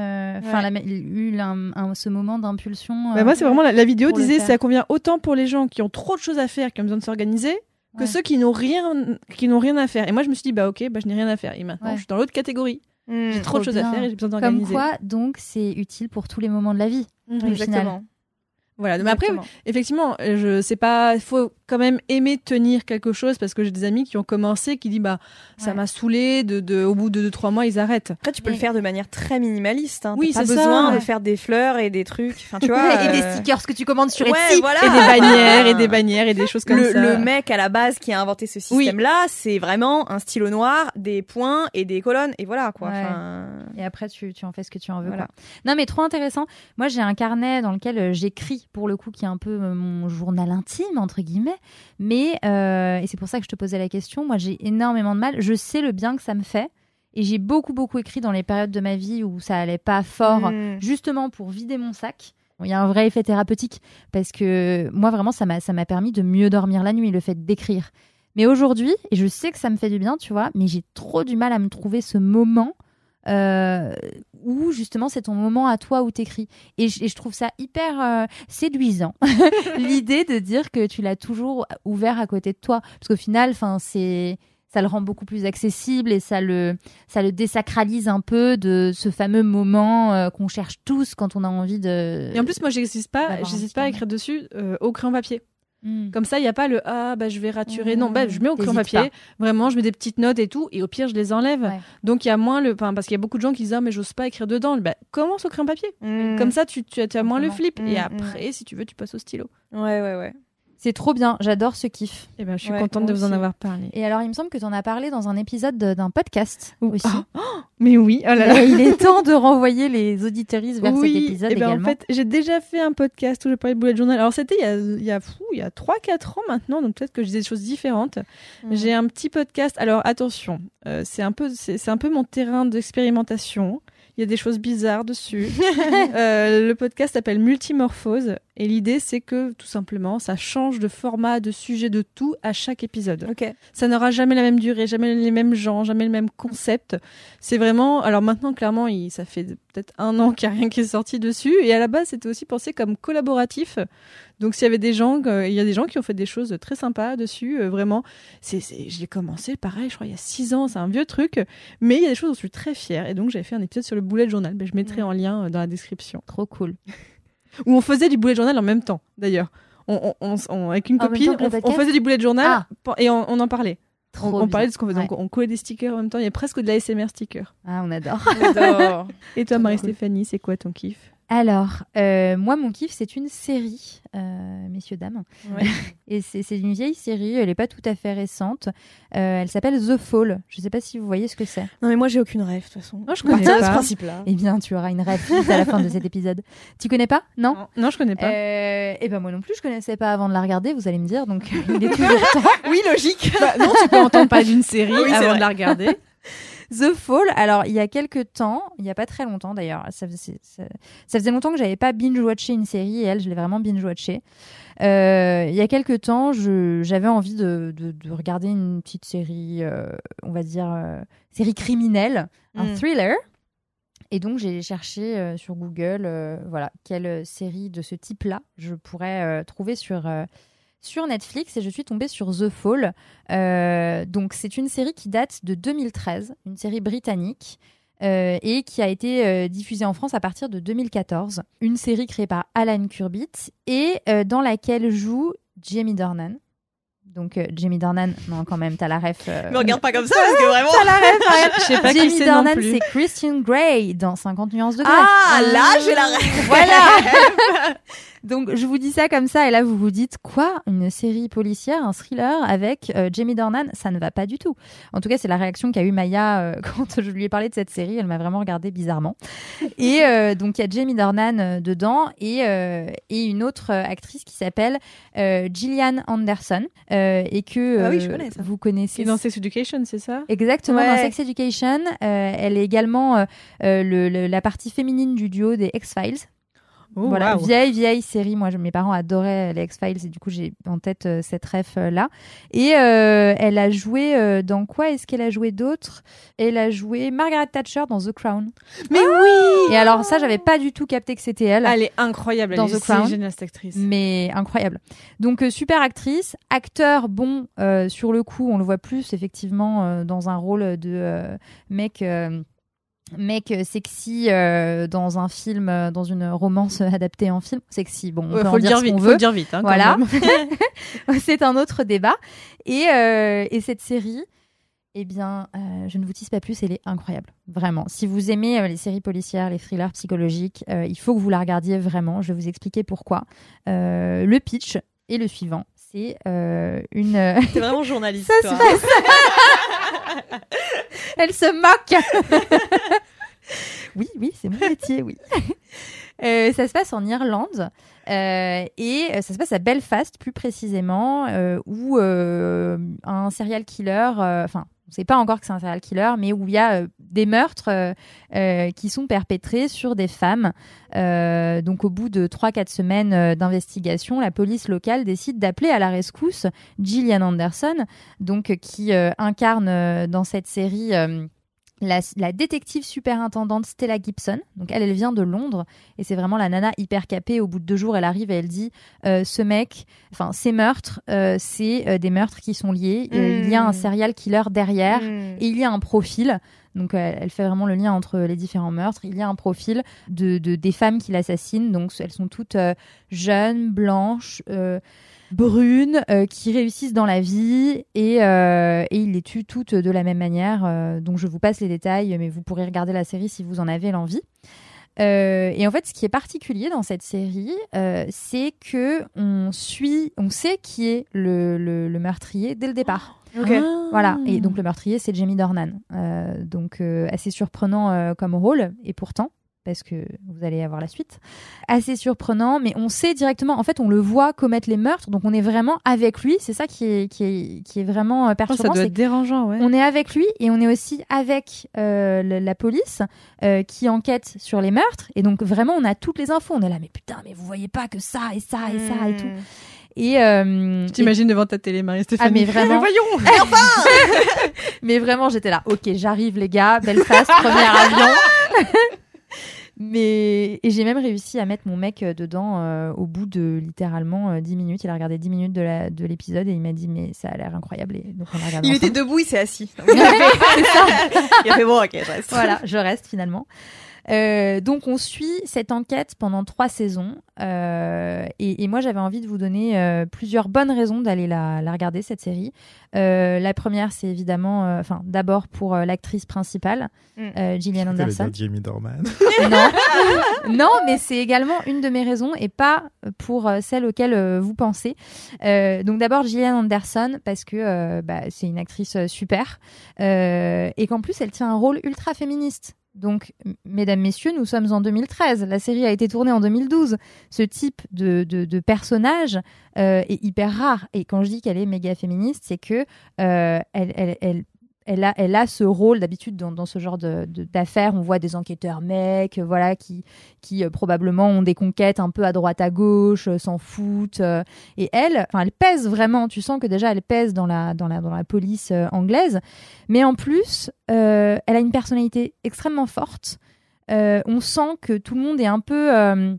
enfin euh, ouais. eu un, un, ce moment d'impulsion. Euh, bah moi, c'est vraiment la, la vidéo disait, ça convient autant pour les gens qui ont trop de choses à faire, qui ont besoin de s'organiser, que ouais. ceux qui n'ont rien, qui n'ont rien à faire. Et moi, je me suis dit, bah ok, bah je n'ai rien à faire. Et maintenant, ouais. je suis dans l'autre catégorie. Mmh, j'ai trop de choses bien. à faire et j'ai besoin d'organiser. Comme quoi, donc, c'est utile pour tous les moments de la vie. Mmh, exactement. Final. Voilà. Mais après, effectivement, je sais pas, faut quand même aimer tenir quelque chose, parce que j'ai des amis qui ont commencé, qui disent, bah, ouais. ça m'a saoulé, de, de, au bout de deux, trois mois, ils arrêtent. Après, tu peux mais... le faire de manière très minimaliste, hein. Oui, t'as pas besoin ça. de faire des fleurs et des trucs, enfin, tu vois. Et euh... des stickers que tu commandes sur ouais, Etsy. Voilà. Et des bannières, et des bannières, et des choses comme le, ça. Le mec, à la base, qui a inventé ce système-là, oui. c'est vraiment un stylo noir, des points et des colonnes, et voilà, quoi. Ouais. Enfin... Et après, tu, tu en fais ce que tu en veux, voilà. Quoi. Non, mais trop intéressant. Moi, j'ai un carnet dans lequel j'écris, pour le coup, qui est un peu mon journal intime, entre guillemets. Mais, euh, et c'est pour ça que je te posais la question, moi, j'ai énormément de mal. Je sais le bien que ça me fait. Et j'ai beaucoup, beaucoup écrit dans les périodes de ma vie où ça allait pas fort, mmh. justement pour vider mon sac. Il y a un vrai effet thérapeutique, parce que moi, vraiment, ça m'a, ça m'a permis de mieux dormir la nuit, le fait d'écrire. Mais aujourd'hui, et je sais que ça me fait du bien, tu vois, mais j'ai trop du mal à me trouver ce moment... Euh, où justement c'est ton moment à toi où t'écris, et je, et je trouve ça hyper euh, séduisant l'idée de dire que tu l'as toujours ouvert à côté de toi, parce qu'au final c'est, ça le rend beaucoup plus accessible, et ça le, ça le désacralise un peu de ce fameux moment euh, qu'on cherche tous quand on a envie de... Et en plus moi j'hésite pas, j'hésite pas à écrire dessus euh, au crayon papier. Mmh. Comme ça, il n'y a pas le « ah, bah, je vais raturer mmh. ». Non, bah, je mets au crayon papier. Pas. Vraiment, je mets des petites notes et tout. Et au pire, je les enlève. Ouais. Donc, il y a moins le... Enfin, parce qu'il y a beaucoup de gens qui disent « ah, mais j'ose pas écrire dedans ». Bah, commence au crayon papier. Mmh. Comme ça, tu, tu, tu as moins mmh. le flip. Mmh. Et après, mmh. si tu veux, tu passes au stylo. Ouais, ouais, ouais. C'est trop bien. J'adore ce kiff. Eh ben, je suis ouais, contente de vous aussi. en avoir parlé. Et alors, il me semble que tu en as parlé dans un épisode de, d'un podcast Ouh. aussi. Oh, oh, mais oui. Oh là là. Il est temps de renvoyer les auditeuristes vers oui, cet épisode et ben également. En fait, j'ai déjà fait un podcast où j'ai parlé de bullet journal. Alors, c'était il y a, il y a, fou, il y a trois quatre ans maintenant. Donc, peut-être que je disais des choses différentes. Mmh. J'ai un petit podcast. Alors, attention. Euh, c'est un peu, c'est, c'est un peu mon terrain d'expérimentation. Il y a des choses bizarres dessus. euh, le podcast s'appelle Multimorphose. Et l'idée, c'est que, tout simplement, ça change de format, de sujet, de tout à chaque épisode. Okay. Ça n'aura jamais la même durée, jamais les mêmes gens, jamais le même concept. C'est vraiment... Alors maintenant, clairement, il... ça fait peut-être un an qu'il n'y a rien qui est sorti dessus. Et à la base, c'était aussi pensé comme collaboratif. Donc, s'il y avait des gens... Euh, il y a des gens qui ont fait des choses très sympas dessus, euh, vraiment. C'est, c'est... J'ai commencé, pareil, je crois, il y a six ans. C'est un vieux truc. Mais il y a des choses dont je suis très fière. Et donc, j'avais fait un épisode sur le bullet journal. Ben, je mettrai en lien euh, dans la description. Trop cool. Où on faisait du bullet journal en même temps, d'ailleurs. On, on, on, on, avec une copine, on, on faisait du bullet journal ah. et on, on en parlait. Trop on, on parlait de ce qu'on faisait. Ouais. Donc on collait des stickers en même temps. Il y a presque de l'A S M R sticker. Ah, on adore. On adore. Et toi, Marie-Stéphanie, cool. c'est quoi ton kiff ? Alors, euh, moi, mon kiff, c'est une série, euh, messieurs, dames. Ouais. Et c'est, c'est une vieille série, elle n'est pas tout à fait récente. Euh, elle s'appelle The Fall. Je ne sais pas si vous voyez ce que c'est. Non, mais moi, j'ai aucune rêve, de toute façon. Non, je connais pas ce principe-là. Eh bien, tu auras une rêve à la fin de cet épisode. Tu connais pas ? Non, non, non, je connais pas. Euh, eh bien, moi non plus, je ne connaissais pas avant de la regarder, vous allez me dire. Donc, il est toujours temps. Oui, logique. Bah, non, tu peux entendre parler d'une série oui, avant de la regarder. The Fall, alors il y a quelques temps, il n'y a pas très longtemps d'ailleurs, ça faisait, ça, ça faisait longtemps que je n'avais pas binge-watché une série et elle, je l'ai vraiment binge-watché. Euh, il y a quelques temps, je, j'avais envie de, de, de regarder une petite série, euh, on va dire, euh, série criminelle, mm. un thriller. Et donc j'ai cherché euh, sur Google euh, voilà, quelle série de ce type-là je pourrais euh, trouver sur... Euh, sur Netflix et je suis tombée sur The Fall. Euh, donc c'est une série qui date de deux mille treize, une série britannique euh, et qui a été euh, diffusée en France à partir de deux mille quatorze. Une série créée par Alan Curbit et euh, dans laquelle joue Jamie Dornan. Donc euh, Jamie Dornan, non quand même, t'as la ref. Euh... Mais regarde pas comme ça parce que vraiment. T'as la ref. Je sais pas Jamie qui c'est Dornan, non plus. C'est Christian Grey dans cinquante nuances de Grey. Ah là, j'ai la ref. Voilà. Donc je vous dis ça comme ça et là vous vous dites quoi ? Une série policière, un thriller avec euh, Jamie Dornan, ça ne va pas du tout. En tout cas c'est la réaction qu'a eu Maya euh, quand je lui ai parlé de cette série, elle m'a vraiment regardée bizarrement. Et euh, donc il y a Jamie Dornan euh, dedans et, euh, et une autre euh, actrice qui s'appelle euh, Gillian Anderson euh, et que euh, ah oui, je connais ça. Vous connaissez. Et dans Sex Education c'est ça ? Exactement, ouais. Dans Sex Education, euh, elle est également euh, euh, le, le, la partie féminine du duo des X-Files. Oh, voilà, wow. vieille, vieille série. Moi, je, mes parents adoraient les X-Files et du coup, j'ai en tête euh, cette ref euh, là. Et euh, elle a joué euh, dans quoi est-ce qu'elle a joué d'autre ? Elle a joué Margaret Thatcher dans The Crown. Mais oh oui ! Et alors ça, j'avais pas du tout capté que c'était elle. Elle est incroyable dans elle est The Crown. C'est génial cette actrice. Mais incroyable. Donc euh, super actrice, acteur bon euh, sur le coup, on le voit plus effectivement euh, dans un rôle de euh, mec. Euh, Mec sexy euh, dans un film, euh, dans une romance adaptée en film. Sexy, bon, on ouais, peut en dire, dire ce vite, qu'on veut. Faut le dire vite, hein, voilà. C'est un autre débat. Et, euh, et cette série, eh bien, euh, je ne vous tease pas plus, elle est incroyable. Vraiment. Si vous aimez euh, les séries policières, les thrillers psychologiques, euh, il faut que vous la regardiez vraiment. Je vais vous expliquer pourquoi. Euh, le pitch est le suivant. C'est euh, une... T'es vraiment journaliste, ça toi. Se passe Elle se moque. Oui, oui, c'est mon métier, oui. Euh, ça se passe en Irlande euh, et ça se passe à Belfast plus précisément euh, où euh, un serial killer, enfin, euh, on ne sait pas encore que c'est un serial killer, mais où il y a euh, des meurtres euh, euh, qui sont perpétrés sur des femmes. Euh, donc au bout de trois à quatre semaines euh, d'investigation, la police locale décide d'appeler à la rescousse Gillian Anderson, donc, euh, qui euh, incarne euh, dans cette série... Euh, La, la détective superintendante Stella Gibson, donc elle, elle vient de Londres et c'est vraiment la nana hyper capée. Au bout de deux jours, elle arrive et elle dit euh, ce mec, enfin ces meurtres, euh, c'est euh, des meurtres qui sont liés. Mmh. Euh, il y a un serial killer derrière mmh. et il y a un profil. Donc euh, elle fait vraiment le lien entre les différents meurtres. Il y a un profil de, de des femmes qui l'assassinent. Donc elles sont toutes euh, jeunes, blanches. Euh, brunes euh, qui réussissent dans la vie et, euh, et ils les tuent toutes de la même manière. Euh, donc je vous passe les détails, mais vous pourrez regarder la série si vous en avez l'envie. Euh, et en fait, ce qui est particulier dans cette série, euh, c'est que on suit, on sait qui est le, le, le meurtrier dès le départ. Oh, okay. ah. Voilà. Et donc le meurtrier, c'est Jamie Dornan. Euh, donc euh, assez surprenant euh, comme rôle, et pourtant. Parce que vous allez avoir la suite. Assez surprenant, mais on sait directement, en fait, on le voit commettre les meurtres, donc on est vraiment avec lui, c'est ça qui est, qui est, qui est vraiment perturbant. Oh, ça doit être dérangeant, ouais. On est avec lui et on est aussi avec euh, le, la police euh, qui enquête sur les meurtres, et donc vraiment, on a toutes les infos. On est là, mais putain, mais vous voyez pas que ça et ça et mmh. ça et tout. Et, euh, tu t'imagines et... devant ta télé, Marie-Stéphanie. Ah, mais vraiment. Mais voyons eh, enfin Mais vraiment, j'étais là, ok, j'arrive les gars, Belfast, premier avion. Mais... Et j'ai même réussi à mettre mon mec dedans euh, au bout de littéralement euh, dix minutes. Il a regardé dix minutes de, la... de l'épisode et il m'a dit mais ça a l'air incroyable. Et donc on a il était debout, il s'est assis. Il a fait bon, ok, je reste. Voilà, je reste finalement. Euh, donc, on suit cette enquête pendant trois saisons. Euh, et, et moi, j'avais envie de vous donner euh, plusieurs bonnes raisons d'aller la, la regarder, cette série. Euh, la première, c'est évidemment, enfin, euh, d'abord pour euh, l'actrice principale, euh, Gillian Anderson. Jamie Dornan. Non. Non, mais c'est également une de mes raisons et pas pour euh, celle auquel euh, vous pensez. Euh, donc, d'abord, Gillian Anderson, parce que euh, bah, c'est une actrice euh, super euh, et qu'en plus, elle tient un rôle ultra féministe. Donc, mesdames, messieurs, nous sommes en deux mille treize. La série a été tournée en deux mille douze. Ce type de, de, de personnage euh, est hyper rare. Et quand je dis qu'elle est méga féministe, c'est que euh, elle, elle, elle, elle, a, elle a ce rôle. D'habitude, dans, dans ce genre de, de, d'affaires, on voit des enquêteurs mecs, voilà, qui, qui euh, probablement ont des conquêtes un peu à droite, à gauche, euh, s'en foutent. Euh, et elle, elle pèse vraiment. Tu sens que déjà, elle pèse dans la, dans la, dans la police euh, anglaise. Mais en plus... Euh, elle a une personnalité extrêmement forte. Euh, on sent que tout le monde est un peu, euh,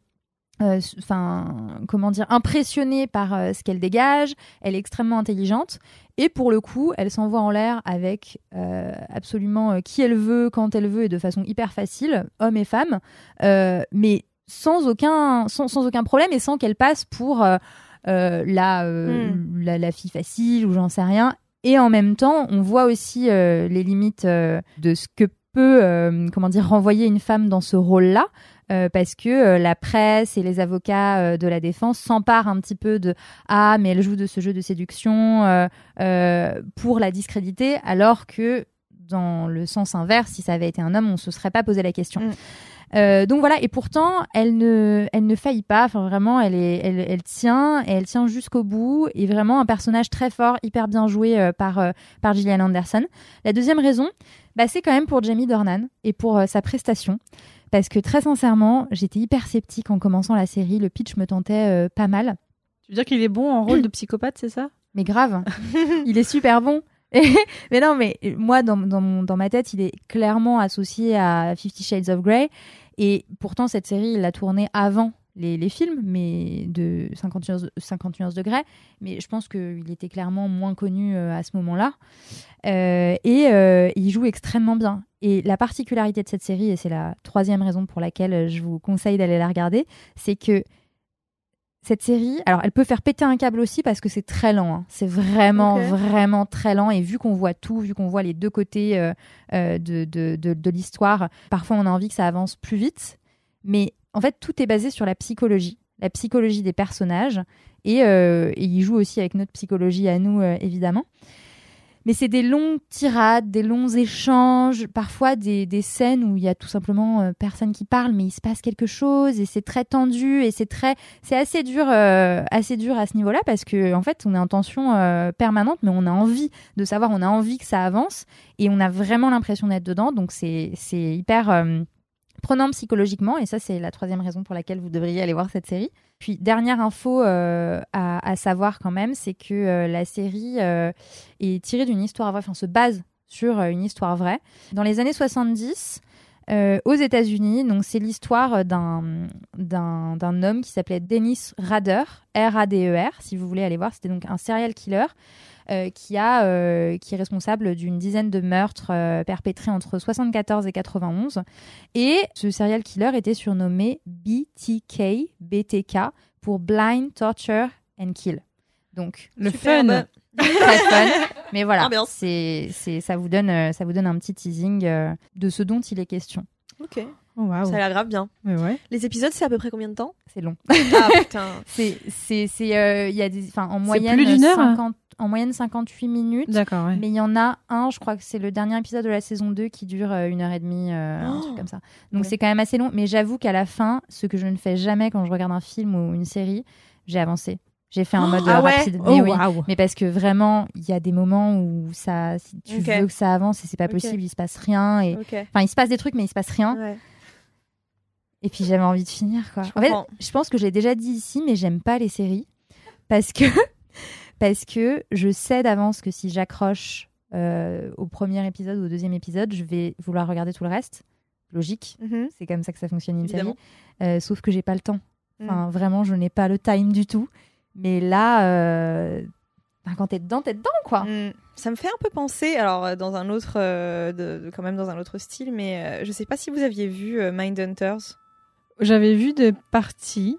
euh, enfin, comment dire, impressionné par euh, ce qu'elle dégage. Elle est extrêmement intelligente. Et pour le coup, elle s'envoie en l'air avec euh, absolument euh, qui elle veut, quand elle veut et de façon hyper facile, hommes et femmes, euh, mais sans aucun, sans, sans aucun problème et sans qu'elle passe pour euh, euh, la, euh, mm. la, la fille facile ou j'en sais rien. Et en même temps, on voit aussi euh, les limites euh, de ce que peut euh, comment dire, renvoyer une femme dans ce rôle-là, euh, parce que euh, la presse et les avocats euh, de la défense s'emparent un petit peu de « Ah, mais elle joue de ce jeu de séduction euh, euh, pour la discréditer », alors que dans le sens inverse, si ça avait été un homme, on ne se serait pas posé la question. Mmh. Euh, donc voilà, et pourtant elle ne, elle ne faillit pas, enfin vraiment elle, est, elle, elle tient et elle tient jusqu'au bout, et vraiment un personnage très fort, hyper bien joué euh, par, euh, par Gillian Anderson. La deuxième raison, bah, c'est quand même pour Jamie Dornan et pour euh, sa prestation, parce que très sincèrement j'étais hyper sceptique en commençant la série, le pitch me tentait euh, pas mal. Tu veux dire qu'il est bon en rôle de psychopathe, c'est ça? Mais grave, il est super bon. Mais non, mais moi, dans, dans, mon, dans ma tête, il est clairement associé à Fifty Shades of Grey. Et pourtant, cette série, il l'a tournée avant les, les films, mais de cinquante nuances de Grey. Mais je pense qu'il était clairement moins connu euh, à ce moment-là. Euh, et euh, il joue extrêmement bien. Et la particularité de cette série, et c'est la troisième raison pour laquelle je vous conseille d'aller la regarder, c'est que cette série, alors elle peut faire péter un câble aussi parce que c'est très lent, hein. C'est vraiment, okay. vraiment très lent. Et vu qu'on voit tout, vu qu'on voit les deux côtés euh, euh, de, de, de, de l'histoire, parfois on a envie que ça avance plus vite. Mais en fait, tout est basé sur la psychologie, la psychologie des personnages. Et, euh, et ils jouent aussi avec notre psychologie à nous, euh, évidemment. Mais c'est des longues tirades, des longs échanges, parfois des, des scènes où il y a tout simplement euh, personne qui parle, mais il se passe quelque chose et c'est très tendu et c'est très, c'est assez dur, euh, assez dur à ce niveau-là, parce que en fait on est en tension euh, permanente, mais on a envie de savoir, on a envie que ça avance et on a vraiment l'impression d'être dedans, donc c'est c'est hyper euh, prenant psychologiquement, et ça c'est la troisième raison pour laquelle vous devriez aller voir cette série. Puis, dernière info euh, à, à savoir quand même, c'est que euh, la série euh, est tirée d'une histoire vraie, enfin se base sur euh, une histoire vraie. Dans les années soixante-dix, euh, aux États-Unis, donc c'est l'histoire d'un, d'un, d'un homme qui s'appelait Dennis Rader, R A D E R, si vous voulez aller voir. C'était donc un serial killer euh, qui, a, euh, qui est responsable d'une dizaine de meurtres euh, perpétrés entre soixante-quatorze et quatre-vingt-onze. Et ce serial killer était surnommé B T K, B T K pour Blind, Torture and Kill. Donc, le fun. Bon. Très fun. Mais voilà, c'est, c'est, ça, vous donne, ça vous donne un petit teasing euh, de ce dont il est question. Ok. Oh, wow. Ça a l'air grave bien. Mais ouais. Les épisodes, c'est à peu près combien de temps? C'est long. Ah putain. C'est, c'est, c'est, euh, y a des, enfin, en moyenne, c'est plus d'une heure, cinquante, hein. En moyenne cinquante-huit minutes. D'accord. Ouais. Mais il y en a un, je crois que c'est le dernier épisode de la saison deux qui dure euh, une heure et demie, euh, oh un truc comme ça. Donc ouais. C'est quand même assez long. Mais j'avoue qu'à la fin, ce que je ne fais jamais quand je regarde un film ou une série, j'ai avancé. J'ai fait un mode oh, ah ouais rapide, mais, oh, oui. wow. mais parce que vraiment, il y a des moments où ça, si tu okay. veux que ça avance, et c'est pas possible, okay. il se passe rien. Et... Okay. Enfin, il se passe des trucs, mais il se passe rien. Ouais. Et puis j'avais envie de finir, quoi. Je en comprends. Fait, je pense que j'ai déjà dit ici, mais j'aime pas les séries parce que parce que je sais d'avance que si j'accroche euh, au premier épisode ou au deuxième épisode, je vais vouloir regarder tout le reste. Logique, mm-hmm. c'est comme ça que ça fonctionne une Évidemment. série. Euh, sauf que j'ai pas le temps. Enfin, mm. vraiment, je n'ai pas le time du tout. Mais là, euh, ben, quand t'es dedans, t'es dedans, quoi. Mmh. Ça me fait un peu penser, alors dans un autre, euh, de, de, quand même dans un autre style, mais euh, je sais pas si vous aviez vu euh, Mindhunters. J'avais vu des parties.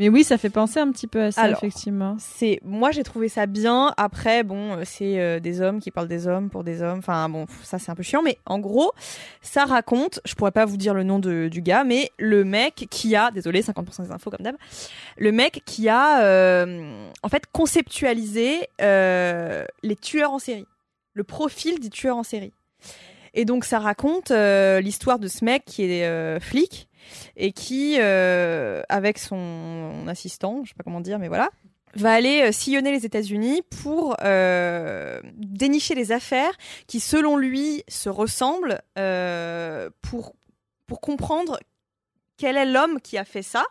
Mais oui, ça fait penser un petit peu à ça, alors, effectivement. C'est... Moi, j'ai trouvé ça bien. Après, bon, c'est euh, des hommes qui parlent des hommes pour des hommes. Enfin, bon, ça, c'est un peu chiant. Mais en gros, ça raconte... Je pourrais pas vous dire le nom de, du gars, mais le mec qui a... Désolé, cinquante pour cent des infos, comme d'hab. Le mec qui a, euh, en fait, conceptualisé euh, les tueurs en série. Le profil des tueurs en série. Et donc, ça raconte euh, l'histoire de ce mec qui est euh, flic. Et qui, euh, avec son assistant, je sais pas comment dire, mais voilà, va aller sillonner les États-Unis pour euh, dénicher les affaires qui, selon lui, se ressemblent euh, pour pour comprendre quel est l'homme qui a fait ça,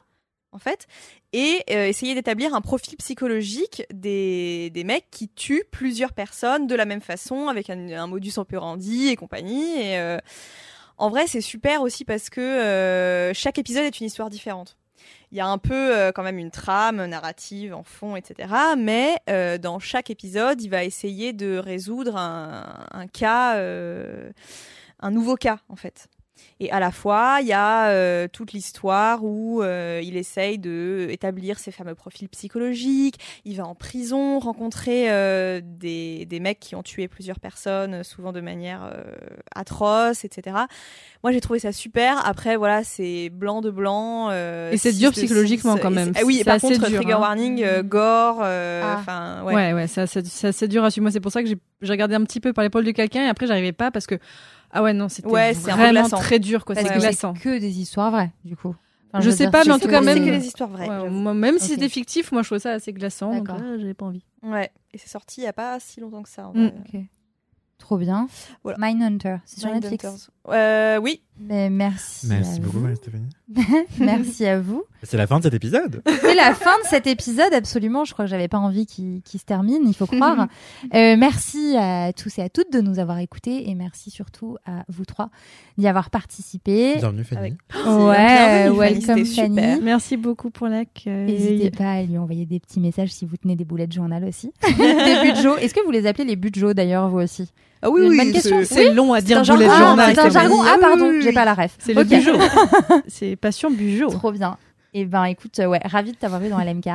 en fait, et euh, essayer d'établir un profil psychologique des des mecs qui tuent plusieurs personnes de la même façon, avec un, un modus operandi et compagnie. Et euh, en vrai, c'est super aussi parce que euh, chaque épisode est une histoire différente. Il y a un peu euh, quand même une trame narrative en fond, et cetera. Mais euh, dans chaque épisode, il va essayer de résoudre un, un cas, euh, un nouveau cas en fait. Et à la fois, il y a euh, toute l'histoire où euh, il essaye d'établir ses fameux profils psychologiques. Il va en prison rencontrer euh, des, des mecs qui ont tué plusieurs personnes, souvent de manière euh, atroce, et cetera. Moi, j'ai trouvé ça super. Après, voilà, c'est blanc de blanc. Euh, et c'est dur psychologiquement six, quand même. Et, ah oui, et par contre, dur, trigger hein. warning, euh, gore. Euh, ah. Ouais, ouais, ouais, ça, ça, ça, c'est dur à suivre. Moi, c'est pour ça que j'ai, j'ai regardé un petit peu par l'épaule de quelqu'un et après, j'arrivais pas parce que. Ah ouais, non, c'était ouais, vraiment très dur. Quoi. Parce c'est que glaçant. C'est que des histoires vraies, du coup. Enfin, je, je sais dire, pas, mais en tout cas, même... Que des histoires vraies, ouais, moi, même okay. si c'était fictif, moi, je trouvais ça assez glaçant. D'accord. Donc là, j'avais pas envie. Ouais, et c'est sorti il n'y a pas si longtemps que ça. En mm. okay. Trop bien. Voilà. Mindhunter, c'est sur Mindhunter. Netflix euh, Oui. Mais merci Merci beaucoup, Marie-Stéphanie. Merci à vous. C'est la fin de cet épisode. C'est la fin de cet épisode, absolument. Je crois que j'avais pas envie qu'il, qu'il se termine, il faut croire. euh, merci à tous et à toutes de nous avoir écoutés et merci surtout à vous trois d'y avoir participé. Bienvenue, Fanny. Avec... Oh, ouais, bienvenue, welcome, Fanny. Fanny. Merci beaucoup pour l'accueil. N'hésitez pas à lui envoyer des petits messages si vous tenez des boulettes journal aussi. Des budgets. Est-ce que vous les appelez les budgets d'ailleurs, vous aussi? Ah oui, oui, c'est, c'est oui. long à dire. C'est un, genre... ah, c'est un jargon. Ah, pardon, j'ai pas la ref. C'est le okay. bugeot. C'est Passion Bugeot. Trop bien. Et eh ben, écoute, ouais, ravie de t'avoir vu dans L M K.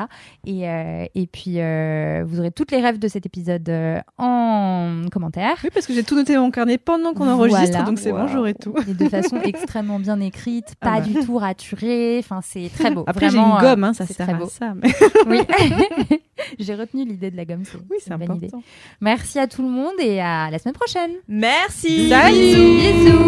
Et, euh, et puis, euh, vous aurez toutes les refs de cet épisode euh, en commentaire. Oui, parce que j'ai tout noté dans mon carnet pendant qu'on enregistre, voilà. donc c'est wow. bon, j'aurai tout. Et de façon extrêmement bien écrite, pas ah bah. du tout raturée. Enfin, c'est très beau. Après, vraiment, j'ai une gomme, hein, ça c'est sert très beau. À ça. Mais... oui, j'ai retenu l'idée de la gomme. C'est, oui, c'est, c'est important. Idée. Merci à tout le monde et à la semaine prochaine. Merci. Salut. Bisous. Bisous.